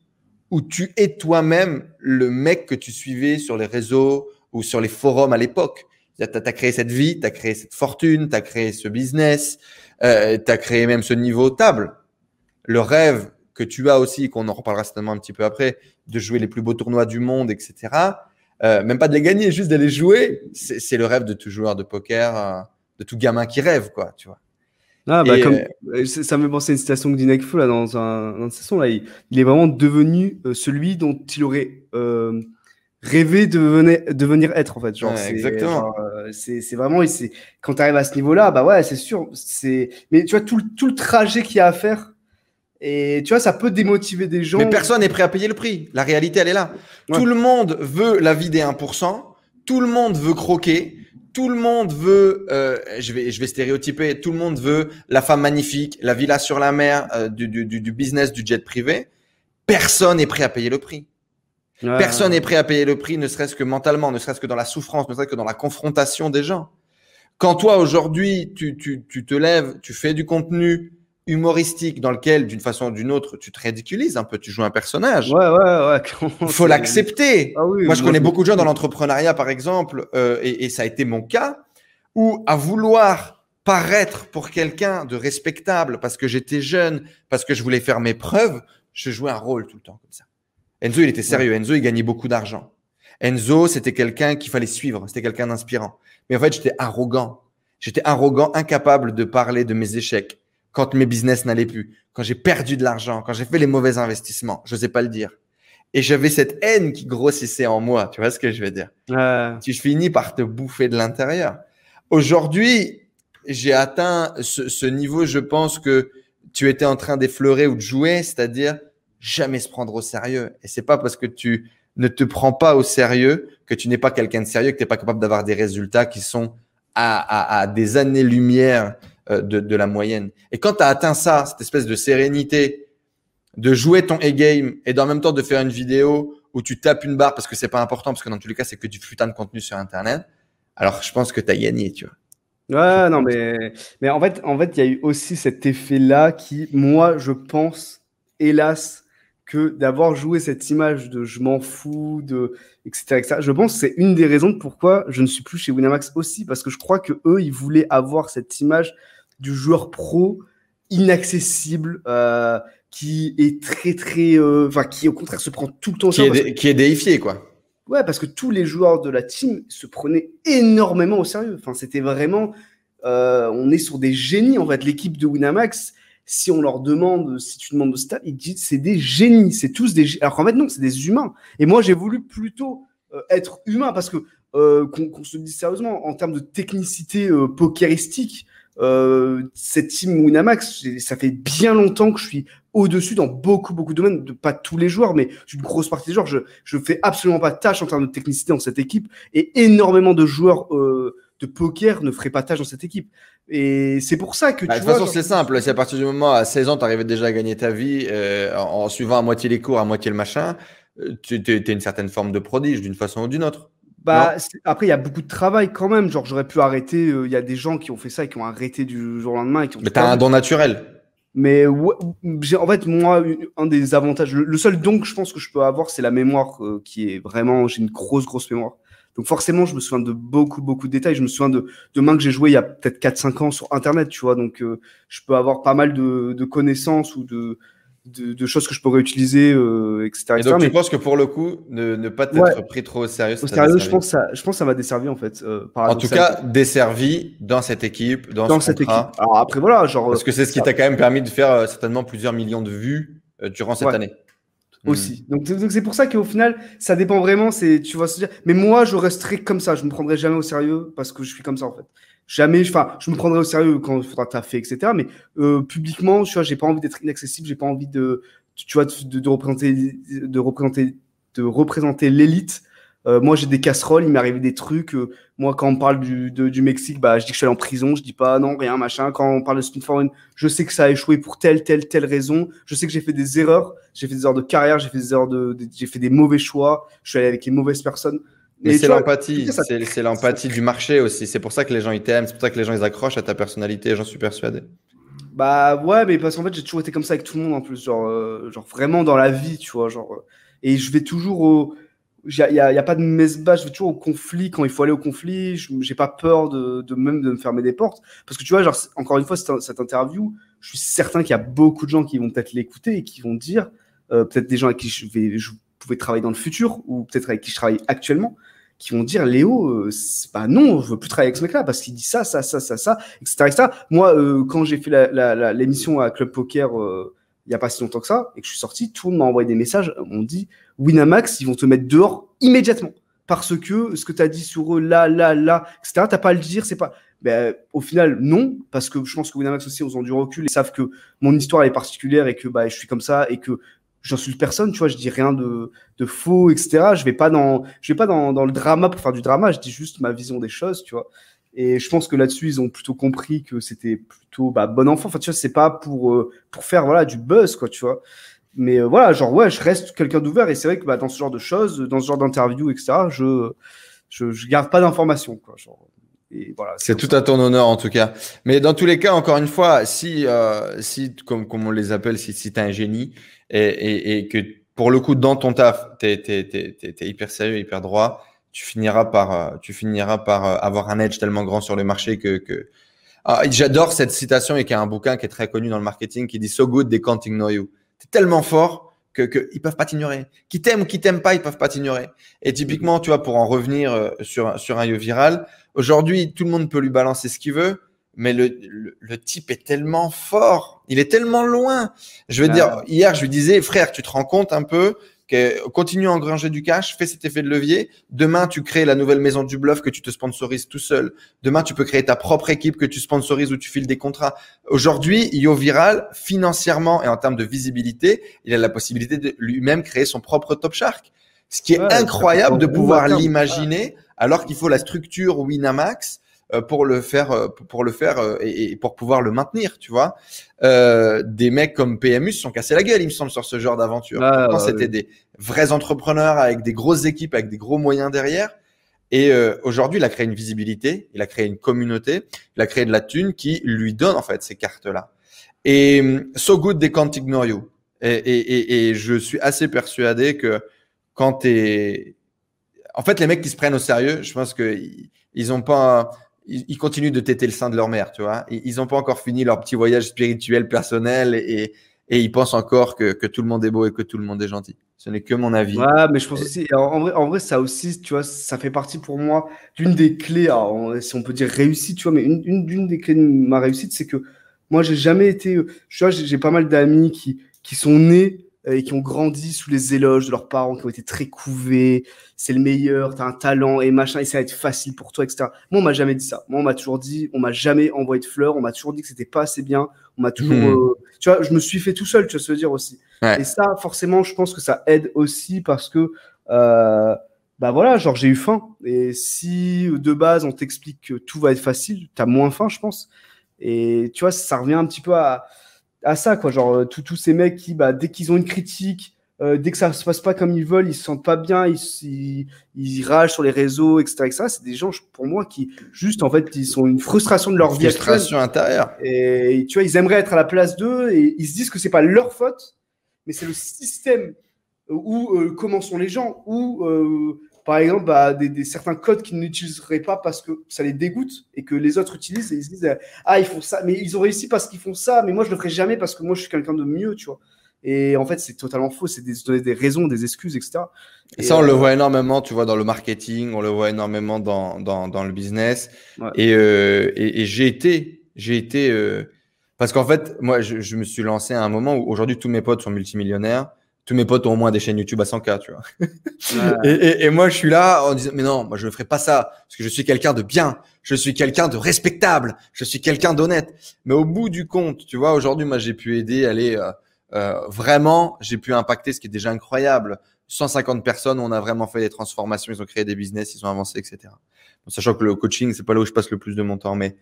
où tu es toi-même le mec que tu suivais sur les réseaux ou sur les forums à l'époque? Tu as créé cette vie, tu as créé cette fortune, tu as créé ce business, euh, tu as créé même ce niveau table. Le rêve que tu as aussi, qu'on en reparlera certainement un petit peu après, de jouer les plus beaux tournois du monde, et cetera, Euh, même pas de les gagner, juste d'aller jouer, c'est, c'est le rêve de tout joueur de poker, euh, de tout gamin qui rêve, quoi, tu vois. Ah, bah, comme, euh, ça me fait penser à une citation de Dinekfo, là, dans un, dans une session, là, il, il est vraiment devenu euh, celui dont il aurait euh, rêvé de venir, de venir être, en fait. Genre, ouais, c'est, exactement. Genre, euh, c'est, c'est vraiment, c'est, quand tu arrives à ce niveau-là, bah ouais, c'est sûr, c'est, mais tu vois, tout, tout le trajet qu'il y a à faire. Et tu vois, ça peut démotiver des gens. Mais personne n'est prêt à payer le prix. La réalité, elle est là. Ouais. Tout le monde veut la vie des un pour cent. Tout le monde veut croquer. Tout le monde veut, euh, je vais, je vais stéréotyper, tout le monde veut la femme magnifique, la villa sur la mer, euh, du, du, du business, du jet privé. Personne n'est prêt à payer le prix. Ouais. Personne n'est prêt à payer le prix, ne serait-ce que mentalement, ne serait-ce que dans la souffrance, ne serait-ce que dans la confrontation des gens. Quand toi, aujourd'hui, tu, tu, tu te lèves, tu fais du contenu humoristique dans lequel, d'une façon ou d'une autre, tu te ridiculises un peu, tu joues un personnage. Ouais, ouais, ouais. Il faut l'accepter. Ah oui, moi, je connais beaucoup de gens dans l'entrepreneuriat, par exemple, euh, et, et ça a été mon cas, où à vouloir paraître pour quelqu'un de respectable parce que j'étais jeune, parce que je voulais faire mes preuves, je jouais un rôle tout le temps comme ça. Enzo, il était sérieux. Ouais. Enzo, il gagnait beaucoup d'argent. Enzo, c'était quelqu'un qu'il fallait suivre. C'était quelqu'un d'inspirant. Mais en fait, j'étais arrogant. J'étais arrogant, incapable de parler de mes échecs. Quand mes business n'allaient plus, quand j'ai perdu de l'argent, quand j'ai fait les mauvais investissements, je n'osais pas le dire. Et j'avais cette haine qui grossissait en moi. Tu vois ce que je veux dire ? euh... Tu finis par te bouffer de l'intérieur. Aujourd'hui, j'ai atteint ce, ce niveau, je pense, que tu étais en train d'effleurer ou de jouer, c'est-à-dire jamais se prendre au sérieux. Et ce n'est pas parce que tu ne te prends pas au sérieux que tu n'es pas quelqu'un de sérieux, que tu n'es pas capable d'avoir des résultats qui sont à, à, à des années-lumière De, de la moyenne. Et quand tu as atteint ça, cette espèce de sérénité, de jouer ton A-game et en même temps de faire une vidéo où tu tapes une barre parce que c'est pas important, parce que dans tous les cas, c'est que du putain de contenu sur Internet, alors je pense que tu as gagné, tu vois. Ouais, je non, mais, mais en fait, en fait, il y a eu aussi cet effet-là qui, moi, je pense, hélas, que d'avoir joué cette image de je m'en fous, de, et cetera, et cetera, je pense que c'est une des raisons pourquoi je ne suis plus chez Winamax aussi, parce que je crois qu'eux, ils voulaient avoir cette image du joueur pro inaccessible euh, qui est très très enfin euh, qui au contraire se prend tout le temps qui, est, dé- que, qui est déifié quoi. Ouais, parce que tous les joueurs de la team se prenaient énormément au sérieux. Enfin, c'était vraiment euh, on est sur des génies en fait. L'équipe de Winamax, si on leur demande, si tu demandes au staff, ils disent c'est des génies, c'est tous des g- alors qu'en fait non, c'est des humains. Et moi j'ai voulu plutôt euh, être humain parce que euh, qu'on, qu'on se dise sérieusement en termes de technicité euh, pokeristique. Euh, cette team Winamax, ça fait bien longtemps que je suis au-dessus dans beaucoup, beaucoup de domaines, de, pas tous les joueurs, mais une grosse partie des joueurs. Je ne fais absolument pas tâche en termes de technicité dans cette équipe et énormément de joueurs euh, de poker ne feraient pas tâche dans cette équipe. Et c'est pour ça que bah, tu de vois… De toute façon, c'est simple. C'est à partir du moment à seize ans, tu arrivais déjà à gagner ta vie euh, en, en suivant à moitié les cours, à moitié le machin. Tu es une certaine forme de prodige d'une façon ou d'une autre. Bah, après, il y a beaucoup de travail quand même. Genre, j'aurais pu arrêter. Il euh, y a des gens qui ont fait ça et qui ont arrêté du jour au lendemain. Et qui ont mais t'as un don naturel. Mais ouais, en fait, moi, un des avantages, le, le seul don que je pense que je peux avoir, c'est la mémoire euh, qui est vraiment. J'ai une grosse, grosse mémoire. Donc, forcément, je me souviens de beaucoup, beaucoup de détails. Je me souviens de, de mains que j'ai jouées il y a peut-être quatre cinq ans sur Internet, tu vois. Donc, euh, je peux avoir pas mal de, de connaissances ou de. De, de choses que je pourrais utiliser, euh, et cetera. Et donc, mais... tu penses que pour le coup, ne, ne pas t'être ouais. pris trop au sérieux, au sérieux je pense, ça, je pense que ça m'a desservi, en fait. Euh, en tout cas, desservi dans cette équipe, dans, dans ce cette contrat. équipe. Alors après, voilà. Genre, parce que c'est ce qui t'a quand même permis de faire euh, certainement plusieurs millions de vues euh, durant cette ouais. année. Aussi. Mmh. Donc, c'est pour ça qu'au final, ça dépend vraiment. Tu vas se dire, mais moi, je resterai comme ça. Je ne me prendrai jamais au sérieux parce que je suis comme ça, en fait. Jamais, enfin, je me prendrai au sérieux quand il faudra taffer, et cetera. Mais euh, publiquement, tu vois, j'ai pas envie d'être inaccessible, j'ai pas envie de, tu vois, de, de représenter, de représenter, de représenter l'élite. Euh, moi, j'ai des casseroles, il m'est arrivé des trucs. Euh, moi, quand on parle du, de, du Mexique, bah, je dis que je suis allé en prison, je dis pas non, rien, machin. Quand on parle de Spin for win, je sais que ça a échoué pour telle, telle, telle raison. Je sais que j'ai fait des erreurs, j'ai fait des erreurs de carrière, j'ai fait des erreurs de, de j'ai fait des mauvais choix, je suis allé avec les mauvaises personnes. Mais c'est l'empathie, c'est l'empathie du marché aussi. C'est pour ça que les gens ils t'aiment, c'est pour ça que les gens ils accrochent à ta personnalité, j'en suis persuadé. Bah ouais, mais parce qu'en fait j'ai toujours été comme ça avec tout le monde en plus, genre, euh, genre vraiment dans la vie, tu vois. Genre, et je vais toujours au. Il n'y a, a, a pas de mesba, je vais toujours au conflit quand il faut aller au conflit. Je n'ai pas peur de, de même de me fermer des portes. Parce que tu vois, genre, encore une fois, cette, cette interview, je suis certain qu'il y a beaucoup de gens qui vont peut-être l'écouter et qui vont dire, euh, peut-être des gens avec qui je vais. Je, pouvais travailler dans le futur ou peut-être avec qui je travaille actuellement, qui vont dire Léo, euh, bah non, je veux plus travailler avec ce mec-là parce qu'il dit ça, ça, ça, ça, ça, et cetera, et cetera. Moi, euh, quand j'ai fait la, la, la, l'émission à Club Poker euh, il n'y a pas si longtemps que ça et que je suis sorti, tout le monde m'a envoyé des messages. On dit Winamax, ils vont te mettre dehors immédiatement parce que ce que tu as dit sur eux, là, là, là, et cetera, tu n'as pas à le dire, c'est pas. Ben, au final, non, parce que je pense que Winamax aussi, ils ont du recul et savent que mon histoire elle est particulière et que bah, je suis comme ça et que. J'insulte personne, tu vois, je dis rien de, de faux, et cetera. Je vais pas dans, je vais pas dans, dans le drama pour faire du drama, je dis juste ma vision des choses, tu vois. Et je pense que là-dessus, ils ont plutôt compris que c'était plutôt bah, bon enfant. Enfin, tu vois, c'est pas pour, euh, pour faire voilà, du buzz, quoi, tu vois. Mais euh, voilà, genre, ouais, je reste quelqu'un d'ouvert. Et c'est vrai que bah, dans ce genre de choses, dans ce genre d'interview, et cetera, je, je, je garde pas d'informations, quoi, genre. Voilà, c'est tout ça. À ton honneur en tout cas. Mais dans tous les cas, encore une fois, si, euh, si comme, comme on les appelle, si, si tu es un génie et, et, et que pour le coup, dans ton taf, tu es hyper sérieux, hyper droit, tu finiras par, tu finiras par avoir un edge tellement grand sur le marché que… que... Ah, j'adore cette citation et qui a un bouquin qui est très connu dans le marketing qui dit « So good, they can't ignore you ». Tu es tellement fort qu'ils ne peuvent pas t'ignorer. Qu'ils t'aiment ou qu'ils t'aiment pas, ils ne peuvent pas t'ignorer. Et typiquement, tu vois, pour en revenir sur, sur un Yo Viral, aujourd'hui, tout le monde peut lui balancer ce qu'il veut, mais le, le, le type est tellement fort. Il est tellement loin. Je veux ah. dire, hier, je lui disais, frère, tu te rends compte un peu que continue à engranger du cash, fais cet effet de levier. Demain, tu crées la nouvelle maison du bluff que tu te sponsorises tout seul. Demain, tu peux créer ta propre équipe que tu sponsorises ou tu files des contrats. Aujourd'hui, Yo Viral, financièrement et en termes de visibilité, il a la possibilité de lui-même créer son propre Top Shark. Ce qui est ouais, incroyable de pouvoir l'imaginer alors qu'il faut la structure Winamax pour le faire, pour le faire et pour pouvoir le maintenir, tu vois. Euh, des mecs comme P M U se sont cassés la gueule, il me semble, sur ce genre d'aventure. Ah, Pourtant, ouais, c'était oui. des vrais entrepreneurs avec des grosses équipes, avec des gros moyens derrière. Et euh, aujourd'hui, il a créé une visibilité, il a créé une communauté, il a créé de la thune qui lui donne en fait ces cartes-là. Et « so good they can't ignore you ». Et, et, et je suis assez persuadé que quand t'es… En fait, les mecs qui se prennent au sérieux, je pense qu'ils ils ont pas… Ils continuent de téter le sein de leur mère, tu vois. Ils n'ont pas encore fini leur petit voyage spirituel, personnel, et, et ils pensent encore que, que tout le monde est beau et que tout le monde est gentil. Ce n'est que mon avis. Ouais, mais je pense aussi, en vrai, en vrai, ça aussi, tu vois, ça fait partie pour moi d'une des clés, alors, si on peut dire réussite, tu vois, mais une, une, une des clés de ma réussite, c'est que moi, j'ai jamais été, tu vois, j'ai pas mal d'amis qui, qui sont nés et qui ont grandi sous les éloges de leurs parents, qui ont été très couvés, c'est le meilleur, t'as un talent et machin, et ça va être facile pour toi, et cetera. Moi, on m'a jamais dit ça. Moi, on m'a toujours dit, on m'a jamais envoyé de fleurs, on m'a toujours dit que c'était pas assez bien, on m'a toujours… Mmh. Euh, tu vois, je me suis fait tout seul, tu vois, se dire aussi. Ouais. Et ça, forcément, je pense que ça aide aussi parce que… Euh, bah voilà, genre j'ai eu faim. Et si, de base, on t'explique que tout va être facile, t'as moins faim, je pense. Et tu vois, ça revient un petit peu à… à ça, quoi, genre tous ces mecs qui, bah, dès qu'ils ont une critique, Euh, dès que ça ne se passe pas comme ils veulent, ils ne se sentent pas bien, ils, ils, ils ragent sur les réseaux, et cetera, et cetera. C'est des gens, pour moi, qui juste, en fait, ils sont une frustration de leur une vie frustration intérieure. Et tu vois, ils aimeraient être à la place d'eux et ils se disent que ce n'est pas leur faute, mais c'est le système où euh, comment sont les gens, où, euh, par exemple, bah, des, des, certains codes qu'ils n'utiliseraient pas parce que ça les dégoûte et que les autres utilisent et ils se disent « Ah, ils font ça, mais ils ont réussi parce qu'ils font ça, mais moi, je ne le ferai jamais parce que moi, je suis quelqu'un de mieux, tu vois. » Et en fait, c'est totalement faux. C'est des, des raisons, des excuses, et cetera. Et, et ça, on euh... le voit énormément, tu vois, dans le marketing. On le voit énormément dans, dans, dans le business. Ouais. Et, euh, et, et j'ai été… j'ai été euh... Parce qu'en fait, moi, je, je me suis lancé à un moment où aujourd'hui, tous mes potes sont multimillionnaires. Tous mes potes ont au moins des chaînes YouTube à cent K, tu vois. Ouais. et, et, et moi, je suis là en disant « Mais non, moi, je ne ferai pas ça parce que je suis quelqu'un de bien. Je suis quelqu'un de respectable. Je suis quelqu'un d'honnête. » Mais au bout du compte, tu vois, aujourd'hui, moi, j'ai pu aider à aller… Euh, Euh, vraiment, j'ai pu impacter, ce qui est déjà incroyable. cent cinquante personnes, on a vraiment fait des transformations, ils ont créé des business, ils ont avancé, et cetera. Bon, sachant que le coaching, c'est pas là où je passe le plus de mon temps, mais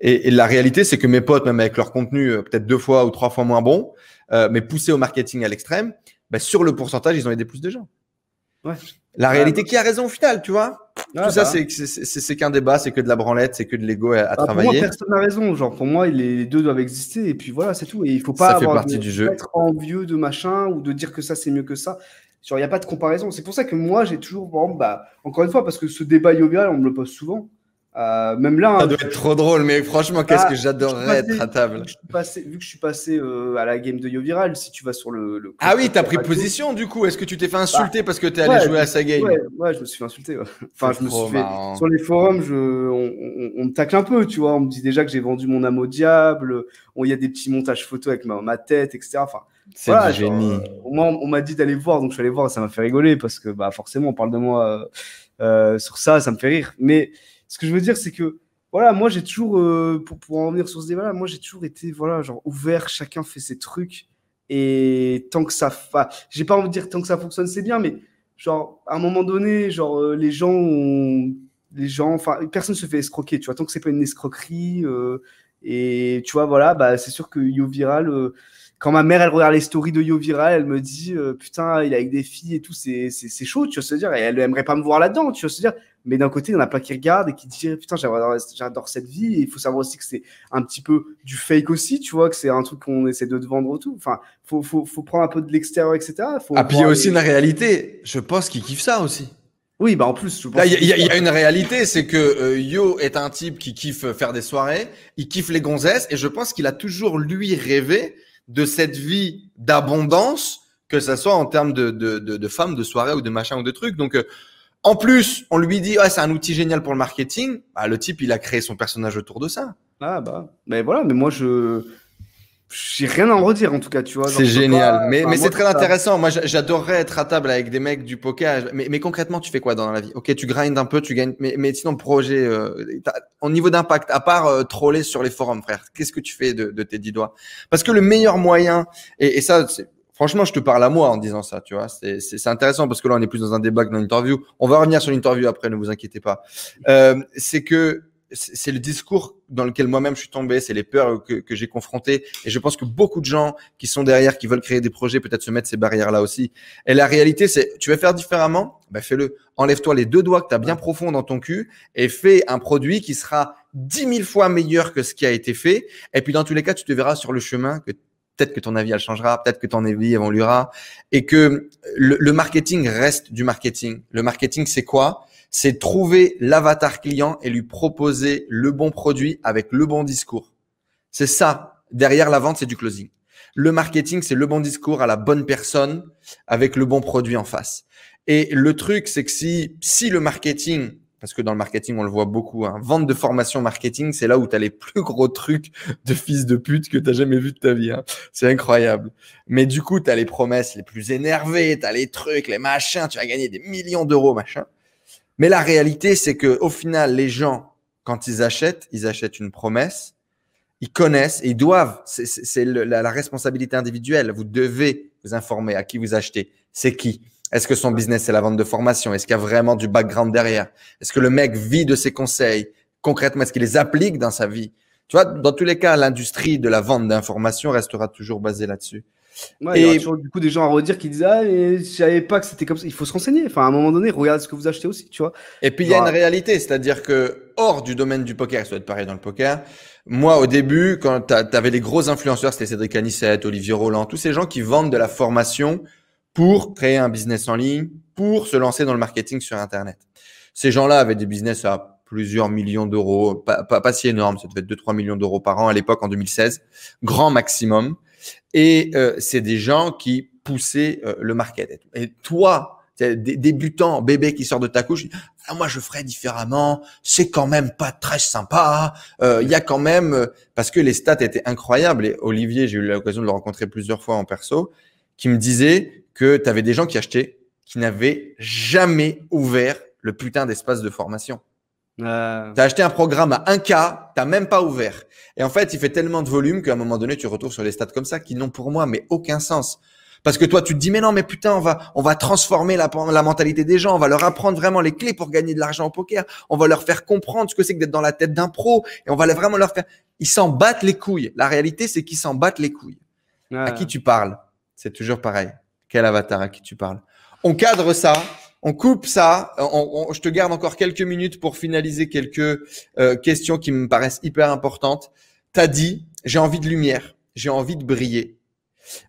et, et la réalité, c'est que mes potes, même avec leur contenu, euh, peut-être deux fois ou trois fois moins bon, euh, mais poussé au marketing à l'extrême, bah, sur le pourcentage, ils ont aidé plus de gens. Ouais. La ouais, réalité, qui a raison au final, tu vois. Ah, Tout bah. ça, c'est, c'est, c'est, c'est qu'un débat, c'est que de la branlette, c'est que de l'ego à, à ah, travailler. Pour moi, personne n'a raison. Genre, pour moi, les deux doivent exister et puis voilà, c'est tout. Et il ne faut pas avoir de, du jeu. être envieux de machin ou de dire que ça, c'est mieux que ça. Genre, il n'y a pas de comparaison. C'est pour ça que moi, j'ai toujours, par exemple, bah, encore une fois, parce que ce débat Yo Viral, on me le pose souvent. Euh, même là, ça hein, doit je... être trop drôle, mais franchement, qu'est-ce ah, que j'adorerais passé, être à table. Je suis passé, vu que je suis passé euh, à la game de Yo Viral, si tu vas sur le. le ah oui, t'as pris position du coup. Est-ce que tu t'es fait insulter bah, parce que t'es ouais, allé jouer à sa game? Ouais, ouais, je me suis fait insulter. Ouais. Enfin, je me suis fait. Marrant. Sur les forums, je... on, on, on me tacle un peu, tu vois. On me dit déjà que j'ai vendu mon âme au diable. Il y a des petits montages photos avec ma, ma tête, et cetera. Enfin, c'est voilà, du génie. Genre, euh, moi, on m'a dit d'aller voir, donc je suis allé voir et ça m'a fait rigoler parce que bah, forcément, on parle de moi euh, euh, sur ça, ça me fait rire. Mais. Ce que je veux dire, c'est que, voilà, moi, j'ai toujours, euh, pour, pour en revenir sur ce débat-là, moi, j'ai toujours été, voilà, genre, ouvert, chacun fait ses trucs, et tant que ça, fa... j'ai pas envie de dire tant que ça fonctionne, c'est bien, mais, genre, à un moment donné, genre, euh, les gens ont, les gens, enfin, personne se fait escroquer, tu vois, tant que c'est pas une escroquerie, euh, et, tu vois, voilà, bah, c'est sûr que Yo Viral, euh, quand ma mère, elle regarde les stories de Yo Viral, elle me dit, euh, putain, il est avec des filles et tout, c'est, c'est, c'est chaud, tu vois, se dire, et elle aimerait pas me voir là-dedans, tu vois, se dire, mais d'un côté, il y en a plein qui regardent et qui disent, putain, j'adore, j'adore cette vie, et il faut savoir aussi que c'est un petit peu du fake aussi, tu vois, que c'est un truc qu'on essaie de te vendre tout, enfin, faut, faut, faut prendre un peu de l'extérieur, et cetera. Faut ah, puis il y a aussi les... une réalité, je pense qu'ils kiffent ça aussi. Oui, bah en plus, je pense. Il y, y, y a une réalité, c'est que euh, Yo est un type qui kiffe faire des soirées, il kiffe les gonzesses, et je pense qu'il a toujours, lui, rêvé de cette vie d'abondance, que ça soit en termes de, de, de, de femmes, de soirées ou de machin ou de trucs. Donc, euh, en plus, on lui dit, ouais, c'est un outil génial pour le marketing. Bah, le type, il a créé son personnage autour de ça. Ah, bah, mais voilà, mais moi, je. J'ai rien à en redire, en tout cas, tu vois. Genre, c'est génial. Pas, mais enfin, mais moi, c'est très ça... intéressant. Moi, j'adorerais être à table avec des mecs du poker. Mais, mais concrètement, tu fais quoi dans la vie? Ok, tu grindes un peu, tu gagnes. Mais, mais sinon, projet, euh, au niveau d'impact, à part euh, troller sur les forums, frère, qu'est-ce que tu fais de, de tes dix doigts? Parce que le meilleur moyen, et, et ça, c'est, franchement, je te parle à moi en disant ça, tu vois. C'est, c'est, c'est intéressant parce que là, on est plus dans un débat que dans une interview. On va revenir sur l'interview après, ne vous inquiétez pas. Euh, c'est que, c'est le discours dans lequel moi-même je suis tombé, c'est les peurs que, que j'ai confrontées. Et je pense que beaucoup de gens qui sont derrière, qui veulent créer des projets, peut-être se mettent ces barrières-là aussi. Et la réalité, c'est tu veux faire différemment, bah fais-le. Enlève-toi les deux doigts que tu as bien profond dans ton cul et fais un produit qui sera dix mille fois meilleur que ce qui a été fait. Et puis, dans tous les cas, tu te verras sur le chemin que peut-être que ton avis, elle changera. Peut-être que ton avis évoluera. Et que le, le marketing reste du marketing. Le marketing, c'est quoi? C'est trouver l'avatar client et lui proposer le bon produit avec le bon discours. C'est ça. Derrière la vente, c'est du closing. Le marketing, c'est le bon discours à la bonne personne avec le bon produit en face. Et le truc, c'est que si, si le marketing, parce que dans le marketing, on le voit beaucoup, hein, vente de formation marketing, c'est là où tu as les plus gros trucs de fils de pute que tu n'as jamais vu de ta vie. Hein. C'est incroyable. Mais du coup, tu as les promesses les plus énervées, tu as les trucs, les machins, tu vas gagner des millions d'euros, machin. Mais la réalité, c'est que au final, les gens, quand ils achètent, ils achètent une promesse, ils connaissent et ils doivent. C'est, c'est, c'est le, la, la responsabilité individuelle. Vous devez vous informer à qui vous achetez. C'est qui? Est-ce que son business, c'est la vente de formation? Est-ce qu'il y a vraiment du background derrière? Est-ce que le mec vit de ses conseils? Concrètement, est-ce qu'il les applique dans sa vie? Tu vois, dans tous les cas, l'industrie de la vente d'information restera toujours basée là-dessus. Ouais, et... Il y a toujours, du coup, des gens à redire qui disent « Ah, mais je savais pas que c'était comme ça ». Il faut se renseigner. Enfin, à un moment donné, regarde ce que vous achetez aussi, tu vois. Et puis, il voilà. y a une réalité. C'est-à-dire que hors du domaine du poker, ça doit être pareil dans le poker. Moi, au début, quand tu avais les gros influenceurs, c'était Cédric Anissette, Olivier Roland, tous ces gens qui vendent de la formation pour créer un business en ligne, pour se lancer dans le marketing sur Internet. Ces gens-là avaient des business à plusieurs millions d'euros, pas, pas, pas si énorme, ça devait être deux à trois millions d'euros par an à l'époque en deux mille seize, grand maximum. Et euh, c'est des gens qui poussaient euh, le market. Et toi, des débutants, bébé qui sort de ta couche, ah, moi je ferais différemment, c'est quand même pas très sympa, il euh, y a quand même… Parce que les stats étaient incroyables et Olivier, j'ai eu l'occasion de le rencontrer plusieurs fois en perso, qui me disait que tu avais des gens qui achetaient, qui n'avaient jamais ouvert le putain d'espace de formation. Euh... Tu as acheté un programme à un K, tu n'as même pas ouvert. Et en fait, il fait tellement de volume qu'à un moment donné, tu retournes sur les stats comme ça qui n'ont pour moi mais aucun sens. Parce que toi, tu te dis, mais non, mais putain, on va, on va transformer la, la mentalité des gens. On va leur apprendre vraiment les clés pour gagner de l'argent au poker. On va leur faire comprendre ce que c'est que d'être dans la tête d'un pro. Et on va vraiment leur faire… Ils s'en battent les couilles. La réalité, c'est qu'ils s'en battent les couilles. Euh... À qui tu parles? C'est toujours pareil. Quel avatar, à qui tu parles? On cadre ça. On coupe ça, on, on, je te garde encore quelques minutes pour finaliser quelques euh, questions qui me paraissent hyper importantes. T'as dit, j'ai envie de lumière, j'ai envie de briller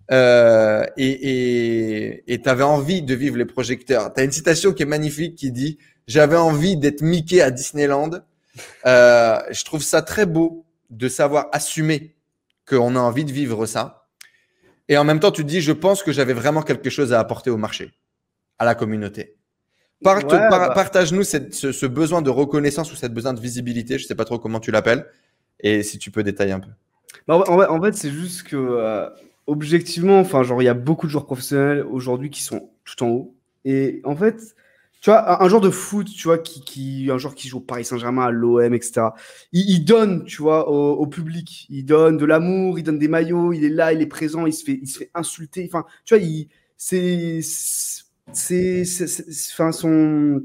euh, et t'avais envie de vivre les projecteurs. T'as une citation qui est magnifique qui dit « J'avais envie d'être Mickey à Disneyland euh, ». Je trouve ça très beau de savoir assumer qu'on a envie de vivre ça. Et en même temps, tu te dis « Je pense que j'avais vraiment quelque chose à apporter au marché, à la communauté ». Part, ouais, par, bah. Partage-nous cette, ce, ce besoin de reconnaissance ou cette besoin de visibilité. Je ne sais pas trop comment tu l'appelles. Et si tu peux détailler un peu. Bah en, en, en fait, c'est juste que euh, objectivement, enfin, genre, il y a beaucoup de joueurs professionnels aujourd'hui qui sont tout en haut. Et en fait, tu vois, un, un joueur de foot, tu vois, qui, qui, un joueur qui joue au Paris Saint-Germain, à l'O M, et cetera. Il, il donne, tu vois, au, au public. Il donne de l'amour, il donne des maillots. Il est là, il est présent. Il se fait, il se fait insulter. Enfin, tu vois, il, c'est. c'est C'est, c'est, c'est, enfin, son,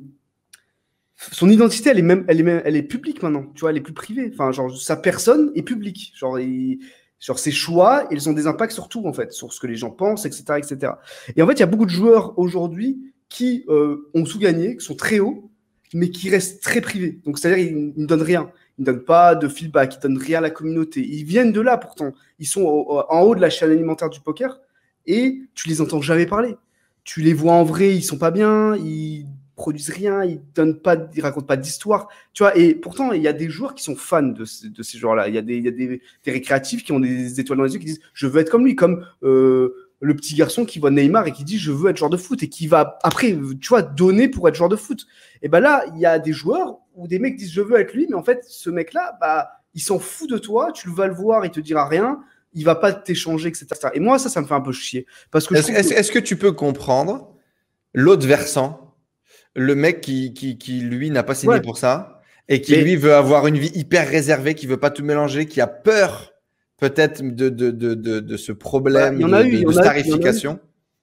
son identité, elle est même, elle est même, elle est publique maintenant. Tu vois, elle est plus privée. Enfin, genre, sa personne est publique. Genre, il, genre, ses choix, ils ont des impacts sur tout en fait, sur ce que les gens pensent, et cetera, et cetera. Et en fait, il y a beaucoup de joueurs aujourd'hui qui euh, ont sous-gagné, qui sont très hauts, mais qui restent très privés. Donc, c'est-à-dire, ils, ils ne donnent rien. Ils ne donnent pas de feedback. Ils ne donnent rien à la communauté. Ils viennent de là pourtant. Ils sont au, au, en haut de la chaîne alimentaire du poker et tu les entends jamais parler. Tu les vois en vrai, ils sont pas bien, ils produisent rien, ils donnent pas, ils racontent pas d'histoire, tu vois. Et pourtant, il y a des joueurs qui sont fans de, ce, de ces joueurs-là. Il y a, des, il y a des, des récréatifs qui ont des étoiles dans les yeux qui disent je veux être comme lui, comme euh, le petit garçon qui voit Neymar et qui dit je veux être joueur de foot et qui va après, tu vois, donner pour être joueur de foot. Et ben là, il y a des joueurs où des mecs disent je veux être lui, mais en fait, ce mec-là, bah, il s'en fout de toi. Tu vas le voir, il te dira rien. Il va pas t'échanger, et cetera. Et moi, ça, ça me fait un peu chier. Parce que est-ce, que... est-ce que tu peux comprendre l'autre versant, le mec qui, qui, qui lui, n'a pas signé ouais. pour ça et qui, mais... lui, veut avoir une vie hyper réservée, qui veut pas tout mélanger, qui a peur peut-être de, de, de, de, de ce problème ouais, de, eu, de, de starification.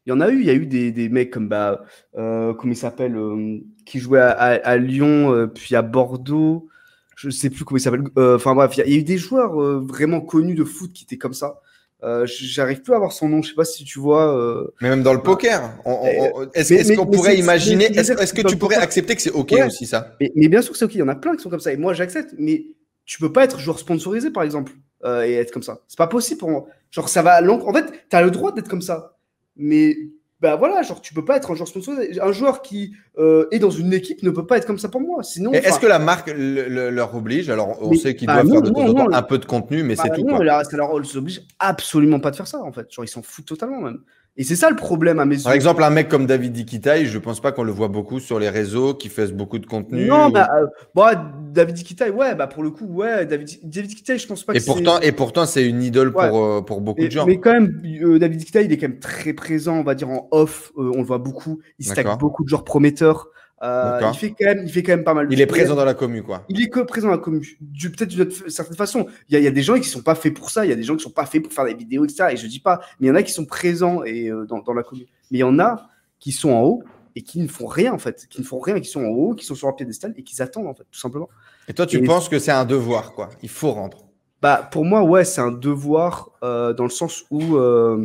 Il y en a eu. Il y a eu des, des mecs comme, bah, euh, comment il s'appelle, euh, qui jouait à, à, à Lyon, euh, puis à Bordeaux. Je sais plus comment il s'appelle. Enfin euh, bref, il y, y a eu des joueurs euh, vraiment connus de foot qui étaient comme ça. Euh, J'arrive plus à avoir son nom. Je sais pas si tu vois. Euh... Mais même dans le poker, on, on, on... est-ce est qu'on pourrait imaginer Est-ce est est que tu pourrais accepter que c'est ok ouais. aussi ça mais, mais bien sûr que c'est ok. Il y en a plein qui sont comme ça. Et moi j'accepte. Mais tu peux pas être joueur sponsorisé par exemple euh, et être comme ça. C'est pas possible pour moi. Genre ça va à l'encre. En fait, t'as le droit d'être comme ça. Mais bah voilà, genre tu peux pas être un joueur sponsorisé. Un joueur qui euh, est dans une équipe ne peut pas être comme ça pour moi. Sinon, est-ce que la marque le, le, leur oblige? Alors on mais, sait qu'ils bah doivent non, faire de temps en temps un peu de contenu, mais bah c'est bah tout. Non, quoi. Là, ça leur oblige absolument pas de faire ça en fait. Genre ils s'en foutent totalement même. Et c'est ça le problème à mes yeux. Par exemple, un mec comme David Iquitaille, je pense pas qu'on le voit beaucoup sur les réseaux, qui fasse beaucoup de contenu. Non, ou... bah, euh, bah David Iquitaille, ouais, bah pour le coup, ouais, David, David Iquitaille, je pense pas. Que et pourtant, et pourtant, c'est une idole ouais. pour euh, pour beaucoup et, de gens. Mais quand même, euh, David Iquitaille, il est quand même très présent, on va dire en off, euh, on le voit beaucoup. Il stack beaucoup de joueurs prometteurs. Euh, il fait quand même, il fait quand même pas mal. Il est présent dans la commu, quoi. Il est que présent dans la commu. Du, peut-être d'une certaine façon. Il y, a, il y a des gens qui sont pas faits pour ça. Il y a des gens qui sont pas faits pour faire des vidéos, et cetera. Et je dis pas, mais il y en a qui sont présents et euh, dans, dans la commu. Mais il y en a qui sont en haut et qui ne font rien en fait, qui ne font rien, qui sont en haut, qui sont sur leur piédestal et qui attendent en fait, tout simplement. Et toi, tu et... penses que c'est un devoir, quoi. Il faut rendre. Bah, pour moi, ouais, c'est un devoir euh, dans le sens où. Euh...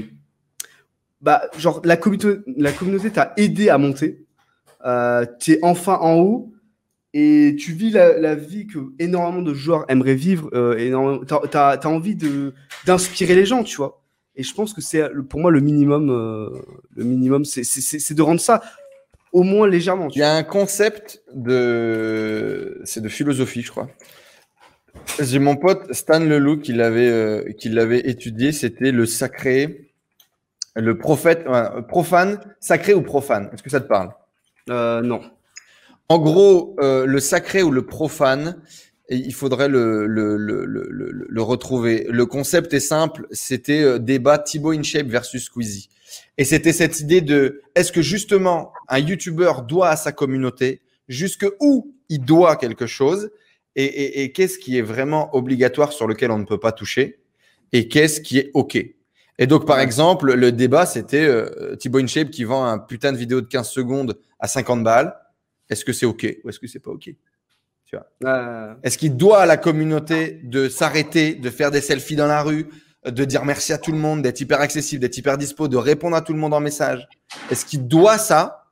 bah, genre, la communauté, la communauté t'a aidé à monter. Euh, tu es enfin en haut et tu vis la, la vie que énormément de joueurs aimeraient vivre. Euh, tu as, as envie d'inspirer les gens, tu vois. Et je pense que c'est pour moi le minimum, euh, le minimum, c'est de rendre ça au moins légèrement. Il y a un concept de, c'est de philosophie, je crois. J'ai mon pote Stan Leloup qui l'avait euh, qui l'avait étudié. C'était le sacré, le prophète, euh, profane, sacré ou profane. Est-ce que ça te parle? euh, Non. En gros, euh, le sacré ou le profane. Et il faudrait le, le, le, le, le, le retrouver. Le concept est simple, c'était euh, débat Thibaut InShape versus Squeezie. Et c'était cette idée de, est-ce que justement un YouTuber doit à sa communauté, jusqu'où il doit quelque chose, et, et, et qu'est-ce qui est vraiment obligatoire sur lequel on ne peut pas toucher, et qu'est-ce qui est OK. Et donc, par exemple, le débat, c'était euh, Thibaut InShape qui vend un putain de vidéo de quinze secondes à cinquante balles. Est-ce que c'est OK ou est-ce que c'est pas OK? Tu vois. Euh... Est-ce qu'il doit à la communauté de s'arrêter, de faire des selfies dans la rue, de dire merci à tout le monde, d'être hyper accessible, d'être hyper dispo, de répondre à tout le monde en message? Est-ce qu'il doit ça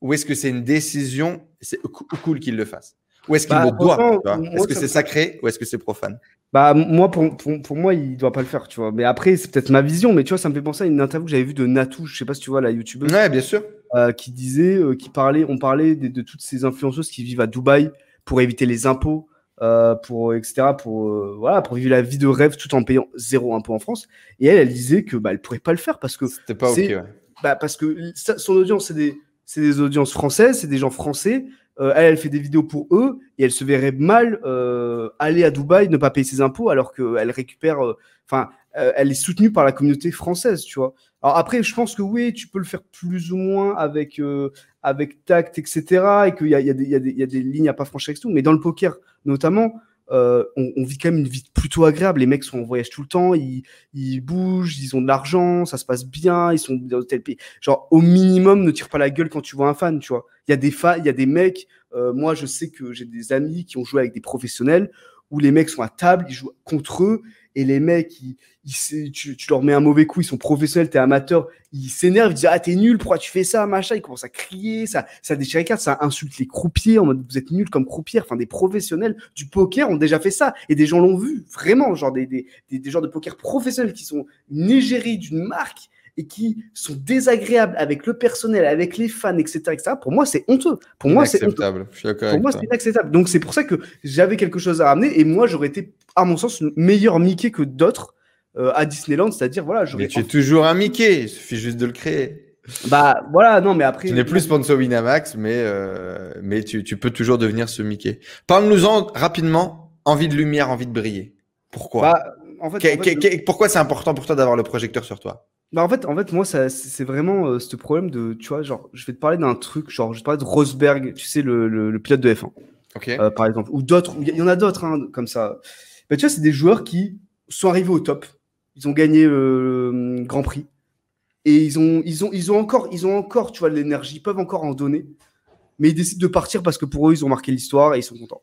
ou est-ce que c'est une décision, c'est cool qu'il le fasse? Ou est-ce qu'il bah, le doit? Est-ce que c'est sacré ou est-ce que c'est profane? Bah moi, pour, pour, pour moi, il doit pas le faire, tu vois. Mais après, c'est peut-être ma vision, mais tu vois, ça me fait penser à une interview que j'avais vue de Natou, je sais pas si tu vois, la youtubeuse. Ouais, bien sûr. Euh, qui disait, euh, qui parlait, on parlait de, de toutes ces influenceuses qui vivent à Dubaï, pour éviter les impôts, euh, pour et cetera, pour euh, voilà, pour vivre la vie de rêve tout en payant zéro impôt en France. Et elle, elle disait que bah elle pourrait pas le faire parce que c'était pas ok. Ouais. Bah parce que ça, son audience c'est des c'est des audiences françaises, c'est des gens français. Euh, elle, elle fait des vidéos pour eux et elle se verrait mal euh, aller à Dubaï ne pas payer ses impôts alors que elle récupère. Enfin, euh, euh, elle est soutenue par la communauté française, tu vois. Alors après, je pense que oui, tu peux le faire plus ou moins avec euh, avec tact, et cetera. Et qu'il y a, y, a y, y a des lignes à pas franchir avec tout. Mais dans le poker, notamment, euh, on, on vit quand même une vie plutôt agréable. Les mecs sont en voyage tout le temps, ils, ils bougent, ils ont de l'argent, ça se passe bien, ils sont dans tel pays. Genre, au minimum, ne tire pas la gueule quand tu vois un fan, tu vois. Il y a des fans, il y a des mecs. Euh, moi, je sais que j'ai des amis qui ont joué avec des professionnels où les mecs sont à table, ils jouent contre eux. Et les mecs, ils, ils, tu, tu leur mets un mauvais coup, ils sont professionnels, t'es amateur, ils s'énervent, ils disent « Ah, t'es nul, pourquoi tu fais ça ?» machin. Ils commencent à crier, ça, ça déchire les cartes, ça insulte les croupiers en mode « Vous êtes nuls comme croupiers ». Enfin, des professionnels du poker ont déjà fait ça. Et des gens l'ont vu, vraiment, genre des, des, des, des genres de poker professionnels qui sont une égérie d'une marque et qui sont désagréables avec le personnel, avec les fans, et cetera et cetera. Pour moi, c'est honteux. Pour moi, c'est honteux. Je suis d'accord avec toi. Pour moi, c'est inacceptable. Donc, c'est pour ça que j'avais quelque chose à ramener et moi, j'aurais été, à mon sens, meilleur Mickey que d'autres euh, à Disneyland. C'est-à-dire, voilà… Mais tu es toujours un Mickey. Il suffit juste de le créer. Bah, voilà. Non, mais après… Tu n'es plus sponsor Winamax, mais, euh, mais tu, tu peux toujours devenir ce Mickey. Parle-nous-en rapidement. Envie de lumière, envie de briller. Pourquoi bah, en fait, en fait, le... Pourquoi c'est important pour toi d'avoir le projecteur sur toi? Bah en fait, en fait, moi, ça, c'est vraiment euh, ce problème de, tu vois, genre, je vais te parler d'un truc, genre, je vais te parler de Rosberg, tu sais, le, le, le pilote de F un, okay. euh, par exemple, ou d'autres, il y, y en a d'autres, hein, comme ça. Bah, tu vois, c'est des joueurs qui sont arrivés au top, ils ont gagné euh, le Grand Prix, et ils ont, ils ont, ils ont encore, ils ont encore, tu vois, de l'énergie, ils peuvent encore en donner, mais ils décident de partir parce que pour eux, ils ont marqué l'histoire et ils sont contents.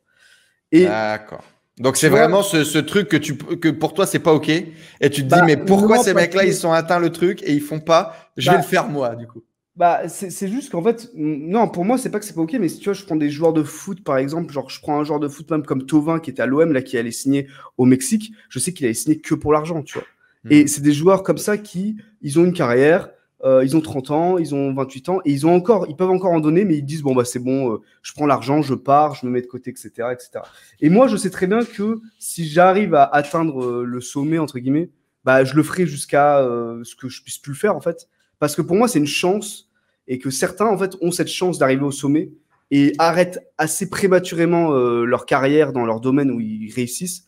Et, d'accord. Donc, c'est ouais. vraiment ce, ce truc que, tu, que pour toi, c'est pas OK. Et tu te bah, dis, mais pourquoi non, ces mecs-là, ils sont atteints le truc et ils font pas, je bah, vais le faire moi, du coup. Bah, c'est, c'est juste qu'en fait, non, pour moi, c'est pas que c'est pas OK, mais si tu vois, je prends des joueurs de foot, par exemple, genre, je prends un joueur de foot même comme Tovin qui était à l'O M, là, qui allait signer au Mexique, je sais qu'il allait signer que pour l'argent, tu vois. Mmh. Et c'est des joueurs comme ça qui, ils ont une carrière, euh, ils ont trente ans, ils ont vingt-huit ans et ils ont encore, ils peuvent encore en donner, mais ils disent bon bah c'est bon, euh, je prends l'argent, je pars, je me mets de côté, et cetera, et cetera. Et moi je sais très bien que si j'arrive à atteindre euh, le sommet entre guillemets, bah je le ferai jusqu'à euh, ce que je puisse plus le faire en fait, parce que pour moi c'est une chance et que certains en fait ont cette chance d'arriver au sommet et arrêtent assez prématurément euh, leur carrière dans leur domaine où ils réussissent.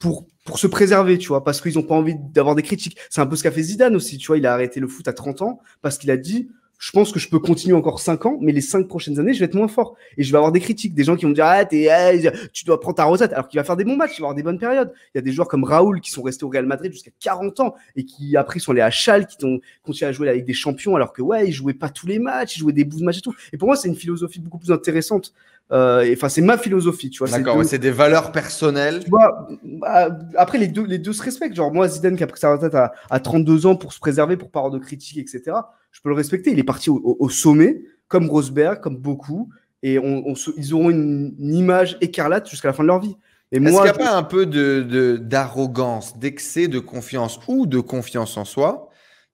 Pour, pour se préserver, tu vois, parce qu'ils n'ont pas envie d'avoir des critiques. C'est un peu ce qu'a fait Zidane aussi, tu vois, il a arrêté le foot à trente ans parce qu'il a dit, je pense que je peux continuer encore cinq ans, mais les cinq prochaines années, je vais être moins fort. Et je vais avoir des critiques, des gens qui vont me dire, ah, t'es, ah, tu dois prendre ta retraite, alors qu'il va faire des bons matchs, il va avoir des bonnes périodes. Il y a des joueurs comme Raoul qui sont restés au Real Madrid jusqu'à quarante ans et qui après sont allés à Châles, qui ont continué à jouer avec des champions alors que, ouais, ils jouaient pas tous les matchs, ils jouaient des bouts de matchs et tout. Et pour moi, c'est une philosophie beaucoup plus intéressante Euh, enfin, c'est ma philosophie, tu vois. D'accord, c'est, ouais, de... c'est des valeurs personnelles. Tu vois, après, les deux, les deux se respectent. Genre, moi, Zidane, qui a pris sa retraite à, à trente-deux ans pour se préserver, pour pas avoir de critiques, et cetera, je peux le respecter. Il est parti au, au sommet, comme Rosberg, comme beaucoup. Et on, on se, ils auront une, une image écarlate jusqu'à la fin de leur vie. Et moi, est-ce qu'il n'y a je... pas un peu de, de, d'arrogance, d'excès de confiance ou de confiance en soi,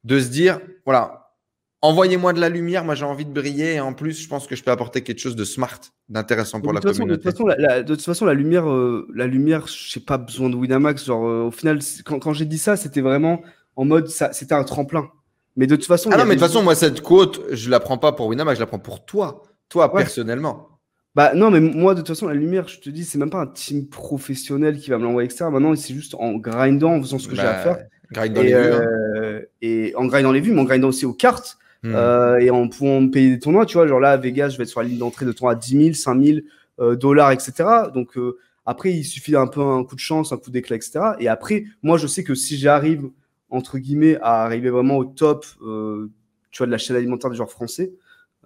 de se dire, voilà, envoyez-moi de la lumière, moi j'ai envie de briller et en plus je pense que je peux apporter quelque chose de smart, d'intéressant pour la façon, communauté. De toute façon, la, la, de toute façon, la lumière, euh, la lumière, j'ai pas besoin de Winamax. Genre, euh, au final, quand, quand j'ai dit ça, c'était vraiment en mode, ça, c'était un tremplin. Mais de toute façon, ah non, mais de toute façon, moi cette quote, je la prends pas pour Winamax, je la prends pour toi, toi ouais. personnellement. Bah non, mais moi de toute façon, la lumière, je te dis, c'est même pas un team professionnel qui va me l'envoyer, et cetera. Maintenant, c'est juste en grindant, en faisant ce que bah, j'ai à faire, grind dans et, les vues, euh, hein. et en grindant les vues, mais en grindant aussi aux cartes. Mmh. Euh, et en pouvant me payer des tournois, tu vois, genre là à Vegas, je vais être sur la ligne d'entrée de tournoi à dix mille, cinq mille euh, dollars, et cetera. Donc euh, après, il suffit d'un peu un coup de chance, un coup d'éclat, et cetera. Et après, moi, je sais que si j'arrive entre guillemets à arriver vraiment au top, euh, tu vois, de la chaîne alimentaire des joueurs français,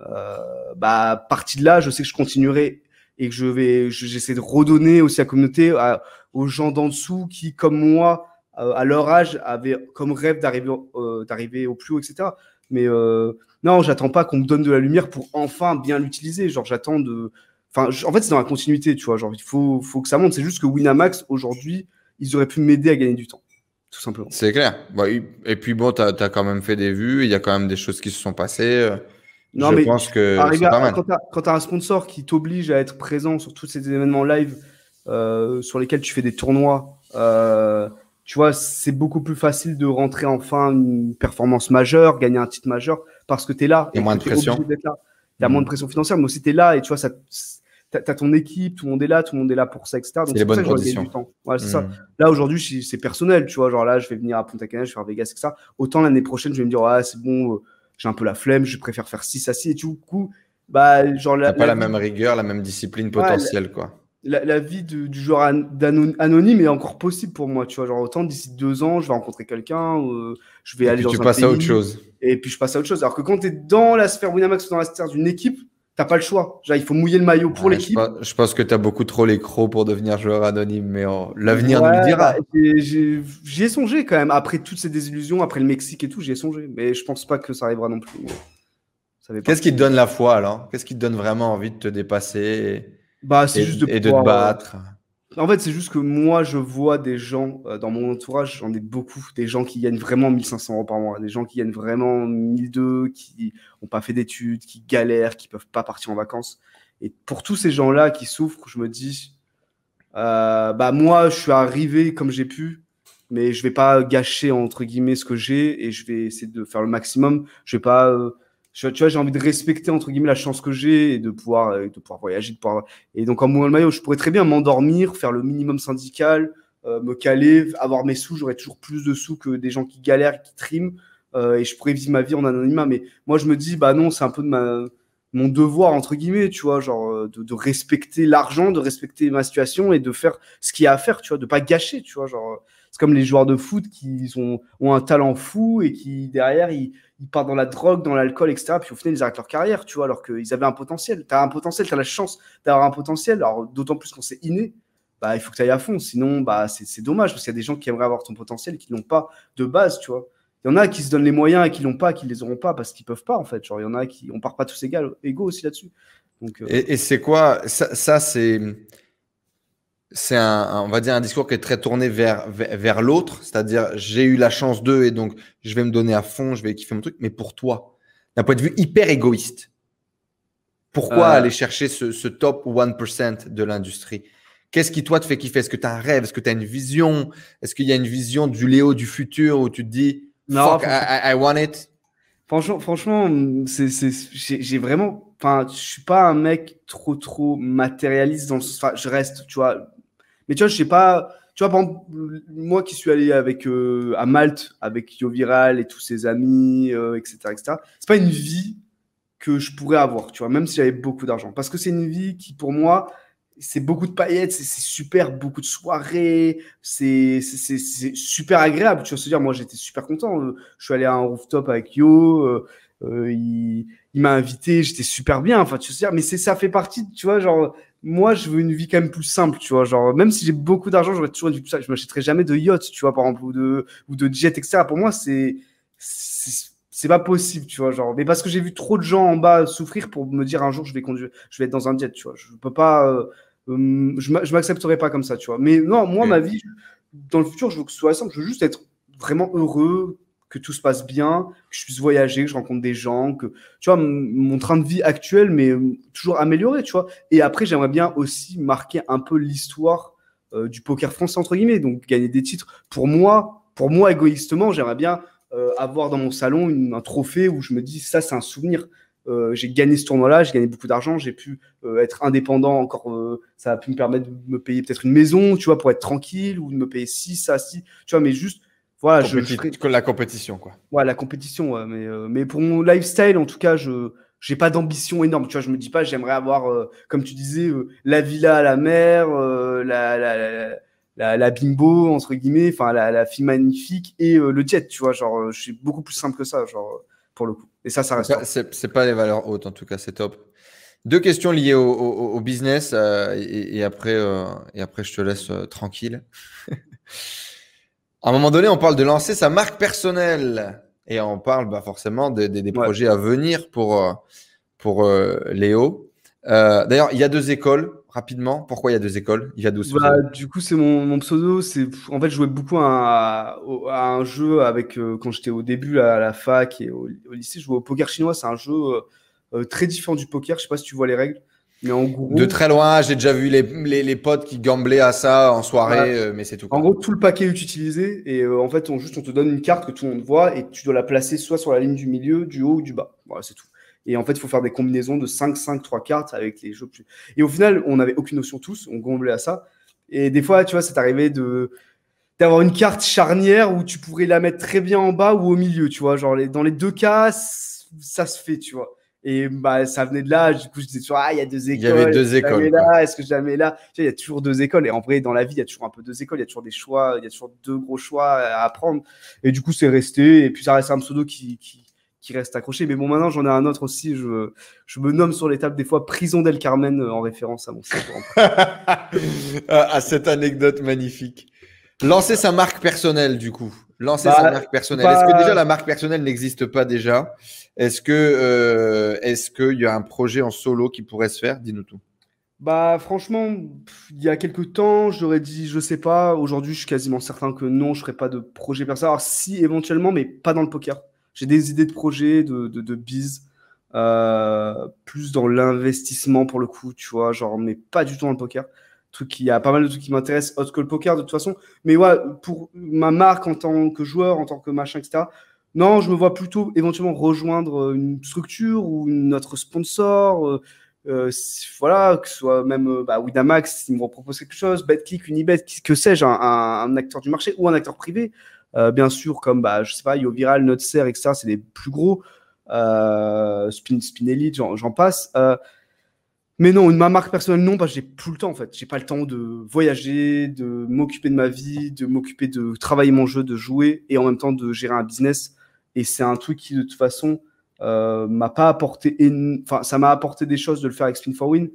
euh, bah, à partir de là, je sais que je continuerai et que je vais, je, j'essaie de redonner aussi à la communauté, à, aux gens d'en dessous qui, comme moi, euh, à leur âge, avaient comme rêve d'arriver, euh, d'arriver au plus haut, et cetera. Mais euh, non, j'attends pas qu'on me donne de la lumière pour enfin bien l'utiliser. Genre, j'attends de. Enfin, je... en fait, c'est dans la continuité, tu vois. Genre, il faut, faut que ça monte. C'est juste que Winamax, aujourd'hui, ils auraient pu m'aider à gagner du temps, tout simplement. C'est clair. Ouais, et puis bon, t'as, t'as quand même fait des vues. Il y a quand même des choses qui se sont passées. Non, je mais pense que à, c'est à, pas mal. Quand t'as, quand t'as un sponsor qui t'oblige à être présent sur tous ces événements live, euh, sur lesquels tu fais des tournois. Euh... Tu vois, c'est beaucoup plus facile de rentrer enfin une performance majeure, gagner un titre majeur, parce que tu es là. Il y a moins de pression. Il y a moins de pression financière, mais aussi tu es là et tu vois, ça, t'as, t'as ton équipe, tout le monde est là, tout le monde est là pour ça, et cetera. Donc, c'est, c'est les bonnes conditions. Du temps. Ouais, c'est mmh. ça. Là, aujourd'hui, c'est, c'est personnel, tu vois. Genre là, je vais venir à Punta Cana, je vais faire Vegas, et cetera. Autant l'année prochaine, je vais me dire, ah, c'est bon, euh, j'ai un peu la flemme, je préfère faire six à six. Et du coup, bah, genre. T'as pas la, la même rigueur, la même discipline potentielle, ouais, la... quoi. La, la vie de, du joueur an, anonyme est encore possible pour moi, tu vois. Genre, autant d'ici deux ans, je vais rencontrer quelqu'un, euh, je vais et aller dans un pays. Tu passes à autre chose. Et puis, je passe à autre chose. Alors que quand tu es dans la sphère Winamax ou dans la sphère d'une équipe, t'as pas le choix. Genre, il faut mouiller le maillot pour ouais, l'équipe. Je pense, je pense que tu as beaucoup trop les crocs pour devenir joueur anonyme, mais oh, l'avenir ouais, nous le dira. J'ai, j'ai, j'y ai songé quand même. Après toutes ces désillusions, après le Mexique et tout, j'y ai songé. Mais je pense pas que ça arrivera non plus. Ça Qu'est-ce qui te donne la foi, alors ? Qu'est-ce qui te donne vraiment envie de te dépasser et... Bah, c'est et, juste de et pouvoir, de te battre. Euh... En fait, c'est juste que moi, je vois des gens euh, dans mon entourage, j'en ai beaucoup, des gens qui gagnent vraiment mille cinq cents euros par mois, des gens qui gagnent vraiment mille deux, qui n'ont pas fait d'études, qui galèrent, qui ne peuvent pas partir en vacances. Et pour tous ces gens-là qui souffrent, je me dis, euh, bah, moi, je suis arrivé comme j'ai pu, mais je ne vais pas gâcher, entre guillemets, ce que j'ai et je vais essayer de faire le maximum. Je ne vais pas. Euh, Tu vois, j'ai envie de respecter, entre guillemets, la chance que j'ai et de pouvoir, euh, de pouvoir voyager. De pouvoir... Et donc, en mouillant le maillot, je pourrais très bien m'endormir, faire le minimum syndical, euh, me caler, avoir mes sous. J'aurais toujours plus de sous que des gens qui galèrent, qui triment. Euh, et je pourrais vivre ma vie en anonymat. Mais moi, je me dis, bah non, c'est un peu de ma... mon devoir, entre guillemets, tu vois, genre, de, de respecter l'argent, de respecter ma situation et de faire ce qu'il y a à faire, tu vois, de pas gâcher, tu vois, genre. C'est comme les joueurs de foot qui ont, ont un talent fou et qui, derrière, ils, ils partent dans la drogue, dans l'alcool, et cetera. Puis au final, ils arrêtent leur carrière, tu vois, alors qu'ils avaient un potentiel. Tu as un potentiel, tu as la chance d'avoir un potentiel. Alors, d'autant plus quand c'est inné, bah, il faut que tu ailles à fond. Sinon, bah, c'est, c'est dommage parce qu'il y a des gens qui aimeraient avoir ton potentiel et qui n'ont pas de base, tu vois. Il y en a qui se donnent les moyens et qui l'ont pas, qui les auront pas parce qu'ils peuvent pas, en fait. Genre, il y en a qui, on part pas tous égaux, égaux aussi là-dessus. Donc, euh... et, et c'est quoi ça, ça, c'est. C'est un, on va dire un discours qui est très tourné vers, vers, vers l'autre, c'est-à-dire j'ai eu la chance d'eux et donc je vais me donner à fond, je vais kiffer mon truc, mais pour toi, d'un point de vue hyper égoïste, pourquoi euh... aller chercher ce, ce top un pour cent de l'industrie ? Qu'est-ce qui, toi, te fait kiffer ? Est-ce que tu as un rêve ? Est-ce que tu as une vision ? Est-ce qu'il y a une vision du Léo du futur où tu te dis « fuck, I, I want it ». Franchement, franchement c'est, c'est, j'ai, j'ai vraiment… Enfin, je suis pas un mec trop, trop matérialiste. Dans le, enfin, je reste, tu vois… Mais tu vois, je sais pas, tu vois, par exemple, moi qui suis allé avec, euh, à Malte avec Yo Viral et tous ses amis, euh, et cetera, et cetera, c'est pas une vie que je pourrais avoir, tu vois, même si j'avais beaucoup d'argent. Parce que c'est une vie qui, pour moi, c'est beaucoup de paillettes, c'est, c'est super, beaucoup de soirées, c'est, c'est, c'est, c'est super agréable. Tu vas se dire, moi, j'étais super content. Je suis allé à un rooftop avec Yo, euh, euh, il, il m'a invité, j'étais super bien. Enfin, tu sais, mais c'est, ça fait partie, tu vois, genre, moi, je veux une vie quand même plus simple, tu vois, genre, même si j'ai beaucoup d'argent, j'aurais toujours une vie plus simple. Je m'achèterais jamais de yacht, tu vois, par exemple, ou de, ou de jet, et cetera. Pour moi, c'est, c'est, c'est pas possible, tu vois, genre, mais parce que j'ai vu trop de gens en bas souffrir pour me dire un jour, je vais conduire, je vais être dans un jet, tu vois, je peux pas, euh, euh, je m'accepterai pas comme ça, tu vois. Mais non, moi, oui. ma vie, dans le futur, je veux que ce soit simple, je veux juste être vraiment heureux, que tout se passe bien, que je puisse voyager, que je rencontre des gens, que, tu vois, m- mon train de vie actuel, mais euh, toujours amélioré, tu vois. Et après, j'aimerais bien aussi marquer un peu l'histoire euh, du poker français, entre guillemets, donc gagner des titres. Pour moi, pour moi égoïstement, j'aimerais bien euh, avoir dans mon salon une, un trophée où je me dis, ça, c'est un souvenir. Euh, j'ai gagné ce tournoi-là, j'ai gagné beaucoup d'argent, j'ai pu euh, être indépendant encore, euh, ça a pu me permettre de me payer peut-être une maison, tu vois, pour être tranquille, ou de me payer ci, ça, ci, tu vois, mais juste, voilà, Compétit- je ferai... la compétition, quoi. Ouais, la compétition, ouais, mais euh, mais pour mon lifestyle, en tout cas, je j'ai pas d'ambition énorme, tu vois. Je me dis pas, j'aimerais avoir, euh, comme tu disais, euh, la villa à la mer, euh, la, la, la la la bimbo entre guillemets, enfin la la fille magnifique et euh, le jet, tu vois. Genre, euh, je suis beaucoup plus simple que ça, genre pour le coup. Et ça, ça reste. C'est pas, c'est, c'est pas les valeurs hautes, en tout cas, c'est top. Deux questions liées au, au, au business euh, et, et après euh, et après je te laisse euh, tranquille. À un moment donné, on parle de lancer sa marque personnelle et on parle bah, forcément de, de, des ouais. projets à venir pour, pour euh, Léo. Euh, d'ailleurs, il y a deux écoles, rapidement. Pourquoi il y a deux écoles ? Il y a deux bah, du coup, c'est mon, mon pseudo. C'est, en fait, je jouais beaucoup à, à un jeu avec, euh, quand j'étais au début à la fac et au, au lycée, je jouais au poker chinois. C'est un jeu euh, très différent du poker. Je ne sais pas si tu vois les règles. Mais en gros, de très loin, j'ai déjà vu les, les, les potes qui gamblaient à ça en soirée, voilà. euh, mais c'est tout. En gros, tout le paquet est utilisé et euh, en fait, on, juste, on te donne une carte que tout le monde voit et tu dois la placer soit sur la ligne du milieu, du haut ou du bas. Voilà, c'est tout. Et en fait, il faut faire des combinaisons de cinq, cinq, trois cartes avec les jeux plus. Et au final, on n'avait aucune notion tous, on gamblait à ça. Et des fois, tu vois, c'est arrivé de... d'avoir une carte charnière où tu pourrais la mettre très bien en bas ou au milieu, tu vois. Genre, les... dans les deux cas, c... ça se fait, tu vois. Et bah, ça venait de là, du coup, je disais toujours, ah, il y a deux écoles. Il y avait deux écoles. Est-ce que je la mets là ? Est-ce que je la mets là ? Tu sais, il y a toujours deux écoles. Et en vrai, dans la vie, il y a toujours un peu deux écoles. Il y a toujours des choix, il y a toujours deux gros choix à apprendre. Et du coup, c'est resté. Et puis, ça reste un pseudo qui, qui, qui reste accroché. Mais bon, maintenant, j'en ai un autre aussi. Je, je me nomme sur les tables des fois Prison d'El Carmen en référence à mon pseudo. À cette anecdote magnifique. Lancer sa marque personnelle, du coup. Lancer bah, sa marque personnelle. Bah... Est-ce que déjà la marque personnelle n'existe pas déjà ? Est-ce que euh, est-ce qu'il y a un projet en solo qui pourrait se faire ? Dis-nous tout. Bah franchement, il y a quelques temps, j'aurais dit je sais pas. Aujourd'hui, je suis quasiment certain que non, je ferai pas de projet personnel. Alors si éventuellement, mais pas dans le poker. J'ai des idées de projets, de de, de biz, euh, plus dans l'investissement pour le coup, tu vois, genre mais pas du tout dans le poker. Truc, il y a pas mal de trucs qui m'intéressent autre que le poker de toute façon. Mais ouais, pour ma marque en tant que joueur, en tant que machin, et cetera. Non, je me vois plutôt éventuellement rejoindre une structure ou notre sponsor, euh, euh, voilà, que ce soit même bah, Winamax, s'ils me proposent quelque chose, BetClick, Unibet, que sais-je, un, un, un acteur du marché ou un acteur privé, euh, bien sûr, comme bah, je sais pas, Yo Viral, Notser, et cetera, c'est les plus gros, euh, Spin, Spin Elite, j'en, j'en passe. Euh, Mais non, ma marque personnelle, non, parce que j'ai plus le temps, en fait. J'ai pas le temps de voyager, de m'occuper de ma vie, de m'occuper de travailler mon jeu, de jouer et en même temps de gérer un business. Et c'est un truc qui, de toute façon, euh, m'a pas apporté, enfin, ça m'a apporté des choses de le faire avec Spin for Win.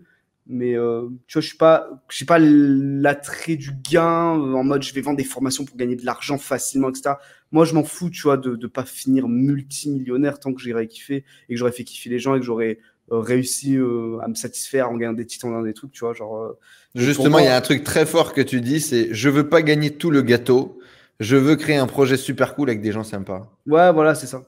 Mais, euh, tu vois, je suis pas, j'ai pas l'attrait du gain euh, en mode je vais vendre des formations pour gagner de l'argent facilement, et cetera. Moi, je m'en fous, tu vois, de, de pas finir multimillionnaire tant que j'aurais kiffé et que j'aurais fait kiffer les gens et que j'aurais Euh, réussi euh, à me satisfaire en gagnant des titres, en gagnant des trucs, tu vois, genre. Euh, Justement, il y a un truc très fort que tu dis, c'est je veux pas gagner tout le gâteau, je veux créer un projet super cool avec des gens sympas. Ouais, voilà, c'est ça.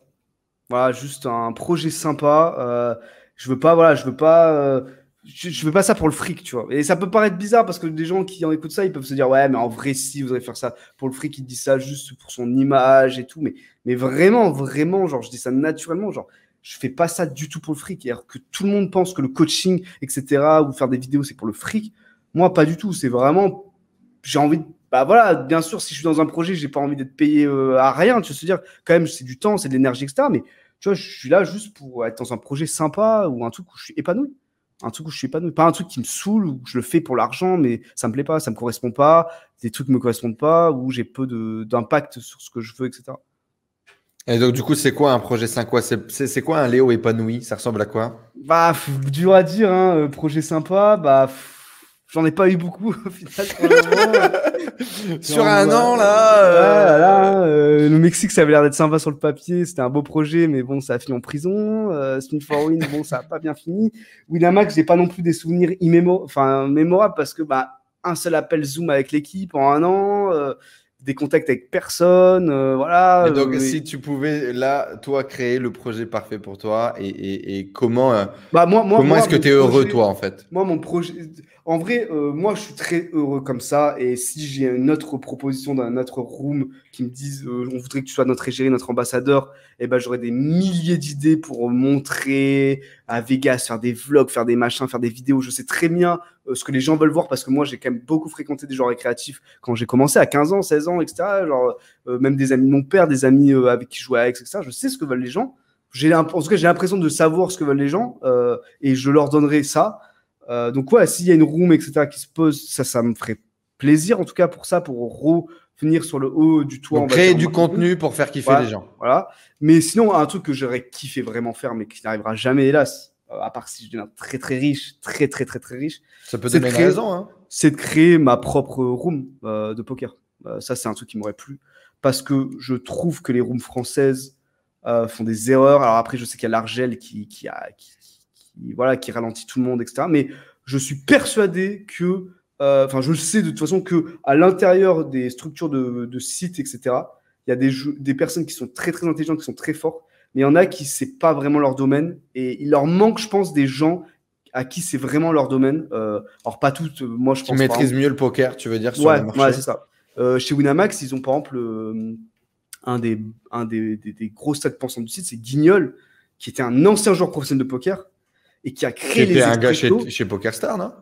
Voilà, juste un projet sympa. Euh, je veux pas, voilà, je veux pas, euh, je, je veux pas ça pour le fric, tu vois. Et ça peut paraître bizarre parce que des gens qui en écoutent ça, ils peuvent se dire ouais, mais en vrai, si vous allez faire ça pour le fric, ils disent ça juste pour son image et tout, mais mais vraiment, vraiment, genre, je dis ça naturellement, genre. Je fais pas ça du tout pour le fric. Alors que tout le monde pense que le coaching, et cetera, ou faire des vidéos, c'est pour le fric. Moi, pas du tout. C'est vraiment, j'ai envie de, bah voilà, bien sûr, si je suis dans un projet, j'ai pas envie d'être payé euh, à rien. Tu veux se dire, quand même, c'est du temps, c'est de l'énergie, et cetera. Mais tu vois, je suis là juste pour être dans un projet sympa ou un truc où je suis épanoui. Un truc où je suis épanoui. Pas un truc qui me saoule ou je le fais pour l'argent, mais ça me plaît pas, ça me correspond pas, des trucs me correspondent pas, ou j'ai peu de, d'impact sur ce que je veux, et cetera. Et donc, du coup, c'est quoi un projet cinq W? C'est, c'est quoi un Léo épanoui? Ça ressemble à quoi? Bah, dur à dire, hein. Projet sympa, bah, j'en ai pas eu beaucoup, au final, pour le moment. Sur genre, un bah, an, là, euh... là, là euh, le Mexique, ça avait l'air d'être sympa sur le papier. C'était un beau projet, mais bon, ça a fini en prison. Euh, Spin four win, bon, ça a pas bien fini. Winamax, j'ai pas non plus des souvenirs immémo... enfin, mémorables parce que, bah, un seul appel Zoom avec l'équipe en un an, euh, des contacts avec personne, euh, voilà. Et donc, euh, si et... tu pouvais, là, toi, créer le projet parfait pour toi, et, et, et comment, euh, bah, moi, moi, comment moi, est-ce que tu es heureux, toi, en fait? Moi, mon projet… En vrai, euh, moi, je suis très heureux comme ça, et si j'ai une autre proposition d'un autre room qui me disent euh, « on voudrait que tu sois notre égérie, notre ambassadeur », eh ben, j'aurais des milliers d'idées pour montrer à Vegas, faire des vlogs, faire des machins, faire des vidéos. Je sais très bien euh, ce que les gens veulent voir parce que moi, j'ai quand même beaucoup fréquenté des genres récréatifs quand j'ai commencé à quinze ans, seize ans, et cetera. Genre, euh, même des amis de mon père, des amis euh, avec qui je jouais à Aix, et cetera. Je sais ce que veulent les gens. J'ai l'imp... En tout cas, j'ai l'impression de savoir ce que veulent les gens euh, et je leur donnerai ça. Euh, donc, ouais, s'il y a une room, et cetera, qui se pose, ça, ça me ferait plaisir, en tout cas, pour ça, pour re... finir sur le haut du toit. Donc, créer du contenu pour faire kiffer, voilà, les gens. Voilà. Mais sinon, un truc que j'aurais kiffé vraiment faire, mais qui n'arrivera jamais, hélas, à part si je deviens très, très riche, très, très, très, très riche. Ça peut donner créer, raison, hein. C'est de créer ma propre room euh, de poker. Euh, ça, c'est un truc qui m'aurait plu parce que je trouve que les rooms françaises euh, font des erreurs. Alors après, je sais qu'il y a l'Argel qui, qui, a, qui, qui, voilà, qui ralentit tout le monde, et cetera. Mais je suis persuadé que Enfin, euh, je sais de toute façon que à l'intérieur des structures de, de sites, et cetera, il y a des, jeux, des personnes qui sont très très intelligentes, qui sont très fortes, mais il y en a qui c'est pas vraiment leur domaine et il leur manque, je pense, des gens à qui c'est vraiment leur domaine. Euh, alors pas toutes, euh, moi je pense. Tu maîtrises mieux le poker, tu veux dire sur ouais, le marché. Ouais, c'est ça. Euh, chez Winamax, ils ont par exemple euh, un des un des, des, des gros stats pensants du site, c'est Guignol, qui était un ancien joueur professionnel de poker et qui a créé. C'était un gars chez, chez PokerStars, non?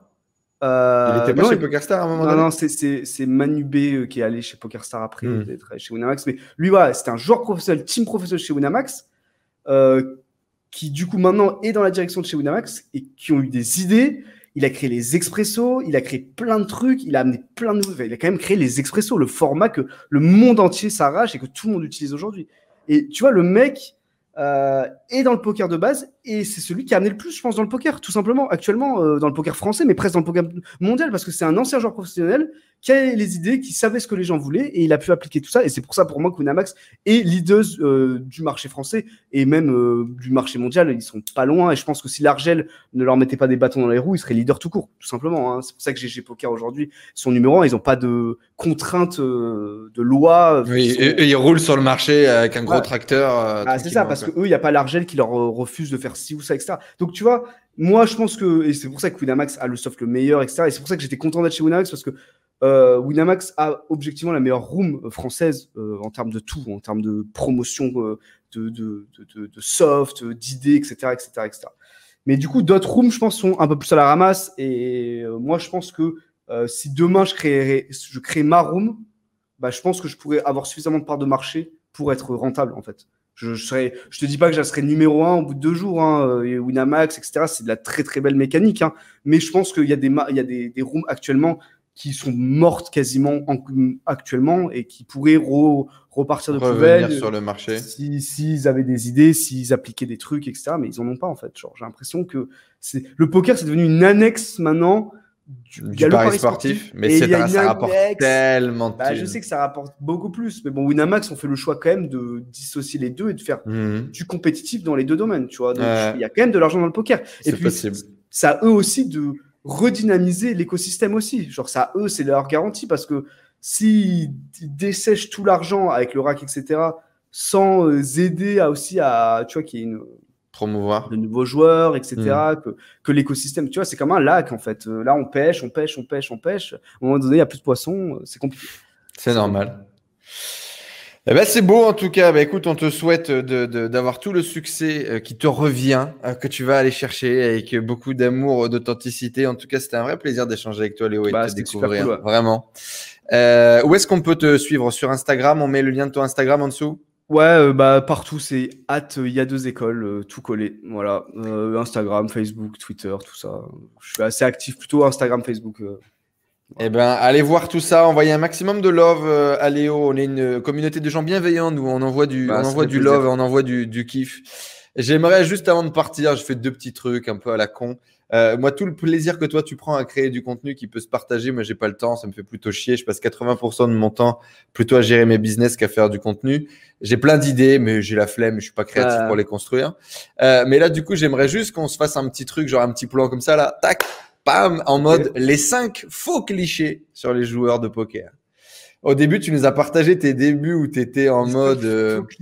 Euh, il était pas non, chez PokerStars à un moment non, donné. Non, c'est, c'est, c'est Manu B qui est allé chez PokerStars après mmh. d'être chez Winamax. Mais lui, voilà, c'était un joueur professionnel, team professionnel chez Winamax, euh, qui du coup maintenant est dans la direction de chez Winamax et qui ont eu des idées. Il a créé les expressos, il a créé plein de trucs, il a amené plein de nouvelles. Enfin, il a quand même créé les expressos, le format que le monde entier s'arrache et que tout le monde utilise aujourd'hui. Et tu vois, le mec Euh, et dans le poker de base, et c'est celui qui a amené le plus, je pense, dans le poker, tout simplement, actuellement, euh, dans le poker français, mais presque dans le poker mondial, parce que c'est un ancien joueur professionnel qui avait les idées, qui savait ce que les gens voulaient, et il a pu appliquer tout ça, et c'est pour ça, pour moi, que Winamax est leader euh, du marché français, et même euh, du marché mondial, ils sont pas loin, et je pense que si l'Argel ne leur mettait pas des bâtons dans les roues, ils seraient leaders tout court, tout simplement, hein. C'est pour ça que G G Poker, aujourd'hui, sont numéro un, ils ont pas de contraintes euh, de loi. Oui, sont... et, et ils roulent sur le marché avec un gros ouais. tracteur. Euh, ah, c'est ça, parce parce qu'eux, il n'y a pas l'Argel qui leur refuse de faire ci ou ça, et cetera. Donc, tu vois, moi, je pense que… Et c'est pour ça que Winamax a le soft le meilleur, et cetera. Et c'est pour ça que j'étais content d'être chez Winamax parce que euh, Winamax a objectivement la meilleure room française euh, en termes de tout, en termes de promotion, euh, de, de, de, de soft, d'idées, et cetera, et cetera, et cetera. Mais du coup, d'autres rooms, je pense, sont un peu plus à la ramasse. Et euh, moi, je pense que euh, si demain, je, créerais, je crée ma room, bah, je pense que je pourrais avoir suffisamment de parts de marché pour être rentable, en fait. Je, je, serais, je te dis pas que je serais numéro un au bout de deux jours, hein, et Winamax, et cetera. C'est de la très très belle mécanique, hein. Mais je pense qu'il y a des il y a des, des rooms actuellement qui sont mortes quasiment en, actuellement et qui pourraient re, repartir de revenir poubelle sur le marché si s'ils avaient des idées, s'ils appliquaient des trucs, et cetera. Mais ils en ont pas en fait. Genre, j'ai l'impression que c'est le poker, c'est devenu une annexe maintenant. Du, du paris sportif, sportif, mais c'est un, ça rapporte tellement de bah, je sais que ça rapporte beaucoup plus, mais bon, Winamax, on fait le choix quand même de dissocier les deux et de faire mmh. du compétitif dans les deux domaines, tu vois. Donc, ouais. Il y a quand même de l'argent dans le poker. C'est et puis, possible. Ça à eux aussi de redynamiser l'écosystème aussi. Genre, ça à eux, c'est leur garantie parce que s'ils dessèchent tout l'argent avec le rack, et cetera, sans aider à aussi à, tu vois, qu'il y ait une. Promouvoir. De nouveaux joueurs, et cetera. Mmh. Que, que l'écosystème, tu vois, c'est comme un lac, en fait. Euh, là, on pêche, on pêche, on pêche, on pêche. Au moment donné, il n'y a plus de poissons. C'est compliqué. C'est, c'est normal. normal. Eh ben, c'est beau, en tout cas. Bah, écoute, on te souhaite de, de, d'avoir tout le succès euh, qui te revient, euh, que tu vas aller chercher avec beaucoup d'amour, d'authenticité. En tout cas, c'était un vrai plaisir d'échanger avec toi, Léo, et bah, de te découvrir. Cool, ouais. Vraiment. Euh, où est-ce qu'on peut te suivre? Sur Instagram? On met le lien de ton Instagram en dessous? Ouais, euh, bah partout c'est Y'a deux écoles, euh, tout collé, voilà. Euh, Instagram, Facebook, Twitter, tout ça. Je suis assez actif, plutôt Instagram, Facebook. Euh, Eh bien, allez voir tout ça, envoyez un maximum de love à Léo. On est une communauté de gens bienveillants, nous. On envoie du, bah, on envoie du love, on envoie du, du kiff. J'aimerais juste avant de partir, je fais deux petits trucs un peu à la con. Euh, moi, tout le plaisir que toi, tu prends à créer du contenu qui peut se partager, moi, j'ai pas le temps, ça me fait plutôt chier. Je passe quatre-vingts pour cent de mon temps plutôt à gérer mes business qu'à faire du contenu. J'ai plein d'idées, mais j'ai la flemme, je suis pas créatif euh... pour les construire. Euh, mais là, du coup, j'aimerais juste qu'on se fasse un petit truc, genre un petit plan comme ça, là, tac, pam, en mode okay. Les cinq faux clichés sur les joueurs de poker. Au début, tu nous as partagé tes débuts où tu étais en mode,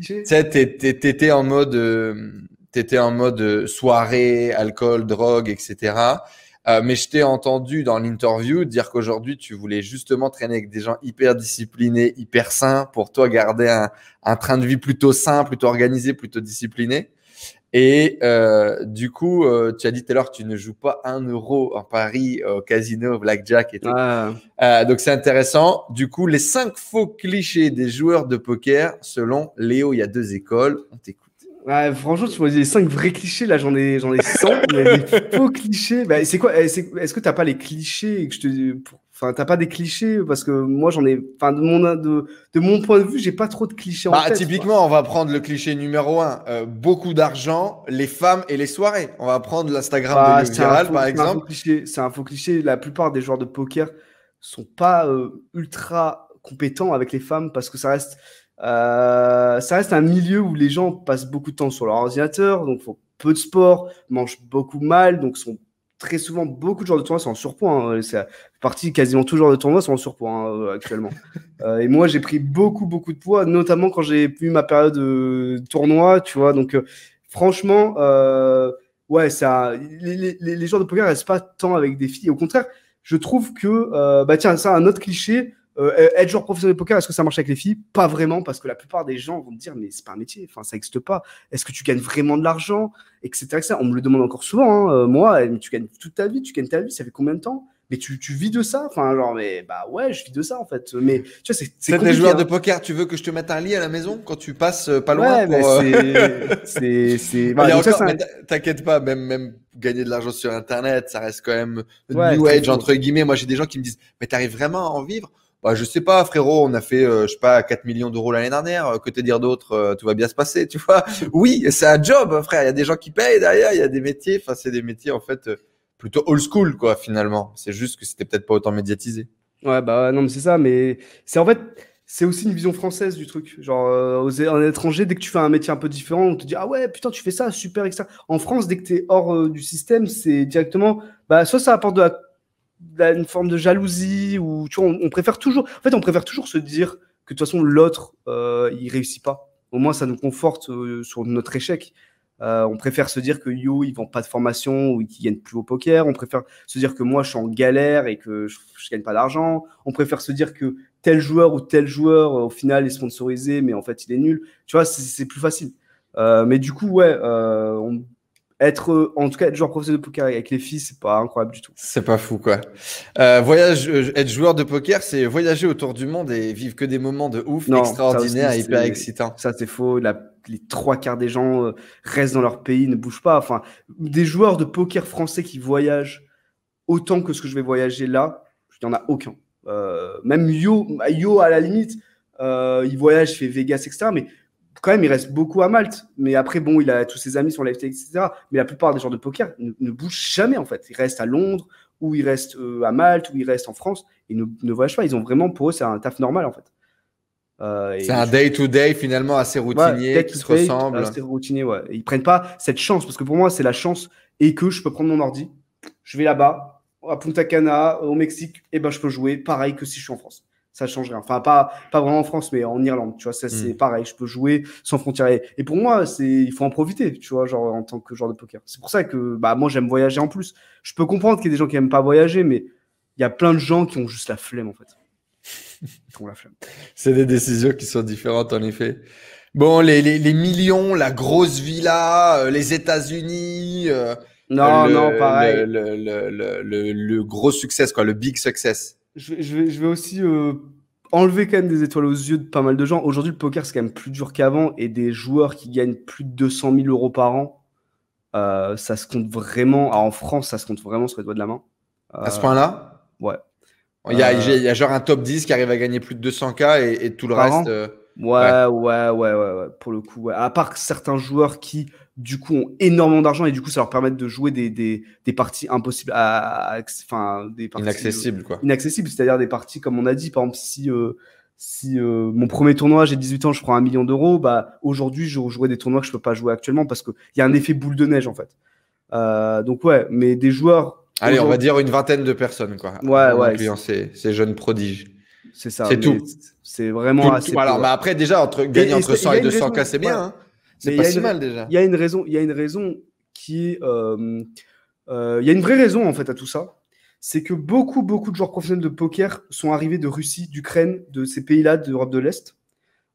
tu sais, t'étais en mode... Euh, T'étais en mode soirée, alcool, drogue, et cetera. Euh, mais je t'ai entendu dans l'interview dire qu'aujourd'hui, tu voulais justement traîner avec des gens hyper disciplinés, hyper sains, pour toi garder un, un train de vie plutôt sain, plutôt organisé, plutôt discipliné. Et euh, du coup, euh, tu as dit tout à l'heure, tu ne joues pas un euro en Paris, au casino, au blackjack et tout. Ah. Euh, donc, c'est intéressant. Du coup, les cinq faux clichés des joueurs de poker selon Léo, il y a deux écoles. On t'écoute. Ouais, franchement, tu m'as dit les cinq vrais clichés, là j'en ai, j'en ai cent, mais les faux clichés. Bah, c'est quoi, est-ce que t'as pas les clichés et que je te, enfin, t'as pas des clichés parce que moi j'en ai, enfin, de mon, de, de mon point de vue, j'ai pas trop de clichés en bah, tête. Typiquement, quoi. On va prendre le cliché numéro un, euh, beaucoup d'argent, les femmes et les soirées. On va prendre l'Instagram bah, de Yo Viral par exemple. C'est un faux cliché. La plupart des joueurs de poker sont pas euh, ultra compétents avec les femmes parce que ça reste. Euh, ça reste un milieu où les gens passent beaucoup de temps sur leur ordinateur, donc font peu de sport, mangent beaucoup mal, donc sont très souvent beaucoup de joueurs de tournois sont en surpoids. Hein, c'est partie quasiment tous les joueurs de tournoi sont en surpoids hein, actuellement. euh, et moi j'ai pris beaucoup beaucoup de poids, notamment quand j'ai eu ma période euh, tournoi, tu vois. Donc euh, franchement, euh, ouais, ça, les, les, les joueurs de poker restent pas tant avec des filles. Au contraire, je trouve que euh, bah tiens, ça un autre cliché. Euh, être joueur professionnel de poker, est-ce que ça marche avec les filles? Pas vraiment, parce que la plupart des gens vont me dire mais c'est pas un métier, enfin ça n'existe pas. Est-ce que tu gagnes vraiment de l'argent, et cetera, et cetera. On me le demande encore souvent. Hein. Moi, tu gagnes toute ta vie, tu gagnes ta vie, ça fait combien de temps? Mais tu, tu vis de ça, enfin genre mais bah ouais, je vis de ça en fait. Mais tu vois, c'est c'est des joueurs hein. de poker. Tu veux que je te mette un lit à la maison quand tu passes euh, pas loin? Ouais, pour, euh... c'est c'est c'est. Bah, un... T'inquiète pas, même même. Gagner de l'argent sur Internet, ça reste quand même ouais, new age entre guillemets. Moi, j'ai des gens qui me disent mais t'arrives vraiment à en vivre? Bah, je sais pas, frérot, on a fait, euh, je sais pas, quatre millions d'euros l'année dernière. Que te dire d'autre? Euh, tout va bien se passer, tu vois. Oui, c'est un job, frère. Il y a des gens qui payent derrière, il y a des métiers. Enfin, c'est des métiers, en fait, euh, plutôt old school, quoi, finalement. C'est juste que c'était peut-être pas autant médiatisé. Ouais, bah, non, mais c'est ça. Mais c'est en fait, c'est aussi une vision française du truc. Genre, euh, aux, en étranger, dès que tu fais un métier un peu différent, on te dit ah ouais, putain, tu fais ça, super, et cetera. En France, dès que t'es hors euh, du système, c'est directement, bah, soit ça apporte de la une forme de jalousie ou tu vois on, on préfère toujours en fait on préfère toujours se dire que de toute façon l'autre euh, il réussit pas, au moins ça nous conforte euh, sur notre échec. Euh, on préfère se dire que Yo il vend pas de formation ou qu'il gagne plus au poker, on préfère se dire que moi je suis en galère et que je, je gagne pas d'argent, on préfère se dire que tel joueur ou tel joueur euh, au final est sponsorisé mais en fait il est nul, tu vois, c'est, c'est plus facile. Euh, mais du coup ouais euh, on Être, en tout cas, être joueur professionnel de poker avec les filles, c'est pas incroyable du tout. C'est pas fou, quoi. Euh, voyage, être joueur de poker, c'est voyager autour du monde et vivre que des moments de ouf, non, extraordinaires, aussi, hyper excitants. Ça, c'est faux. La, les trois quarts des gens restent dans leur pays, ne bougent pas. Enfin, des joueurs de poker français qui voyagent autant que ce que je vais voyager là, il n'y en a aucun. Euh, même Yo, Yo, à la limite, euh, il voyage, il fait Vegas, et cetera. Mais quand même, il reste beaucoup à Malte. Mais après, bon, il a tous ses amis sur l'A F T, et cetera. Mais la plupart des joueurs de poker ne, ne bougent jamais, en fait. Ils restent à Londres, ou ils restent euh, à Malte, ou ils restent en France. Ils ne, ne voyagent pas. Ils ont vraiment, pour eux, c'est un taf normal, en fait. Euh, c'est un day-to-day, finalement, assez routinier, ouais, qui se ressemble. Assez routinier, ouais. Et ils ne prennent pas cette chance, parce que pour moi, c'est la chance et que je peux prendre mon ordi. Je vais là-bas, à Punta Cana, au Mexique, et ben je peux jouer pareil que si je suis en France. Ça change rien. Enfin, pas, pas vraiment en France, mais en Irlande, tu vois, ça, c'est mmh. pareil. Je peux jouer sans frontières. Et pour moi, c'est, il faut en profiter, tu vois, genre, en tant que joueur de poker. C'est pour ça que, bah, moi, j'aime voyager en plus. Je peux comprendre qu'il y a des gens qui aiment pas voyager, mais il y a plein de gens qui ont juste la flemme, en fait. Qui ont la flemme. C'est des décisions qui sont différentes, en effet. Bon, les, les, les millions, la grosse villa, euh, les États-Unis, euh, non, le, non, pareil. Le, le, le, le, le gros succès, quoi, le big success. Je vais, je vais, je vais aussi euh, enlever quand même des étoiles aux yeux de pas mal de gens. Aujourd'hui, le poker, c'est quand même plus dur qu'avant. Et des joueurs qui gagnent plus de deux cent mille euros par an, euh, ça se compte vraiment. Alors, en France, ça se compte vraiment sur les doigts de la main. Euh, à ce point-là ? Ouais. Il y, a, euh... il y a genre un top dix qui arrive à gagner plus de deux cents K et, et tout le par reste. Euh, ouais, ouais, ouais, ouais, ouais, ouais, pour le coup. Ouais. À part certains joueurs qui, du coup, ont énormément d'argent et du coup, ça leur permet de jouer des, des, des parties impossibles, à, à, enfin, des parties inaccessibles, quoi. Inaccessibles, c'est-à-dire des parties, comme on a dit, par exemple, si, euh, si euh, mon premier tournoi, j'ai dix-huit ans, je prends un million d'euros, bah, aujourd'hui, je jouerai des tournois que je peux pas jouer actuellement parce qu'il y a un effet boule de neige, en fait. Euh, donc, ouais, mais des joueurs. Allez, on va dire une vingtaine de personnes, quoi. Ouais, ouais. Incluant ces, ces jeunes prodiges. C'est ça. C'est tout. C'est vraiment tout, assez. Tout. Alors, mais après, déjà, entre, gagner et, entre cent et deux cents K, c'est bien. Hein. C'est pas si mal, déjà. Il y a une raison, il y a une raison qui est. Euh, euh, il y a une vraie raison, en fait, à tout ça. C'est que beaucoup, beaucoup de joueurs professionnels de poker sont arrivés de Russie, d'Ukraine, de ces pays-là, d'Europe de l'Est,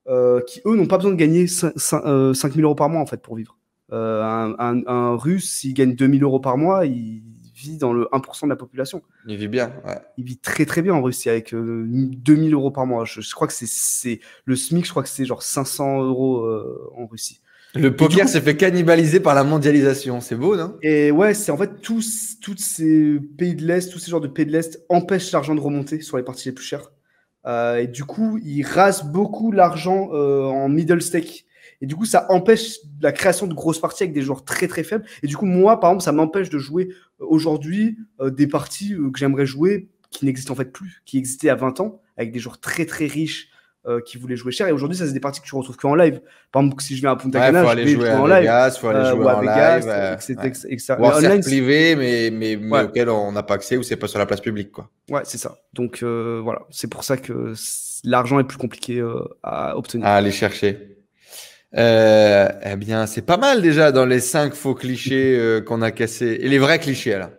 euh, qui, eux, n'ont pas besoin de gagner cinq mille euros par mois, en fait, pour vivre. Euh, un, un, un Russe, s'il gagne deux mille euros par mois, il. Vit dans le un pour cent de la population. Il vit bien, ouais. Il vit très très bien en Russie avec euh, deux mille euros par mois. Je, je crois que c'est le SMIC, je crois que c'est genre cinq cents euros euh, en Russie. Le poker s'est fait cannibaliser par la mondialisation, c'est beau, non? Et ouais, c'est en fait tous tous ces pays de l'Est, tous ces genres de pays de l'Est empêchent l'argent de remonter sur les parties les plus chères. Euh, et du coup, ils rasent beaucoup l'argent euh, en middle stake. Et du coup, ça empêche la création de grosses parties avec des joueurs très très faibles. Et du coup, moi, par exemple, ça m'empêche de jouer aujourd'hui euh, des parties euh, que j'aimerais jouer qui n'existent en fait plus, qui existaient à vingt ans, avec des joueurs très très riches euh, qui voulaient jouer cher. Et aujourd'hui, ça, c'est des parties que tu retrouves qu'en live. Par exemple, si je viens à Punta Cana, ouais, je vais jouer en live. Il faut aller jouer en live. Ou en cercle privé, mais, mais, mais ouais. auquel on n'a pas accès, ou c'est pas sur la place publique, quoi. Ouais, c'est ça. Donc euh, voilà, c'est pour ça que l'argent est plus compliqué euh, à obtenir. À aller chercher. Euh, eh bien, c'est pas mal déjà dans les cinq faux clichés euh, qu'on a cassés. Et les vrais clichés, alors.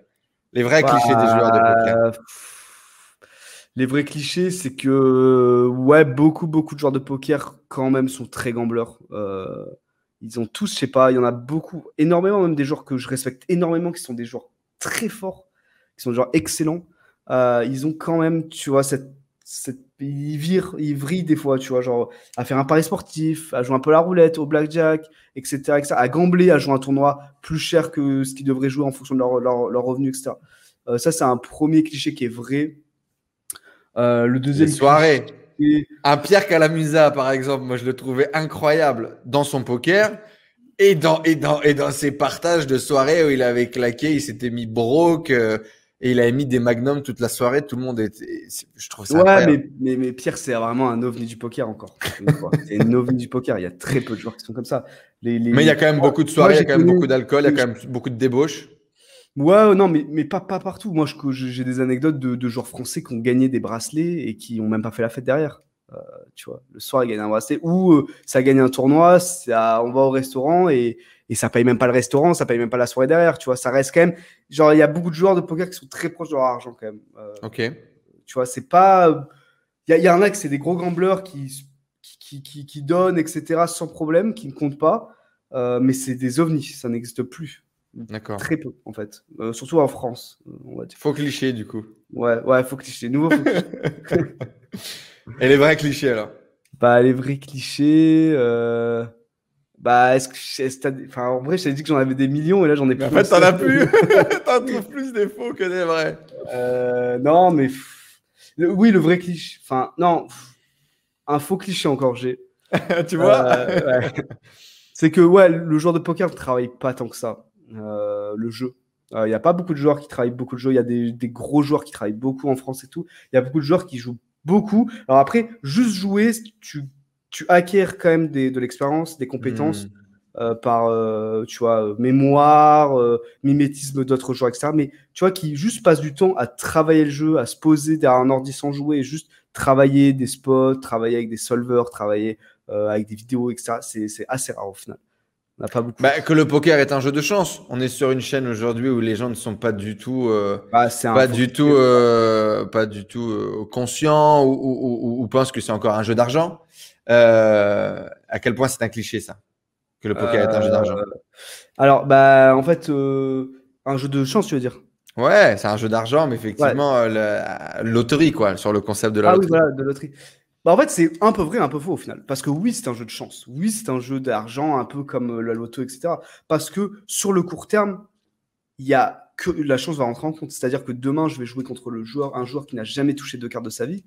Les vrais bah, clichés des joueurs de poker. Les vrais clichés, c'est que ouais, beaucoup, beaucoup de joueurs de poker quand même sont très gambleurs. Euh, ils ont tous, je sais pas, il y en a beaucoup, énormément, même des joueurs que je respecte énormément, qui sont des joueurs très forts, qui sont des joueurs excellents. Euh, ils ont quand même, tu vois, cette Cette, ils virent, ils vrillent des fois, tu vois, genre à faire un pari sportif, à jouer un peu la roulette, au blackjack, et cetera, et cetera, à gambler, à jouer un tournoi plus cher que ce qu'ils devraient jouer en fonction de leur, leur, leur revenu, et cetera. Euh, ça, c'est un premier cliché qui est vrai. Euh, le deuxième. Les soirées. Est... Un Pierre Calamusa, par exemple, moi je le trouvais incroyable dans son poker et dans et dans et dans ses partages de soirées où il avait claqué, il s'était mis broke. Euh... Et il a mis des magnums toute la soirée, tout le monde était. Je trouve ça ouais, incroyable. Ouais, mais, mais, mais Pierre, c'est vraiment un ovni du poker encore. C'est un ovni du poker. Il y a très peu de joueurs qui sont comme ça. Les, les... Mais il y a quand même beaucoup de soirées, moi, il y a quand connu... même beaucoup d'alcool, il y a quand même beaucoup de débauches. Ouais, non, mais, mais pas, pas partout. Moi, j'ai des anecdotes de, de joueurs français qui ont gagné des bracelets et qui n'ont même pas fait la fête derrière. Euh, tu vois, le soir, ils gagnent un bracelet ou euh, ça gagne un tournoi, ça, on va au restaurant et. Et ça paye même pas le restaurant, ça paye même pas la soirée derrière, tu vois. Ça reste quand même. Genre, il y a beaucoup de joueurs de poker qui sont très proches de leur argent, quand même. Euh, ok. Tu vois, c'est pas. Il y, y en a que c'est des gros gambleurs qui, qui, qui, qui donnent, et cetera, sans problème, qui ne comptent pas. Euh, mais c'est des ovnis, ça n'existe plus. D'accord. Très peu, en fait. Euh, surtout en France, on va dire. Faux cliché, du coup. Ouais, ouais, faux cliché. Nouveau faux cliché. Et les vrais clichés, alors? Bah, les vrais clichés. Euh... Bah, est-ce que, est-ce que enfin, en vrai, je t'avais dit que j'en avais des millions et là j'en ai plus. En fait, t'en as plus. T'en trouves plus des faux que des vrais. Euh, non, mais le, oui, le vrai cliché. Enfin, non, un faux cliché encore j'ai. Tu vois. Euh, ouais. C'est que ouais, le joueur de poker ne travaille pas tant que ça. Euh, le jeu. Il euh, y a pas beaucoup de joueurs qui travaillent beaucoup de jeux. Il y a des, des gros joueurs qui travaillent beaucoup en France et tout. Il y a beaucoup de joueurs qui jouent beaucoup. Alors après, juste jouer, tu Tu acquiers quand même des, de l'expérience, des compétences mmh. euh, par, euh, tu vois, mémoire, euh, mimétisme d'autres joueurs, et cetera. Mais tu vois, qui juste passe du temps à travailler le jeu, à se poser derrière un ordi sans jouer et juste travailler des spots, travailler avec des solvers, travailler euh, avec des vidéos, et cetera. C'est, c'est assez rare au final. On n'a pas beaucoup. Bah, que le poker est un jeu de chance. On est sur une chaîne aujourd'hui où les gens ne sont pas du tout, euh, ah, pas, du tout euh, pas du tout, euh, conscients ou, ou, ou, ou pensent que c'est encore un jeu d'argent. Euh, à quel point c'est un cliché ça, que le poker euh, est un jeu d'argent? Alors bah en fait euh, un jeu de chance tu veux dire? Ouais, c'est un jeu d'argent mais effectivement ouais. euh, le, loterie quoi, sur le concept de la ah, loterie. Ah oui voilà, de loterie. Bah en fait c'est un peu vrai un peu faux au final parce que oui c'est un jeu de chance, oui c'est un jeu d'argent un peu comme la loto et cetera. Parce que sur le court terme il y a que la chance va rentrer en compte. C'est-à-dire que demain, je vais jouer contre le joueur, un joueur qui n'a jamais touché deux cartes de sa vie.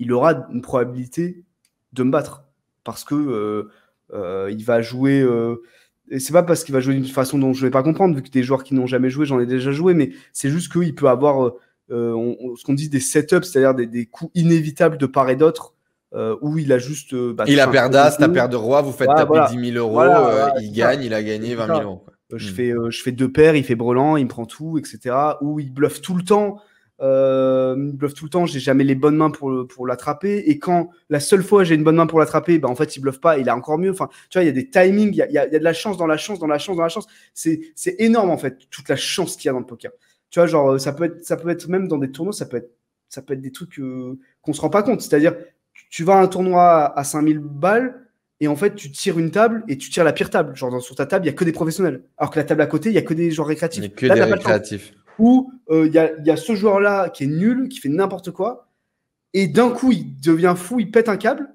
Il aura une probabilité de me battre parce que euh, euh, il va jouer. Euh, et c'est pas parce qu'il va jouer d'une façon dont je vais pas comprendre, vu que des joueurs qui n'ont jamais joué, j'en ai déjà joué. Mais c'est juste qu'il peut avoir euh, on, on, ce qu'on dit des setups, c'est-à-dire des, des coups inévitables de part et d'autre. Euh, où il a juste. Bah, il a paire d'as, t'as paire de roi, vous faites ah, taper voilà. dix mille euros, voilà, voilà, euh, il gagne, ça. Il a gagné vingt mille euros. Quoi. Je, mmh. fais, euh, je fais deux paires, il fait brelan, il me prend tout, et cetera. Ou il bluffe tout le temps, euh, il bluffe tout le temps, j'ai jamais les bonnes mains pour, pour l'attraper. Et quand la seule fois j'ai une bonne main pour l'attraper, bah, en fait il bluffe pas, il a encore mieux. Enfin, tu vois, il y a des timings, il y a, y, a, y a de la chance dans la chance, dans la chance, dans la chance. C'est, c'est énorme en fait, toute la chance qu'il y a dans le poker. Tu vois, genre, ça peut être, ça peut être même dans des tournois, ça peut être, ça peut être des trucs euh, qu'on se rend pas compte. C'est-à-dire. Tu vas à un tournoi à cinq mille balles et en fait, tu tires une table et tu tires la pire table. Genre, sur ta table, il n'y a que des professionnels. Alors que la table à côté, il n'y a que des joueurs récréatifs. Il n'y a que Là, des récréatifs. Ou il y a, y a ce joueur-là qui est nul, qui fait n'importe quoi. Et d'un coup, il devient fou, il pète un câble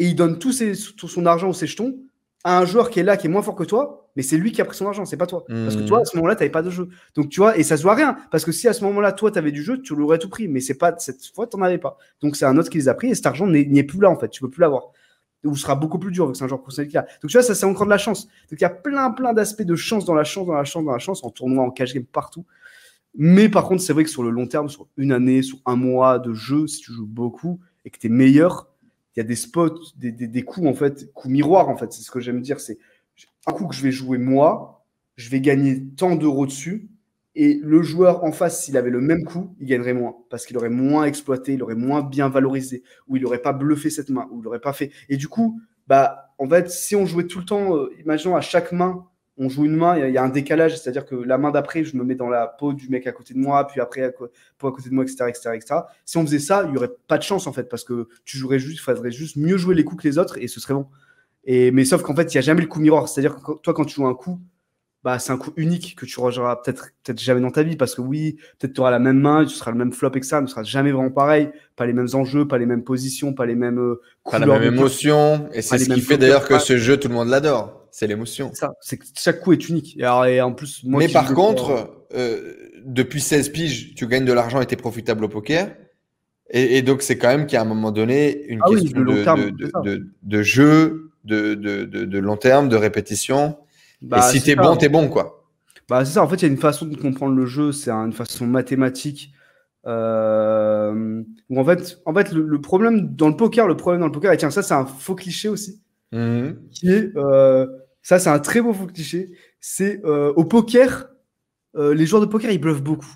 et il donne tout, ses, tout son argent ou ses jetons à un joueur qui est là, qui est moins fort que toi, mais c'est lui qui a pris son argent, c'est pas toi. Mmh. Parce que toi, à ce moment-là, tu n'avais pas de jeu. Donc, tu vois, et ça se voit rien. Parce que si à ce moment-là, toi, tu avais du jeu, tu l'aurais tout pris. Mais c'est pas, cette fois, tu n'en avais pas. Donc, c'est un autre qui les a pris et cet argent n'est, n'est plus là, en fait. Tu ne peux plus l'avoir. Ou sera beaucoup plus dur avec un joueur professionnel qui a. Donc, tu vois, ça, c'est encore de la chance. Donc, il y a plein, plein d'aspects de chance dans la chance, dans la chance, dans la chance, en tournoi, en cash game, partout. Mais par contre, c'est vrai que sur le long terme, sur une année, sur un mois de jeu, si tu joues beaucoup et que tu es meilleur, il y a des spots, des, des, des coups, en fait, coups miroirs, en fait. C'est ce que j'aime dire. C'est un coup que je vais jouer moi, je vais gagner tant d'euros dessus. Et le joueur en face, s'il avait le même coup, il gagnerait moins. Parce qu'il aurait moins exploité, il aurait moins bien valorisé, ou il n'aurait pas bluffé cette main, ou il n'aurait pas fait. Et du coup, bah, en fait, si on jouait tout le temps, euh, imaginons à chaque main, on joue une main, il y a un décalage, c'est-à-dire que la main d'après, je me mets dans la peau du mec à côté de moi, puis après, à, co- à côté de moi, et cetera, et cetera, et cetera. Si on faisait ça, il n'y aurait pas de chance, en fait, parce que tu jouerais juste, il faudrait juste mieux jouer les coups que les autres, et ce serait bon. Et, mais sauf qu'en fait, il n'y a jamais le coup miroir, c'est-à-dire que toi, quand tu joues un coup, bah, c'est un coup unique que tu rangeras peut-être, peut-être jamais dans ta vie, parce que oui, peut-être tu auras la même main, tu seras le même flop, et cetera, mais tu ne seras jamais vraiment pareil, pas les mêmes enjeux, pas les mêmes positions, pas les mêmes euh, couleurs. Pas la même émotion, et c'est ce qui fait d'ailleurs que ce jeu, tout le monde l'adore. C'est l'émotion. C'est ça, c'est que chaque coup est unique. Et, alors, et en plus, moi, mais par de... contre, euh, depuis seize piges, tu gagnes de l'argent et tu es profitable au poker. Et, et donc, c'est quand même qu'à un moment donné, une ah question oui, de, de, terme, de, de, de, de jeu, de, de, de, de long terme, de répétition. Bah, et si tu es bon, tu es bon, quoi. Bah, c'est ça. En fait, il y a une façon de comprendre le jeu. C'est une façon mathématique. Euh... Où en fait, en fait le, le problème dans le poker, le problème dans le poker, et tiens, ça, c'est un faux cliché aussi. Mmh. Qui est. Euh... Ça, c'est un très beau faux cliché. C'est euh, au poker, euh, les joueurs de poker, ils bluffent beaucoup.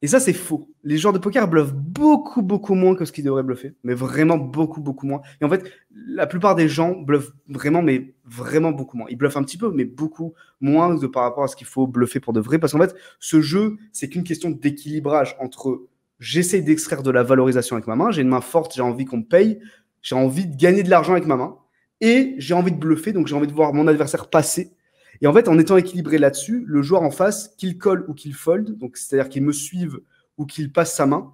Et ça, c'est faux. Les joueurs de poker bluffent beaucoup, beaucoup moins que ce qu'ils devraient bluffer. Mais vraiment beaucoup, beaucoup moins. Et en fait, la plupart des gens bluffent vraiment, mais vraiment beaucoup moins. Ils bluffent un petit peu, mais beaucoup moins de par rapport à ce qu'il faut bluffer pour de vrai. Parce qu'en fait, ce jeu, c'est qu'une question d'équilibrage entre j'essaye d'extraire de la valorisation avec ma main, j'ai une main forte, j'ai envie qu'on me paye, j'ai envie de gagner de l'argent avec ma main. Et j'ai envie de bluffer, donc j'ai envie de voir mon adversaire passer. Et en fait, en étant équilibré là-dessus, le joueur en face, qu'il colle ou qu'il fold, donc c'est-à-dire qu'il me suive ou qu'il passe sa main,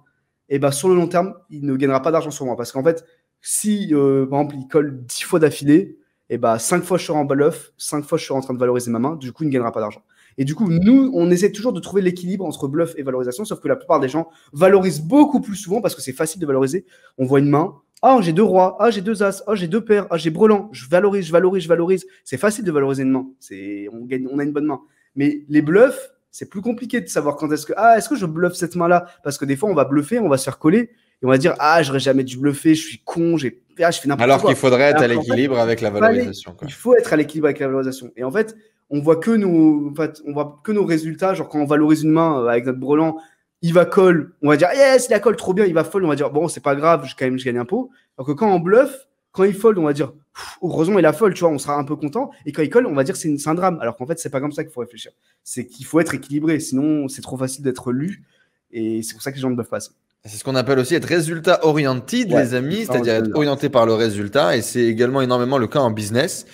et ben sur le long terme, il ne gagnera pas d'argent sur moi. Parce qu'en fait, si euh, par exemple il colle dix fois d'affilée, et ben cinq fois je serai en bluff, cinq fois je serai en train de valoriser ma main, du coup il ne gagnera pas d'argent. Et du coup, nous, on essaie toujours de trouver l'équilibre entre bluff et valorisation, sauf que la plupart des gens valorisent beaucoup plus souvent parce que c'est facile de valoriser. On voit une main. Ah, j'ai deux rois, ah, j'ai deux as, ah, j'ai deux paires, ah, j'ai brelan, je valorise, je valorise, je valorise. C'est facile de valoriser une main, c'est... On, gagne... on a une bonne main. Mais les bluffs, c'est plus compliqué de savoir quand est-ce que, ah, est-ce que je bluffe cette main-là ? Parce que des fois, on va bluffer, on va se faire coller et on va dire, ah, j'aurais jamais dû bluffer, je suis con, j'ai... Ah, je fais n'importe Alors quoi. Alors qu'il faudrait être Alors, à l'équilibre en fait, avec la valorisation. Quoi. Il faut être à l'équilibre avec la valorisation. Et en fait, on voit que nos, en fait, on voit que nos résultats, genre quand on valorise une main avec notre brelan, il va call, on va dire yes, il a call trop bien, il va fold, on va dire bon, c'est pas grave, je, quand même, je gagne un pot. Alors que quand on bluff, quand il fold, on va dire heureusement, il a fold, tu vois, on sera un peu content. Et quand il call, on va dire c'est, une, c'est un drame. Alors qu'en fait, c'est pas comme ça qu'il faut réfléchir. C'est qu'il faut être équilibré, sinon c'est trop facile d'être lu. Et c'est pour ça que les gens ne bluffent pas assez. C'est ce qu'on appelle aussi être résultat oriented, ouais, les amis, c'est-à-dire être orienté par le résultat. Et c'est également énormément le cas en business.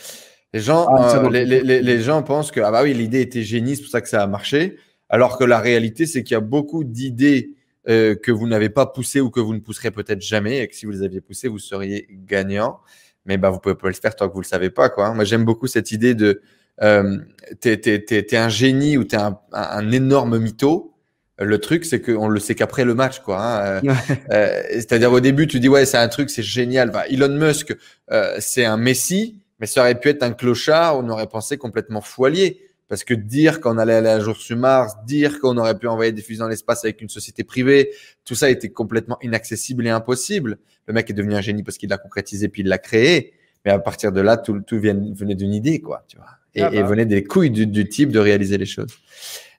Les gens, ah, euh, les, les, les, les gens pensent que ah bah oui, l'idée était génie, c'est pour ça que ça a marché. Alors que la réalité, c'est qu'il y a beaucoup d'idées euh, que vous n'avez pas poussées ou que vous ne pousserez peut-être jamais et que si vous les aviez poussées, vous seriez gagnant. Mais bah, vous ne pouvez pas le faire tant que vous ne le savez pas, quoi. Moi, j'aime beaucoup cette idée de euh, t'es, t'es, t'es, t'es un génie ou t'es un, un énorme mytho. Le truc, c'est qu'on le sait qu'après le match, quoi. Hein. Ouais. Euh, c'est-à-dire au début, tu dis ouais, c'est un truc, c'est génial. Bah, Elon Musk, euh, c'est un Messi, mais ça aurait pu être un clochard. On aurait pensé complètement foilier, parce que dire qu'on allait aller un jour sur Mars, dire qu'on aurait pu envoyer des fusées dans l'espace avec une société privée, tout ça était complètement inaccessible et impossible. Le mec est devenu un génie parce qu'il l'a concrétisé puis il l'a créé. Mais à partir de là, tout, tout vient, venait d'une idée, quoi, tu vois, et, ah bah. et venait des couilles du, du type de réaliser les choses.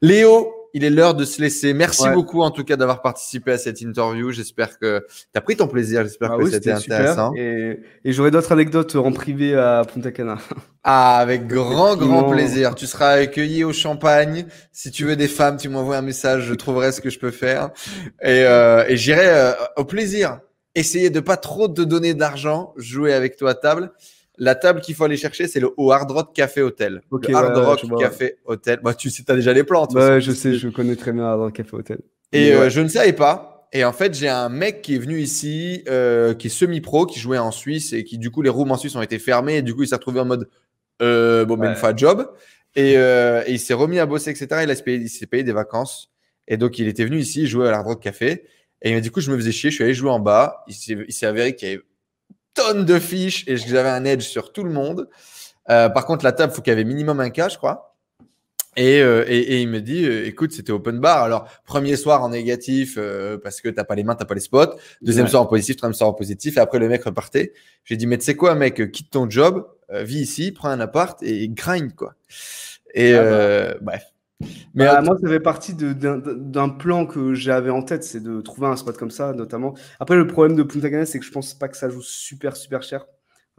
Léo. Il est l'heure de se laisser. Merci ouais. beaucoup en tout cas d'avoir participé à cette interview. J'espère que tu as pris ton plaisir. J'espère ah que oui, c'était intéressant. Et, et j'aurai d'autres anecdotes en privé à Punta Cana. Ah, avec grand, grand plaisir. Tu seras accueilli au champagne. Si tu veux des femmes, tu m'envoies un message. Je trouverai ce que je peux faire. Et, euh, et j'irai euh, au plaisir. Essayer de pas trop te donner d'argent. Jouer avec toi à table. La table qu'il faut aller chercher, c'est le au Hard Rock Café Hotel. Okay, le Hard ouais, Rock vois, Café ouais. Hotel. Bah, tu sais, tu as déjà les plans. Bah, je sais, je connais très bien le Hard Rock Café Hotel. Et euh, ouais. je ne savais pas. Et en fait, j'ai un mec qui est venu ici, euh, qui est semi-pro, qui jouait en Suisse et qui, du coup, les rooms en Suisse ont été fermés. Et du coup, il s'est retrouvé en mode euh, bon, ouais. même pas job. Et, euh, et il s'est remis à bosser, et cetera. Il, a payé, il s'est payé des vacances. Et donc, il était venu ici jouer à l'Hard Rock Café. Et du coup, je me faisais chier. Je suis allé jouer en bas. Il s'est, il s'est avéré qu'il y avait tonnes de fiches et j'avais un edge sur tout le monde. Euh, par contre, la table, il faut qu'il y avait minimum un K, je crois. Et, euh, et, et il me dit, euh, écoute, c'était open bar. Alors, premier soir en négatif euh, parce que t'as pas les mains, t'as pas les spots. Deuxième ouais. soir en positif, troisième soir en positif. Et après, le mec repartait. J'ai dit, mais tu sais quoi, mec, quitte ton job, euh, vis ici, prends un appart et grind, quoi. Et ah bah. euh, bref. Mais bah, moi, ça fait partie de, d'un, d'un plan que j'avais en tête, c'est de trouver un spot comme ça, notamment. Après, le problème de Punta Cana, c'est que je pense pas que ça joue super, super cher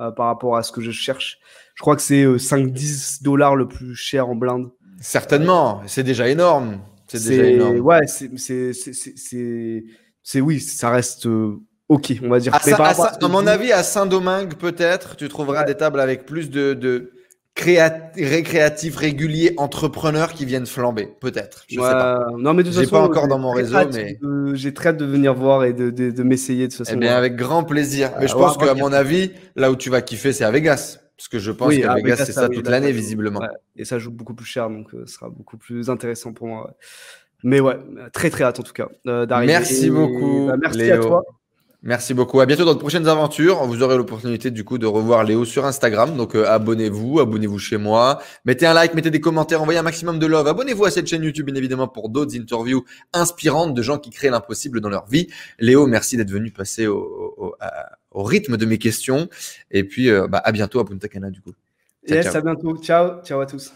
euh, par rapport à ce que je cherche. Je crois que c'est euh, cinq à dix dollars le plus cher en blind. Certainement, euh, c'est déjà énorme. C'est, c'est déjà énorme. Ouais, c'est, c'est, c'est, c'est, c'est, c'est oui, ça reste euh, OK, on va dire. À, Saint, à, Saint, à mon avis, à Saint-Domingue, peut-être, tu trouveras ouais. des tables avec plus de... de... Créat- récréatifs, réguliers, entrepreneurs qui viennent flamber, peut-être. Je ouais, sais pas. Non, mais de toute j'ai façon, pas encore dans mon réseau, mais de, j'ai très hâte de venir voir et de, de, de m'essayer de ce. Eh bien, avec grand plaisir. Mais euh, je pense ouais, qu'à mon avis, là où tu vas kiffer, c'est à Vegas, parce que je pense oui, qu'à Vegas, Vegas, c'est ça, ça toute l'année, ça, visiblement. Ouais. Et ça joue beaucoup plus cher, donc euh, ce sera beaucoup plus intéressant pour moi. Ouais. Mais ouais, très très hâte en tout cas euh, d'arriver. Merci et, beaucoup. Et, bah, merci Léo. À toi. Merci beaucoup. À bientôt dans de prochaines aventures. Vous aurez l'opportunité du coup de revoir Léo sur Instagram. Donc euh, abonnez-vous, abonnez-vous chez moi. Mettez un like, mettez des commentaires, envoyez un maximum de love. Abonnez-vous à cette chaîne YouTube bien évidemment pour d'autres interviews inspirantes de gens qui créent l'impossible dans leur vie. Léo, merci d'être venu passer au, au, à, au rythme de mes questions. Et puis euh, bah, à bientôt à Punta Cana du coup. Ciao, yes, ciao. À bientôt. Ciao, ciao à tous.